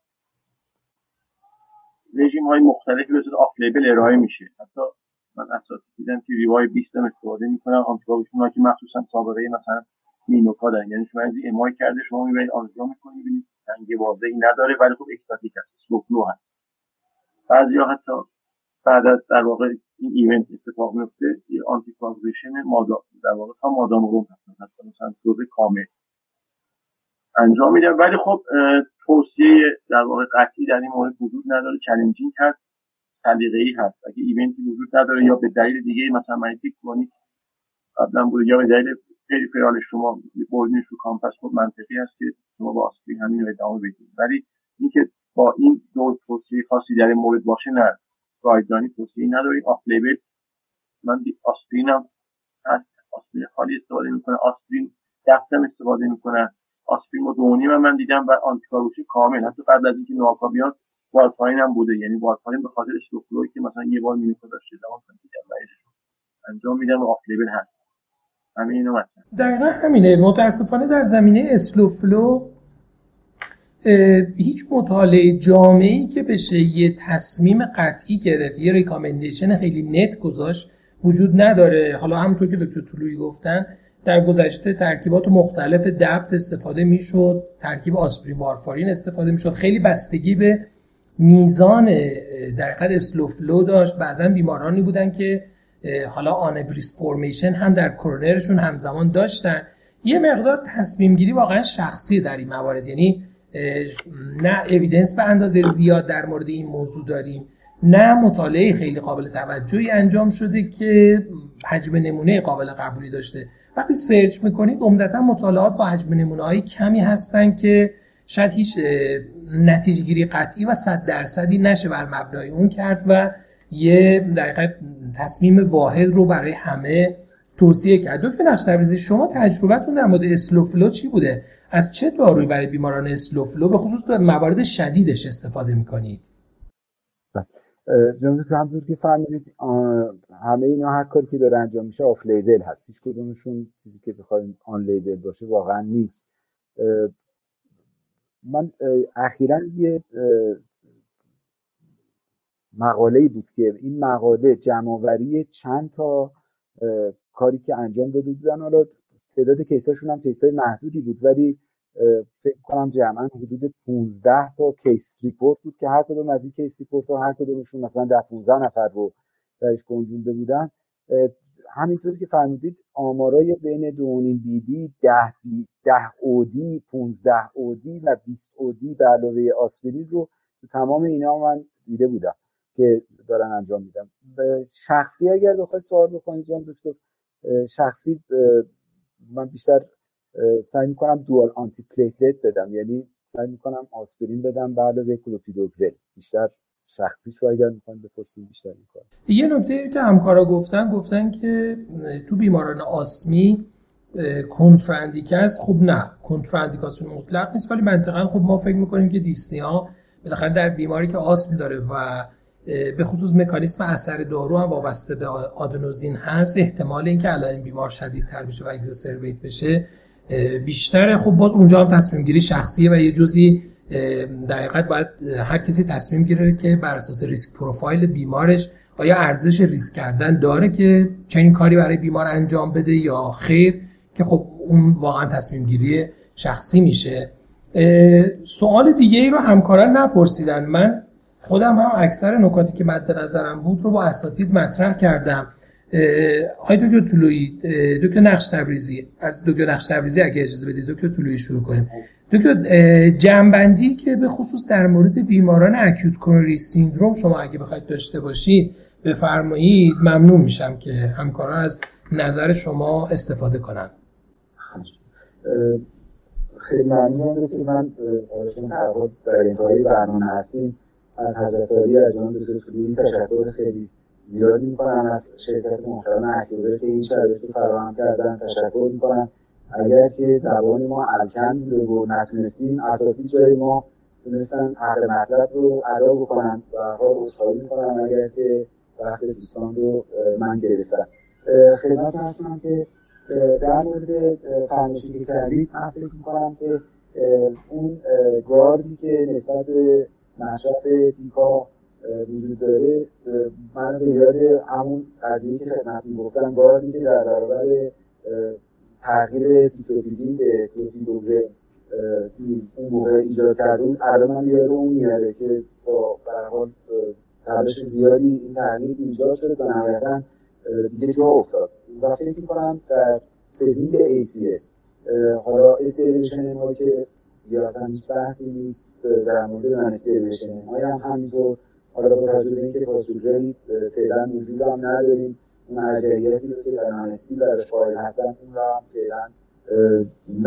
رژیم های مختلفی به صورت آف لیبل ارائه میشه. حتی من اساس دیدم که ریوای بیست هم استفاده میکنن، آنتیبیوتیک‌ها که مخصوصا سابقه مثلا مینوکا دارن، یعنی شما از این امای کرده شما میبرید آنجا میکنید میبینید تنگی واضحی نداره ولی خب اکتاتیک هست، اسلو فلو هست. بعضیا حتی بعد از در واقع این ایونت اتفاق میفته یه آنتیکوگولیشن مادا در واقع تا مادامورون هست مثلا دوز کامل انجام میده، ولی خب توصیه در واقع قطعی در این مورد وجود نداره. چالنجینگ هست، سلیقه‌ای هست، اگه ایونتی وجود نداره یا به دلیل دیگه مثلا منیتیک کرونیک قبلا بود یا به دلیل پریفرال شما بردنش رو کامپس خود منطقی هست که شما با آسپرین همین رو ادامه بدید، ولی اینکه با این دو توصیه خاصی در این مورد باشه نه، گایدلاین توصیه نداره. آف لیبل من آسپرین هم هست، آسپرین خالی استفاده میکنه، آسپرین دفتم استفاده میکنه، آسپرین و دونیم هم من دیدم و آنتیکاروشی کامل، حتی قبل از اینکه نواکا بیاد والپارین هم بوده، یعنی والپارین به خاطر اسلوفلوی که مثلا یه بار مینوکا داشته دوام دیدم مریضشون انجام میدم و آف لیبل هست. همین اینو مثلا دقیقاً همینه. متاسفانه در زمینه اسلوفلو هیچ مطالعه جامعی که بشه یه تصمیم قطعی گرفت، یه ریکامندیشن خیلی نت گذاشت وجود نداره. حالا همونطور که دکتر طلویی گفتن در گذشته ترکیبات مختلف دبت استفاده میشد، ترکیب آسپرین وارفارین استفاده میشد، خیلی بستگی به میزان در حقیقت اسلو فلو داشت. بعضن بیمارانی بودن که حالا آنوریسم فورمیشن هم در کرونرشون همزمان داشتن. یه مقدار تصمیم گیری واقعا شخصی در این موارد، یعنی نه اوییدنس به اندازه زیاد در مورد این موضوع داریم، نه مطالعه خیلی قابل توجهی انجام شده که حجم نمونه قابل قبولی داشته. وقتی سرچ میکنید عمدتاً مطالعات با حجم نمونه‌های کمی هستن که شاید هیچ نتیجه گیری قطعی و صد درصدی نشه بر مبنای اون کرد و یه دقیقاً تصمیم واحد رو برای همه توصیه کرد. دکتر نقش‌تبریزی، شما تجربتون در مورد اسلو فلو چی بوده؟ از چه دارویی برای بیماران اسلو فلو به خصوص در موارد شدیدش استفاده میکنید؟ جناب دکتر همونطور که فهمیدید همه اینا هر کاری که داره انجام میشه آف لیبل هست، هیچ کدومشون چیزی که بخوایم آن لیبل باشه واقعا نیست. من اخیراً یه مقاله‌ای بود که این مقاله جمع‌آوری چند تا کاری که انجام داده بودن، حالا تعداد کیساشون هم کیسای محدودی بود ولی فکر کنم جمعاً حدود پانزده تا کیس ریپورت بود که هر کدوم از این کیس ریپورت ها هر کدومشون مثلا ده پانزده نفر رو درش گنجونده بودن. همینطوری که فهمیدید آمارای بین دو و نیم بیدی، ده اودی، پانزده اودی و بیست اودی به علاوه آسپرین رو تو تمام اینا من دیده بودم که دارن انجام میدم. شخصی اگر بخوای سوال بکنید جان دکتر، شخصی من بیشتر سعی میکنم دوال آنتی پلیتلت بدم، یعنی سعی میکنم آسپرین بدم بعد از کلوپیدوگرل. بیشتر شخصیش رو اگر میخواین بپرسید بیشتر میکنم. یه نکته که همکارا گفتن گفتن که تو بیماران آسمی کنتراندیکاس، خب نه کنتراندیکاسیون مطلق نیست ولی منطقا خب ما فکر میکنیم که دیسنیا بالاخره در بیماری که آسم داره و به خصوص مکانیسم اثر دارو هم وابسته به آدنوزین هست، احتمال اینکه علائم بیمار شدیدتر بشه و اگزاسربیت بشه بیشتره. خب باز اونجا هم تصمیم گیری شخصیه و یه جزئی در حقیقت باید هر کسی تصمیم گیره که بر اساس ریسک پروفایل بیمارش آیا ارزش ریسک کردن داره که چنین کاری برای بیمار انجام بده یا خیر، که خب اون واقعا تصمیم گیری شخصی میشه. سوال دیگه ای رو همکاران نپرسیدن، من خودم هم اکثر نکاتی که مد نظرم بود رو با اساتید مطرح کردم آقای دکتر طلویی، دکتر نقش تبریزی، از دکتر نقش تبریزی اگه اجازه بدید دکتر طلویی شروع کنیم. دکتر، جنبندی که به خصوص در مورد بیماران اکیوت کرونری سیندروم شما اگه بخواید داشته باشید بفرمایید، ممنون میشم که همکاران از نظر شما استفاده کنن. خیلی ممنون. که من آرزوی هر وقت در انتهای برنامه هستیم از حضرت عالی، از جناب دکتر طلویی تشکر خیلی زیادی میکنم. از شرکت محترم اکیوبر که این شرایط رو فراهم کردن تشکر میکنم. اگر که زبان ما الکن بوده و نتونستیم، اساتید جای ما تونستن حق مطلب رو ادا بکنن و حال عذرخواهی میکنم اگر که وقت دوستان رو من گرفتم. خدمت هستم که در مورد فرمایشی که کردید، من فکر میکنم که اون گاردی که نسبت به مصرف تیکا وجود داره، من به یاد همون قضیه که خدمتتون گفتم، گاردی که در برابر تغییر تیکوپیدین به تیکوپیدوگرم اون موقع ایجاد کرده بود، الان من بیاره اون میاره که با برحال تلاش زیادی این تغییر ایجاد شده و نهایتا دیگه جا افتاد و فکر می‌کنم در سبیل ای سی اس حالا استیریشن ما که یا اصلا هیچ بحثی نیست در مورد من استیریشن ما هم همینطور، حالا با تجربه این که پاسوگرین فعلا وجود هم نداریم، اون عجلیتی رو که در منستی برش قائل هستن اون رو هم فعلا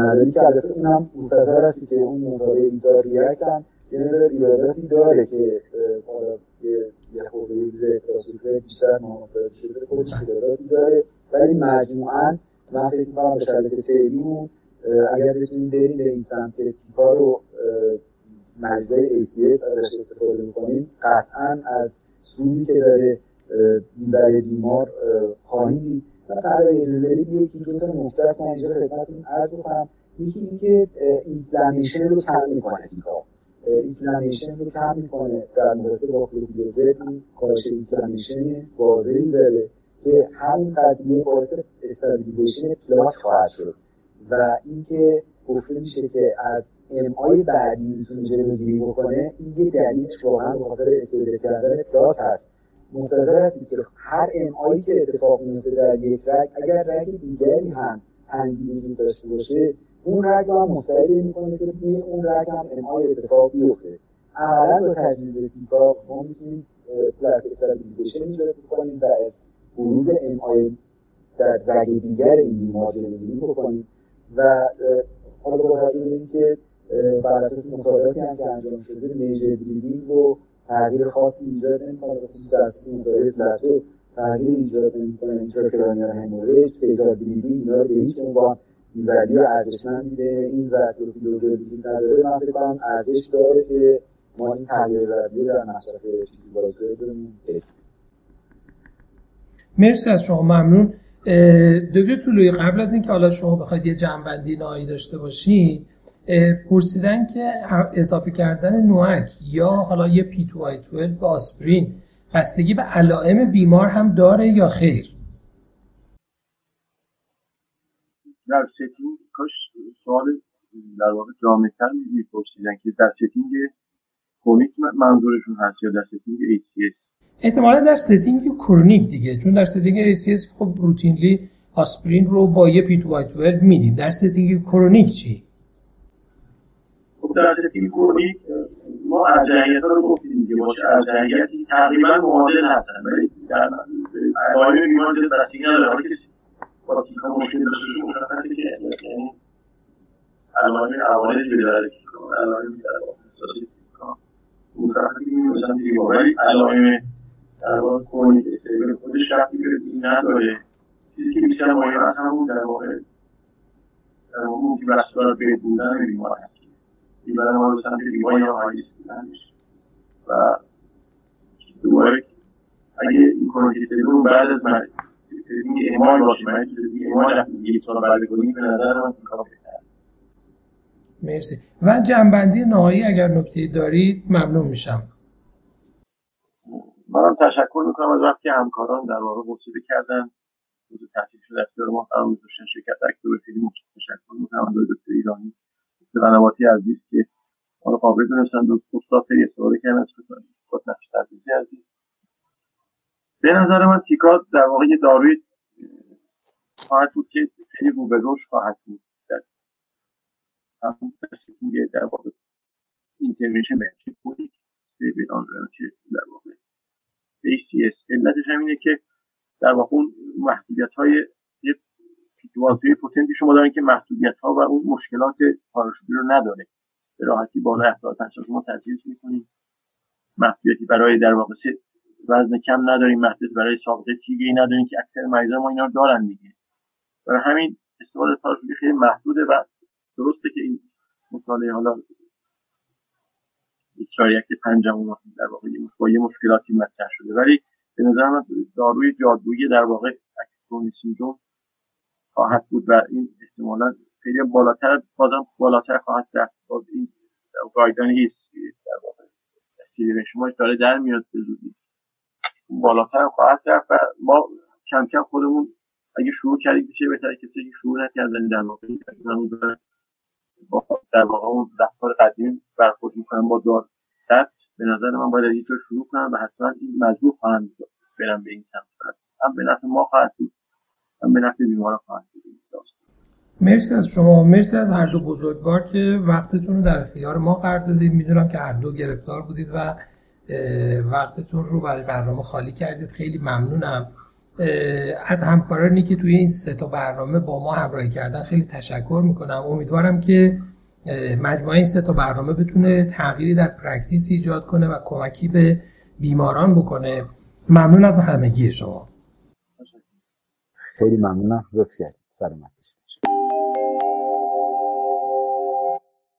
نداری که البته اون هم مستظر هستی که اون مطابع ایزا ریاکت هم یه نداره ایراداتی داره که حالا یه خوبهی روی پاسوگرین بیشتر محافظ شده خودش ایراداتی داره، ولی مجموعاً من فکر می‌کنم به شرایط فعلیمون اگر بتونیم بریم به این سمت که تیکا رو مجزای ای سی اس ازش استفاده می‌کنیم، قطعاً از سودی که داره برای بیمار خواهیم دید. و برای ایزوزوری یکی دو تا نکته است من اینجا خدمتتون عرض بکنم. یکی اینکه اینفلامیشن رو کم می‌کنه، تیکا اینفلامیشن رو کم می‌کنه در مقایسه با فلوپیدوگرم، کاهش اینفلامیشن واضحی داره که همین قضیه باعث استابیلیزیشن پلاک خواهد شد و اینکه گفته میشه که از ام آی بعدی میتونه جلوگیری بکنه. این یه دلیلش واقعا به خاطر استفاده کردن پلاک هست. مستظر هستی که هر ام آی که اتفاق میفته در یک رگ، اگر رگ دیگری هم تنگی وجود داشته باشه، اون رگ رو هم مستعد میکنه که توی اون رگ هم ام آی اتفاق بیفته. اولا با تجهیز تیکا ما میتونیم پلاک استابیلیزیشن ایجاد بکنیم و از بروز ام آی در رگ دیگر این بیمار جلوگیری بکنیم و حالا با توجه به اینکه بر اساس مطالعاتی هم که انجام شده میجر بلیدینگ و تغییر خاصی ایجاد نمی‌کنه، خصوصا در اساس مطالعه پلاتو تغییر ایجاد نمی‌کنه، اینتراکرانیال هموریج، پیدا بلیدینگ، اینا رو به هیچ عنوان این ولی رو ارزشمند میده. این وقت رو وجود نداره، من فکر کنم ارزش داره که ما این تغییر رویه در مصرف تیکوپیدوگرم بدونیم. مرسی از شما، ممنون. دکتر طلویی، قبل از اینکه حالا شما بخواید یه جنبندی نهایی داشته باشید، پرسیدن که اضافه کردن نوک یا حالا یه پی تو آی دوازده به آسپرین بستگی به علائم بیمار هم داره یا خیر؟ در ستینگ کاش سوال در واقع جامع‌تر می‌پرسیدن که در ستینگ کرونیک منظورشون هست یا در ستینگ ای سی اس. احتمالا در ستینگ کرونیک دیگه، چون در ستینگ ای سی اس خب روتینلی آسپرین رو با یه پی تو آی دوازده میدیم. در ستینگ کرونیک چی؟ خب در ستینگ کرونیک ما ارجحیت ها رو گفتیم که باشه، ارجحیتی تقریبا معادل هستن، ولی در علائم بیمار جد بستگی نداره. حالا کسی با تیکا مشکل داشته باشه مشخصه که یعنی علائم اوایل بداره تیکا، علائم در واقع حساسی تیکا مشخصه که می‌رسن دیگه، ولی علائم در واقع کنید استیبل خودش رفتی بردی نداره. چیزی که بیشتر ماهی از همون در واقع در واقع اون که بستگار بهت بودن بیمار هست، بیمار ما رو سمت بیماری ها حالیست بودنش و دوباره اگه این کنید استیبل بعد از من استیبل ایمان باشه، من این ایمان رفتی یک سال بعد کنید به نظر من کام بکنم. مرسی. و جنبندی نهایی اگر نکته دارید ممنون میشم. منم تشکر میکنم از وقتی همکاران در واقع حوصله کردن روز تحصیل شده اختیار ما قرار گذاشتن. شرکت اکتور خیلی تشکر میکنم از دکتر ایرانی بنواتی عزیز که ما رو قابل دونستن، دکتر استفاده کردن از خدمت نقش تبریزی عزیز به نظر من تیکاد در واقع یه داروی خواهد بود که خیلی رو به روش خواهد بود در همون درسی که در واقع اینترمیشن بهشی بودی سیبیل آن رو که در واقع ای سی اس علتش همینه که در واقع اون محدودیت های یه پیتوازوی پوتنتی شما دارن که محدودیت ها و اون مشکلات پاراشوبی رو نداره به راحتی بالای احتراطن شما ما تذیرش میکنیم محدودیتی برای در واقع سه وزن کم نداریم، محدود برای سابقه سیگاری نداریم که اکثر مریضا ما اینا رو دارن دیگه. برای همین استفاده پاراشوبی خیلی محدوده و درسته که این مطالعه حالا استراریک پنجم در واقع با یه مشکلاتی مطرح شده ولی به نظر من داروی جادویی در واقع اکسون سیندروم خواهد بود و این احتمالاً خیلی بالاتر بازم بالاتر خواهد رفت. باز این گایدلاین هست در واقع استیلش شما داره در میاد به زودی. بالاتر خواهد رفت و ما کم کم خودمون اگه شروع کردیم بشه بهتره که چه شروع نکردن در واقع با در واقع اون رفتار قدیم برخورد میکنم با دار درد به نظر من باید اینطور شروع کنم و حتما این مجبور خواهم برم به این سمت هم به نفع ما خواهد بود هم به نفع بیمارا خواهد بود. مرسی از شما، مرسی از هر دو بزرگوار که وقتتون رو در اختیار ما قرار دادید. میدونم که هر دو گرفتار بودید و وقتتون رو برای برنامه خالی کردید. خیلی ممنونم از همکارانی که توی این سه تا برنامه با ما همراهی کردن. خیلی تشکر میکنم. امیدوارم که مجموعه این سه تا برنامه بتونه تغییری در پرکتیس ایجاد کنه و کمکی به بیماران بکنه. ممنون از همگی شما. خیلی ممنونم. لطف کردید. سلامت باشید.